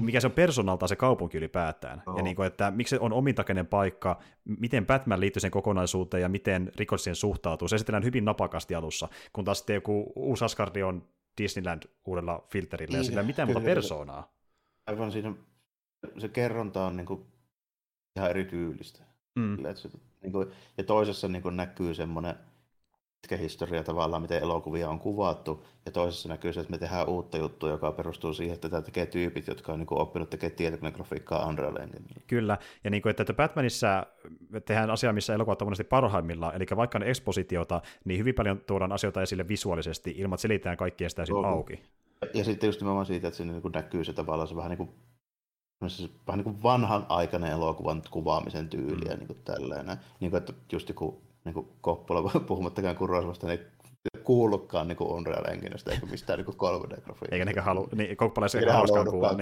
mikä se on persoonaltaan se kaupunki ylipäätään. Ja niin kuin, että miksi se on omintakeinen paikka, miten Batman liittyy sen kokonaisuuteen ja miten rikollisiin suhtautuu. Se esitellään hyvin napakasti alussa, kun taas sitten joku uusi Asgardi on Disneyland uudella filterillä ja sillä ei ole mitään muuta persoonaa. Aivan siinä se kerronta on niin kuin ihan erityylistä. Ja toisessa niin kuin näkyy semmoinen pitkä historia tavallaan, miten elokuvia on kuvattu, ja toisessa näkyy se, että me tehdään uutta juttua, joka perustuu siihen, että tätä tekee tyypit, jotka on niin kuin oppinut tekemään tietokonegrafiikkaa Unreal Enginellä. Kyllä, ja niin kuin, että Batmanissa tehdään asiaa, missä elokuvat on monesti parhaimmillaan, eli vaikka ne ekspositiota, niin hyvin paljon tuodaan asioita esille visuaalisesti, ilman että selitään kaikkien sitä auki. Ja sitten just nimenomaan siitä, että siinä niin kuin näkyy se tavallaan se vähän niin kuin vanhanaikainen elokuvan kuvaamisen tyyliä, niin kuin tällainen, niin kuin, että just kun niinku Koppola puhumattakaan Kuroosasta, ei kuullutkaan niinku Unreal Enginestä eikä mistään niinku 3D-grafiikasta. Eikä nekään halua, niin Koppolaisen ei hauskaan kuulla.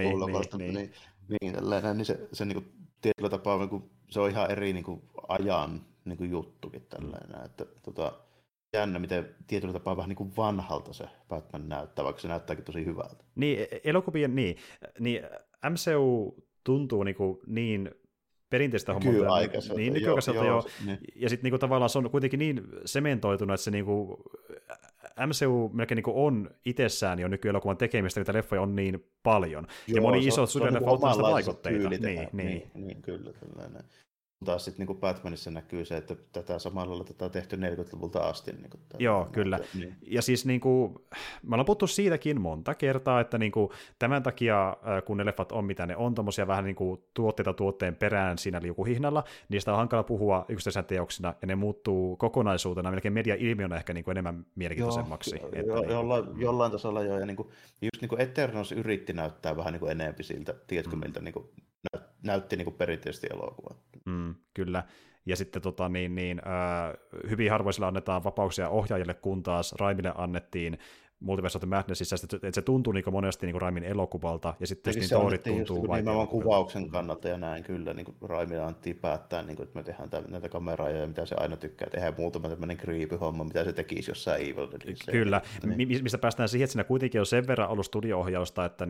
Niin se niinku tietyllä tapaa niinku, se on ihan eri niinku, ajan niinku, juttukin tällainen. Että, jännä, miten tietyllä tapaa vähän niin kuin vanhalta se Batman näyttää, vaikka se näyttääkin tosi hyvältä. Niin, elokuvien niin MCU tuntuu niin perinteistä hommaa, niin nykyaikaiselta niin. Ja sitten niinku tavallaan se on kuitenkin niin sementoitunut, että se niinku MCU melkein niinku on itsessään jo nykyelokuvan tekemistä, mitä leffoja on niin paljon. Joo, ja moni iso studio-leffa ottaa sitä vaikutteita. Niin, kyllä. Tällainen. Taas sitten niinku Batmanissa näkyy se, että tätä samalla lailla tätä on tehty 40-luvulta asti. Niinku joo, kyllä. Niin. Ja siis niinku, me ollaan puhuttu siitäkin monta kertaa, että niinku, tämän takia, kun ne leffat on mitä ne on, tommosia vähän niinku tuotteita tuotteen perään siinä liukuhihnalla, niistä on hankala puhua yksittäisenä teoksina, ja ne muuttuu kokonaisuutena, melkein media-ilmiönä ehkä niinku enemmän mielenkiintoisemmaksi. Jollain tasolla joo, ja niinku, just niinku Eternals yritti näyttää vähän niinku enemmän siltä, tiedätkö miltä niinku, näytti niinku perinteisesti elokuvan. Kyllä. Ja sitten hyvin harvoisilla annetaan vapauksia ohjaajille, kun taas Raimille annettiin Multiverse of Madnessissa, että se tuntuu niinku monesti niinku Raimin elokuvalta, ja sitten tietysti Thorit tuntuu vaikealta. Nimenomaan kuvauksen kannalta ja näin kyllä, niin kuin Raimille annettiin päättää, niin kuin, että me tehdään näitä kameraajia ja mitä se aina tykkää, tehdään muutama tämmöinen creepy-homma, mitä se tekisi jossain Evil Deadissä. Kyllä, mistä päästään siihen, että siinä kuitenkin on sen verran ollut studio-ohjausta, että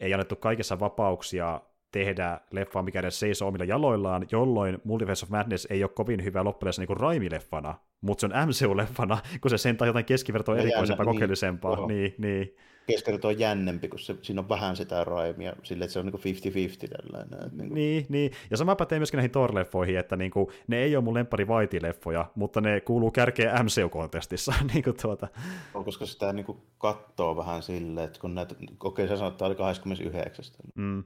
ei annettu kaikessa vapauksia tehdä leffaa, mikä edes seisoo omilla jaloillaan, jolloin Multiverse of Madness ei ole kovin hyvä loppupeleissä niin kuin Raimi-leffana, mutta se on MCU-leffana, kun se sentää jotain keskivertoa erikoisempaa, kokeellisempaa. Niin. Keskiverto on jännempi, kun siinä on vähän sitä Raimia, silleen, että se on niin 50-50 tällainen. Niin. Ja sama pätee myöskin näihin Thor-leffoihin, että niin kuin, ne ei ole mun lemppari-vaiti-leffoja, mutta ne kuuluu kärkeä MCU-kontestissa. Koska sitä niin kuin kattoo vähän silleen, että kun näitä, sä sanot, että oli 29. Niin.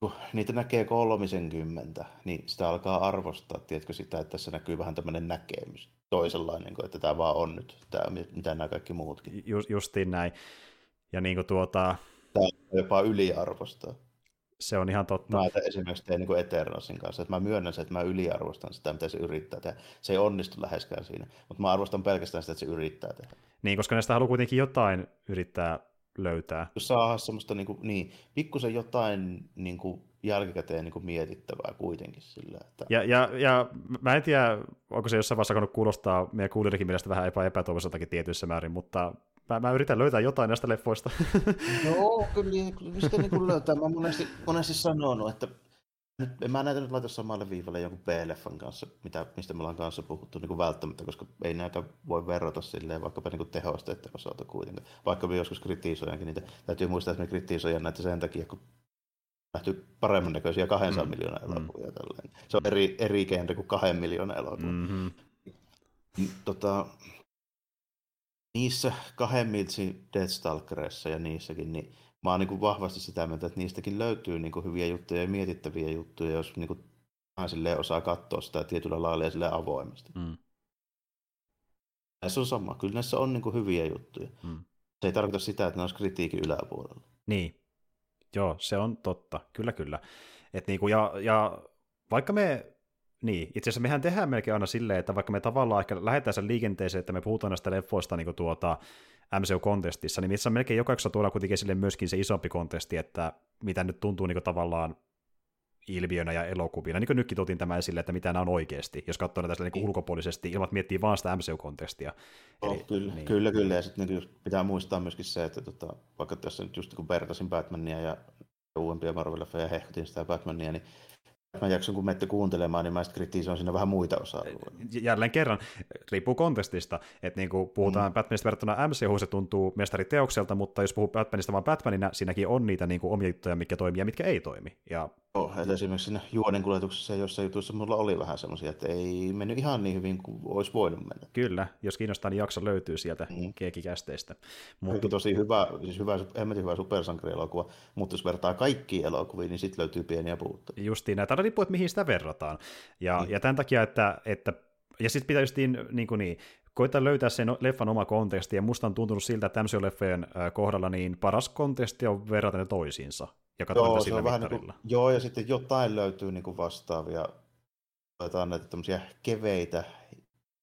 Kun niitä näkee 30, niin sitä alkaa arvostaa, tiedätkö sitä, että tässä näkyy vähän tämmöinen näkemys toisenlainen, että tämä vaan on nyt, mitä nämä kaikki muutkin. Justiin näin. Ja niin kuin Tämä jopa yliarvostaa. Se on ihan totta. Mä esimerkiksi tein niin Eternalsin kanssa, että mä myönnän sen, että mä yliarvostan sitä, mitä se yrittää tehdä. Se ei onnistu läheskään siinä, mutta mä arvostan pelkästään sitä, että se yrittää tehdä. Niin, koska näistä haluaa kuitenkin jotain yrittää löytää. Saadaan semmoista niin, pikkusen jotain niin kuin jälkikäteen niin kuin mietittävää kuitenkin sillä. Että... Ja mä en tiedä, onko se jossain vaiheessa kannut kuulostaa meidän kuulijoidenkin mielestä vähän epätoivoiseltakin tietyissä määrin, mutta... Mä yritän löytää jotain näistä leffoista. Joo, kyllä sitä niin löytää. Mä oon monesti sanonut, että nyt, en mä näitä nyt laita samalle viivalle jonkun B-leffan kanssa, mistä me ollaan kanssa puhuttu niin kuin välttämättä, koska ei näitä voi verrata silleen vaikkapa niin tehosteiden osalta kuitenkin. Vaikka me joskus kritisoidaankin niitä. Täytyy muistaa, että me kritisoidaan näitä sen takia, kun nähty paremmin näköisiä 200 miljoonaa elokuvia. Tälleen. Se on eri genre kuin 2 miljoonaa elokuvia. Mm-hmm. Niissä 2 miltsin Deathstalkereissa ja niissäkin, niin mä oon niin vahvasti sitä mieltä, että niistäkin löytyy niin hyviä juttuja ja mietittäviä juttuja, jos niin vähän osaa katsoa sitä tietyllä lailla ja silleen avoimesti. Mm. Näissä on sama. Kyllä näissä on niin hyviä juttuja. Mm. Se ei tarkoita sitä, että ne olisi kritiikin yläpuolella. Niin. Joo, se on totta. Kyllä, kyllä. Et niin kuin, ja vaikka me... Niin, itse asiassa mehän tehdään melkein aina silleen, että vaikka me tavallaan ehkä lähdetään sen liikenteeseen, että me puhutaan näistä leffoista niin MCU-kontestissa, niin itse melkein jokaisessa tuodaan kuitenkin esille myöskin se isompi kontesti, että mitä nyt tuntuu niin tavallaan ilmiönä ja elokuvina. Niin kuin nytkin tuotiin tämä esille, että mitä nämä on oikeasti, jos katsoo näitä niin ulkopuolisesti, ilman että miettii vaan sitä MCU-kontestia. Oh, eli, kyllä, niin. kyllä, ja sitten niin pitää muistaa myöskin se, että vaikka tässä nyt just kun vertasin Batmania ja uudempia Marvel-leffoja ja hehkutin sitä Batmania, niin mä jakson, kun menette kuuntelemaan, niin mä sitten kritiisoin siinä vähän muita osa-alueita. Jälleen kerran, riippuu kontestista, että niin kuin puhutaan Batmanista verrattuna MCU, se tuntuu mestariteokselta, mutta jos puhuu Batmanista vaan Batmanina, siinäkin on niitä niin kuin omia juttuja, mitkä toimii ja mitkä ei toimi. Ja... Joo, että esimerkiksi siinä juonenkuljetuksessa ja jossain jutussa mulla oli vähän semmoisia, että ei mennyt ihan niin hyvin kuin olisi voinut mennä. Kyllä, jos kiinnostaa, niin jakso löytyy sieltä Geekikästeistä. Mutta... Tosi hyvä, hemmetin hyvä supersankarielokuva, mutta jos vertaa kaikkiin elokuviin, niin sitten löytyy pieniä puutteita. Justiin näitä. Riippuu, että mihin sitä verrataan. Ja tämän takia, että ja sitten pitää justiin niin, koittaa löytää sen leffan oma kontesti, ja musta on tuntunut siltä, että tämmöisen leffojen kohdalla niin paras kontesti on verrata ne toisiinsa, ja katsotaan sillä mittarilla. Niin kuin, joo, ja sitten jotain löytyy niin kuin vastaavia, otetaan näitä tämmöisiä keveitä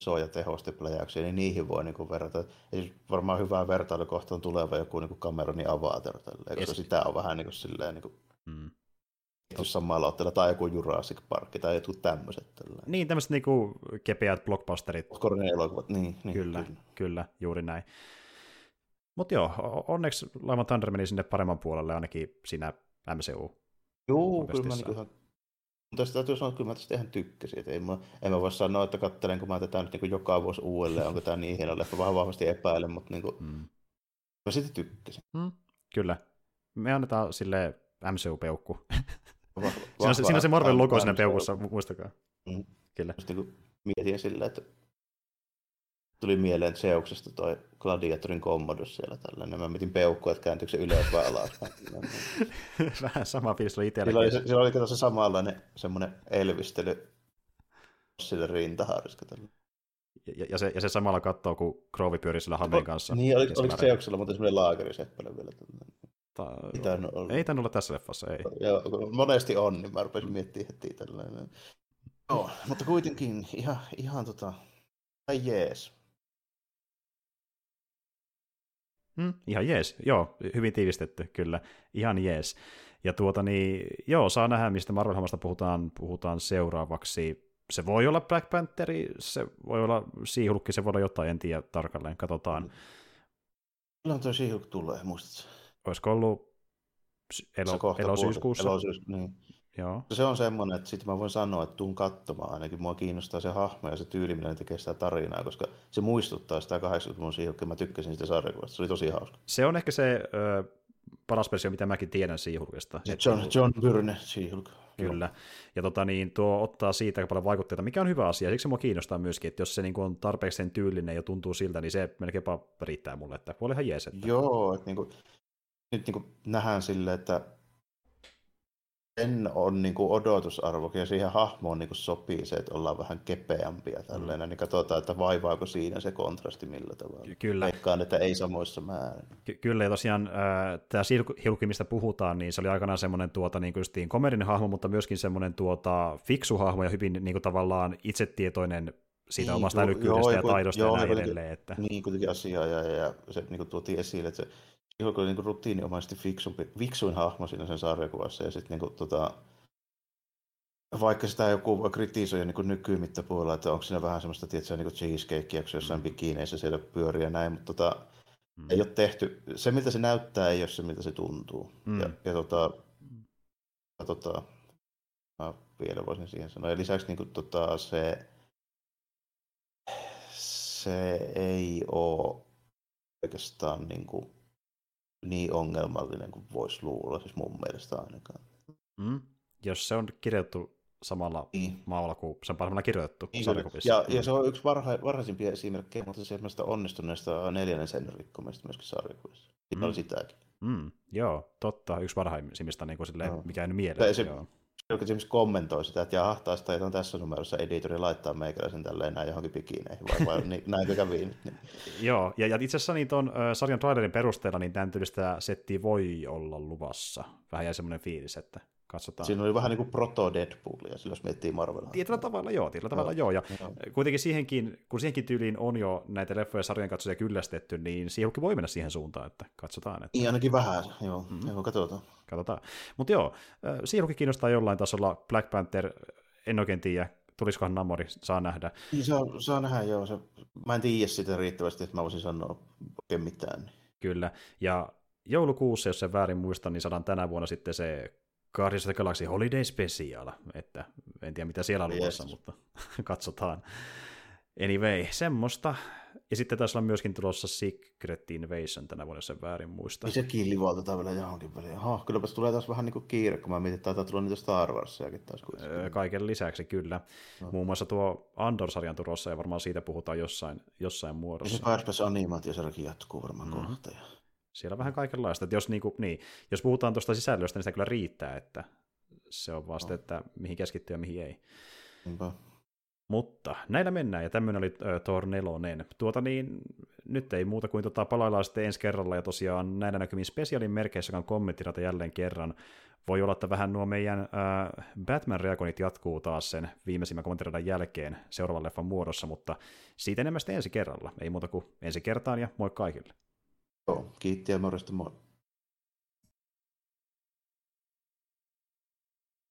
isoja tehostepläjäyksiä, niin niihin voi niin kuin verrata. Eli varmaan hyvää vertailukohtaan tuleva joku niin kuin Cameronin Avatar, tälleen, koska sitä on vähän niin kuin silleen... Niin kuin, samalla otteella, tai joku Jurassic Park, tai jotkut tämmöiset. Tällainen. Niin, tämmöiset niinku kepeät blockbusterit. Korneelokuvat, niin. Kyllä, juuri näin. Mutta joo, onneksi Love and Thunder meni sinne paremman puolelle, ainakin siinä MCU. Joo, kyllä mä ihan... Mutta täytyy sanoa, että kyllä mä tästä ihan tykkäsin. En mä voi sanoa, että katselen, kun mä tätä nyt niin joka vuosi uudelleen, onko tää niin hieno leffa, vähän vahvasti epäilen, mutta niin kuin... mä siitä tykkäsin. Kyllä. Me annetaan sille MCU-peukku. Siinä on se Marvel logo siinä peukussa, muistakaa. Kyllä. Niin mietin sillä, että tuli mieleen Zeuksesta toi Gladiatorin Commodus siellä tällainen. Mä mietin peukkua, että kääntyykö se ylös vai alas. Vähän sama fiilis oli itselläkin. Sillä oli kato se samanlainen semmoinen elvistely sillä rintaharska tällä. Ja se samalla kattoo, kun Crowey pyörii sillä hameen kanssa. Niin, oliko Zeuksella muuten semmoinen laakeriseppelä vielä tällainen? Ei tän olla tässä leffassa, ei. Joo, monesti on, niin mä rupesin miettimään heti tällainen. Joo, mutta kuitenkin ihan jees. Ihan jees, joo, hyvin tiivistetty, kyllä, ihan jees. Ja joo, saa nähdä, mistä Marvel-hommasta puhutaan seuraavaksi. Se voi olla Black Pantheri, se voi olla She-Hulk, se voi olla jotain, en tiedä tarkalleen, katsotaan. Milloin toi She-Hulk tulee, muistatko? Olisiko ollut elosyyskuussa? Niin. Joo. Se on semmoinen, että sitten mä voin sanoa, että tuun katsomaan ainakin. Mua kiinnostaa se hahmo ja se tyyli, millä ne tekee sitä tarinaa, koska se muistuttaa sitä 80-luvun She-Hulkia. Mä tykkäsin sitä sarjakuvasta, se oli tosi hauska. Se on ehkä se paras versio, mitä mäkin tiedän She-Hulkista. John Byrne She-Hulk. Kyllä. Ja tuo ottaa siitä aika paljon vaikutteita, mikä on hyvä asia. Siksi mua kiinnostaa myöskin, että jos se on tarpeeksi sen tyylinen ja tuntuu siltä, niin se melkeinpä riittää mulle. Että voi olla ihan jees. Joo, että nyt nähdään silleen, että sen on niinku odotusarvokin ja siihen hahmoon niinku sopii se, että ollaan vähän kepeämpiä tälleen, niin katsotaan, että vaivaako siinä se kontrasti millä tavalla. Kyllä. Veikkaan, että ei samoissa määrin. Kyllä, ja tosiaan tämä Hilkki, mistä puhutaan, niin se oli aikanaan semmoinen niinku justiin komerinen hahmo, mutta myöskin semmoinen fiksu hahmo ja hyvin niinku tavallaan itsetietoinen siitä niin, omasta älykkyydestä ja taidosta ja näin edelleen. Että... Niin, kuitenkin asiaa, ja se niinku tuotiin esille, että se Hilkki oli niinku rutiininomaisesti fiksuin hahmo siinä sen sarjakuvassa, ja sitten niinku vaikka sitä joku kritisoi niin nykymittapuolella, että onko siinä vähän semmoista tietysti, niin cheesecakea, kun se jossain bikineissä siellä pyörii ja näin, mutta ei ole tehty. Se, mitä se näyttää, ei ole se, mitä se tuntuu. Mä vielä voisin siihen sanoa. Ja lisäksi niin se ei ole oikeastaan niin ongelmallinen kuin voisi luulla, siis mun mielestä ainakaan. Mm. Jos se on kirjoitettu samalla maalla kuin sen parhaalla kirjoitettu sarjakuvissa. Ja se on yksi varhaisimpia esimerkkejä, mutta semmoista onnistuneesta neljännen seinän rikkomista myöskin sarjakuvissa. Siinä oli sitäkin. Joo, totta. Yksi varhaisimmista, niin kuin silleen, mikä ei nyt mieleen. Se kommentoi sitä, että jaha, taas taitaan tässä numerossa editori laittaa meikäläisen tälleen näin johonkin pikineihin, vai näinkö kävi nyt? Niin. Joo, ja itse asiassa niin tuon sarjan trailerin perusteella niin tämän tyylistä settiä voi olla luvassa. Vähän jäi semmoinen fiilis, että... Katsotaan. Siinä oli vähän niin kuin proto-Deadpoolia, silloin jos miettii Marvelia. Tietyllä tavalla joo. Ja kuitenkin siihenkin tyyliin on jo näitä leffoja ja sarjan katsoja kyllästetty, niin siihenkin voi mennä siihen suuntaan, että katsotaan. Että... Niin ainakin vähän, joo. Mm-hmm. Joo, katsotaan. Mutta joo, siihenkin kiinnostaa jollain tasolla. Black Panther, en oikein tiedä, tulisikohan Namori, saa nähdä. Niin, saa nähdä, joo. Mä en tiedä sitä riittävästi, että mä voisin sanoa oikein mitään. Kyllä, ja joulukuussa, jos en väärin muista, niin saadaan tänä vuonna sitten se Guardians of the Galaxy Holiday Special, että en tiedä mitä siellä on luvassa, mutta katsotaan. Anyway, semmoista. Ja sitten taisi olla myöskin tulossa Secret Invasion tänä vuonna, jos en väärin muista. Ja sekin livautetaan vielä johonkin väliin. Aha, kylläpäs tulee taas vähän niin kuin kiire, kun mä mietin, että taitaa tulla niitä Star Warsiakin taas kuitenkin. Kaiken lisäksi kyllä. No. Muun muassa tuo Andor-sarjan tulossa, ja varmaan siitä puhutaan jossain muodossa. Ja se Guardians-animaatiosarjakin jatkuu varmaan kohta. Siellä vähän kaikenlaista, että jos puhutaan tuosta sisällöstä, niin sitä kyllä riittää, että se on vasta, että mihin keskittyy ja mihin ei. Niinpä. Mutta näillä mennään, ja tämmöinen oli Thor 4. Nyt ei muuta kuin palaillaan sitten ensi kerralla, ja tosiaan näillä näkymin spesiaalin merkeissä on kommenttirata jälleen kerran. Voi olla, että vähän nuo meidän Batman-reagonit jatkuu taas sen viimeisimmän kommenttiradan jälkeen seuraavan leffan muodossa, mutta siitä enemmän ensi kerralla. Ei muuta kuin ensi kertaan, ja moi kaikille. Joo, kiitti ja morjesta, moi.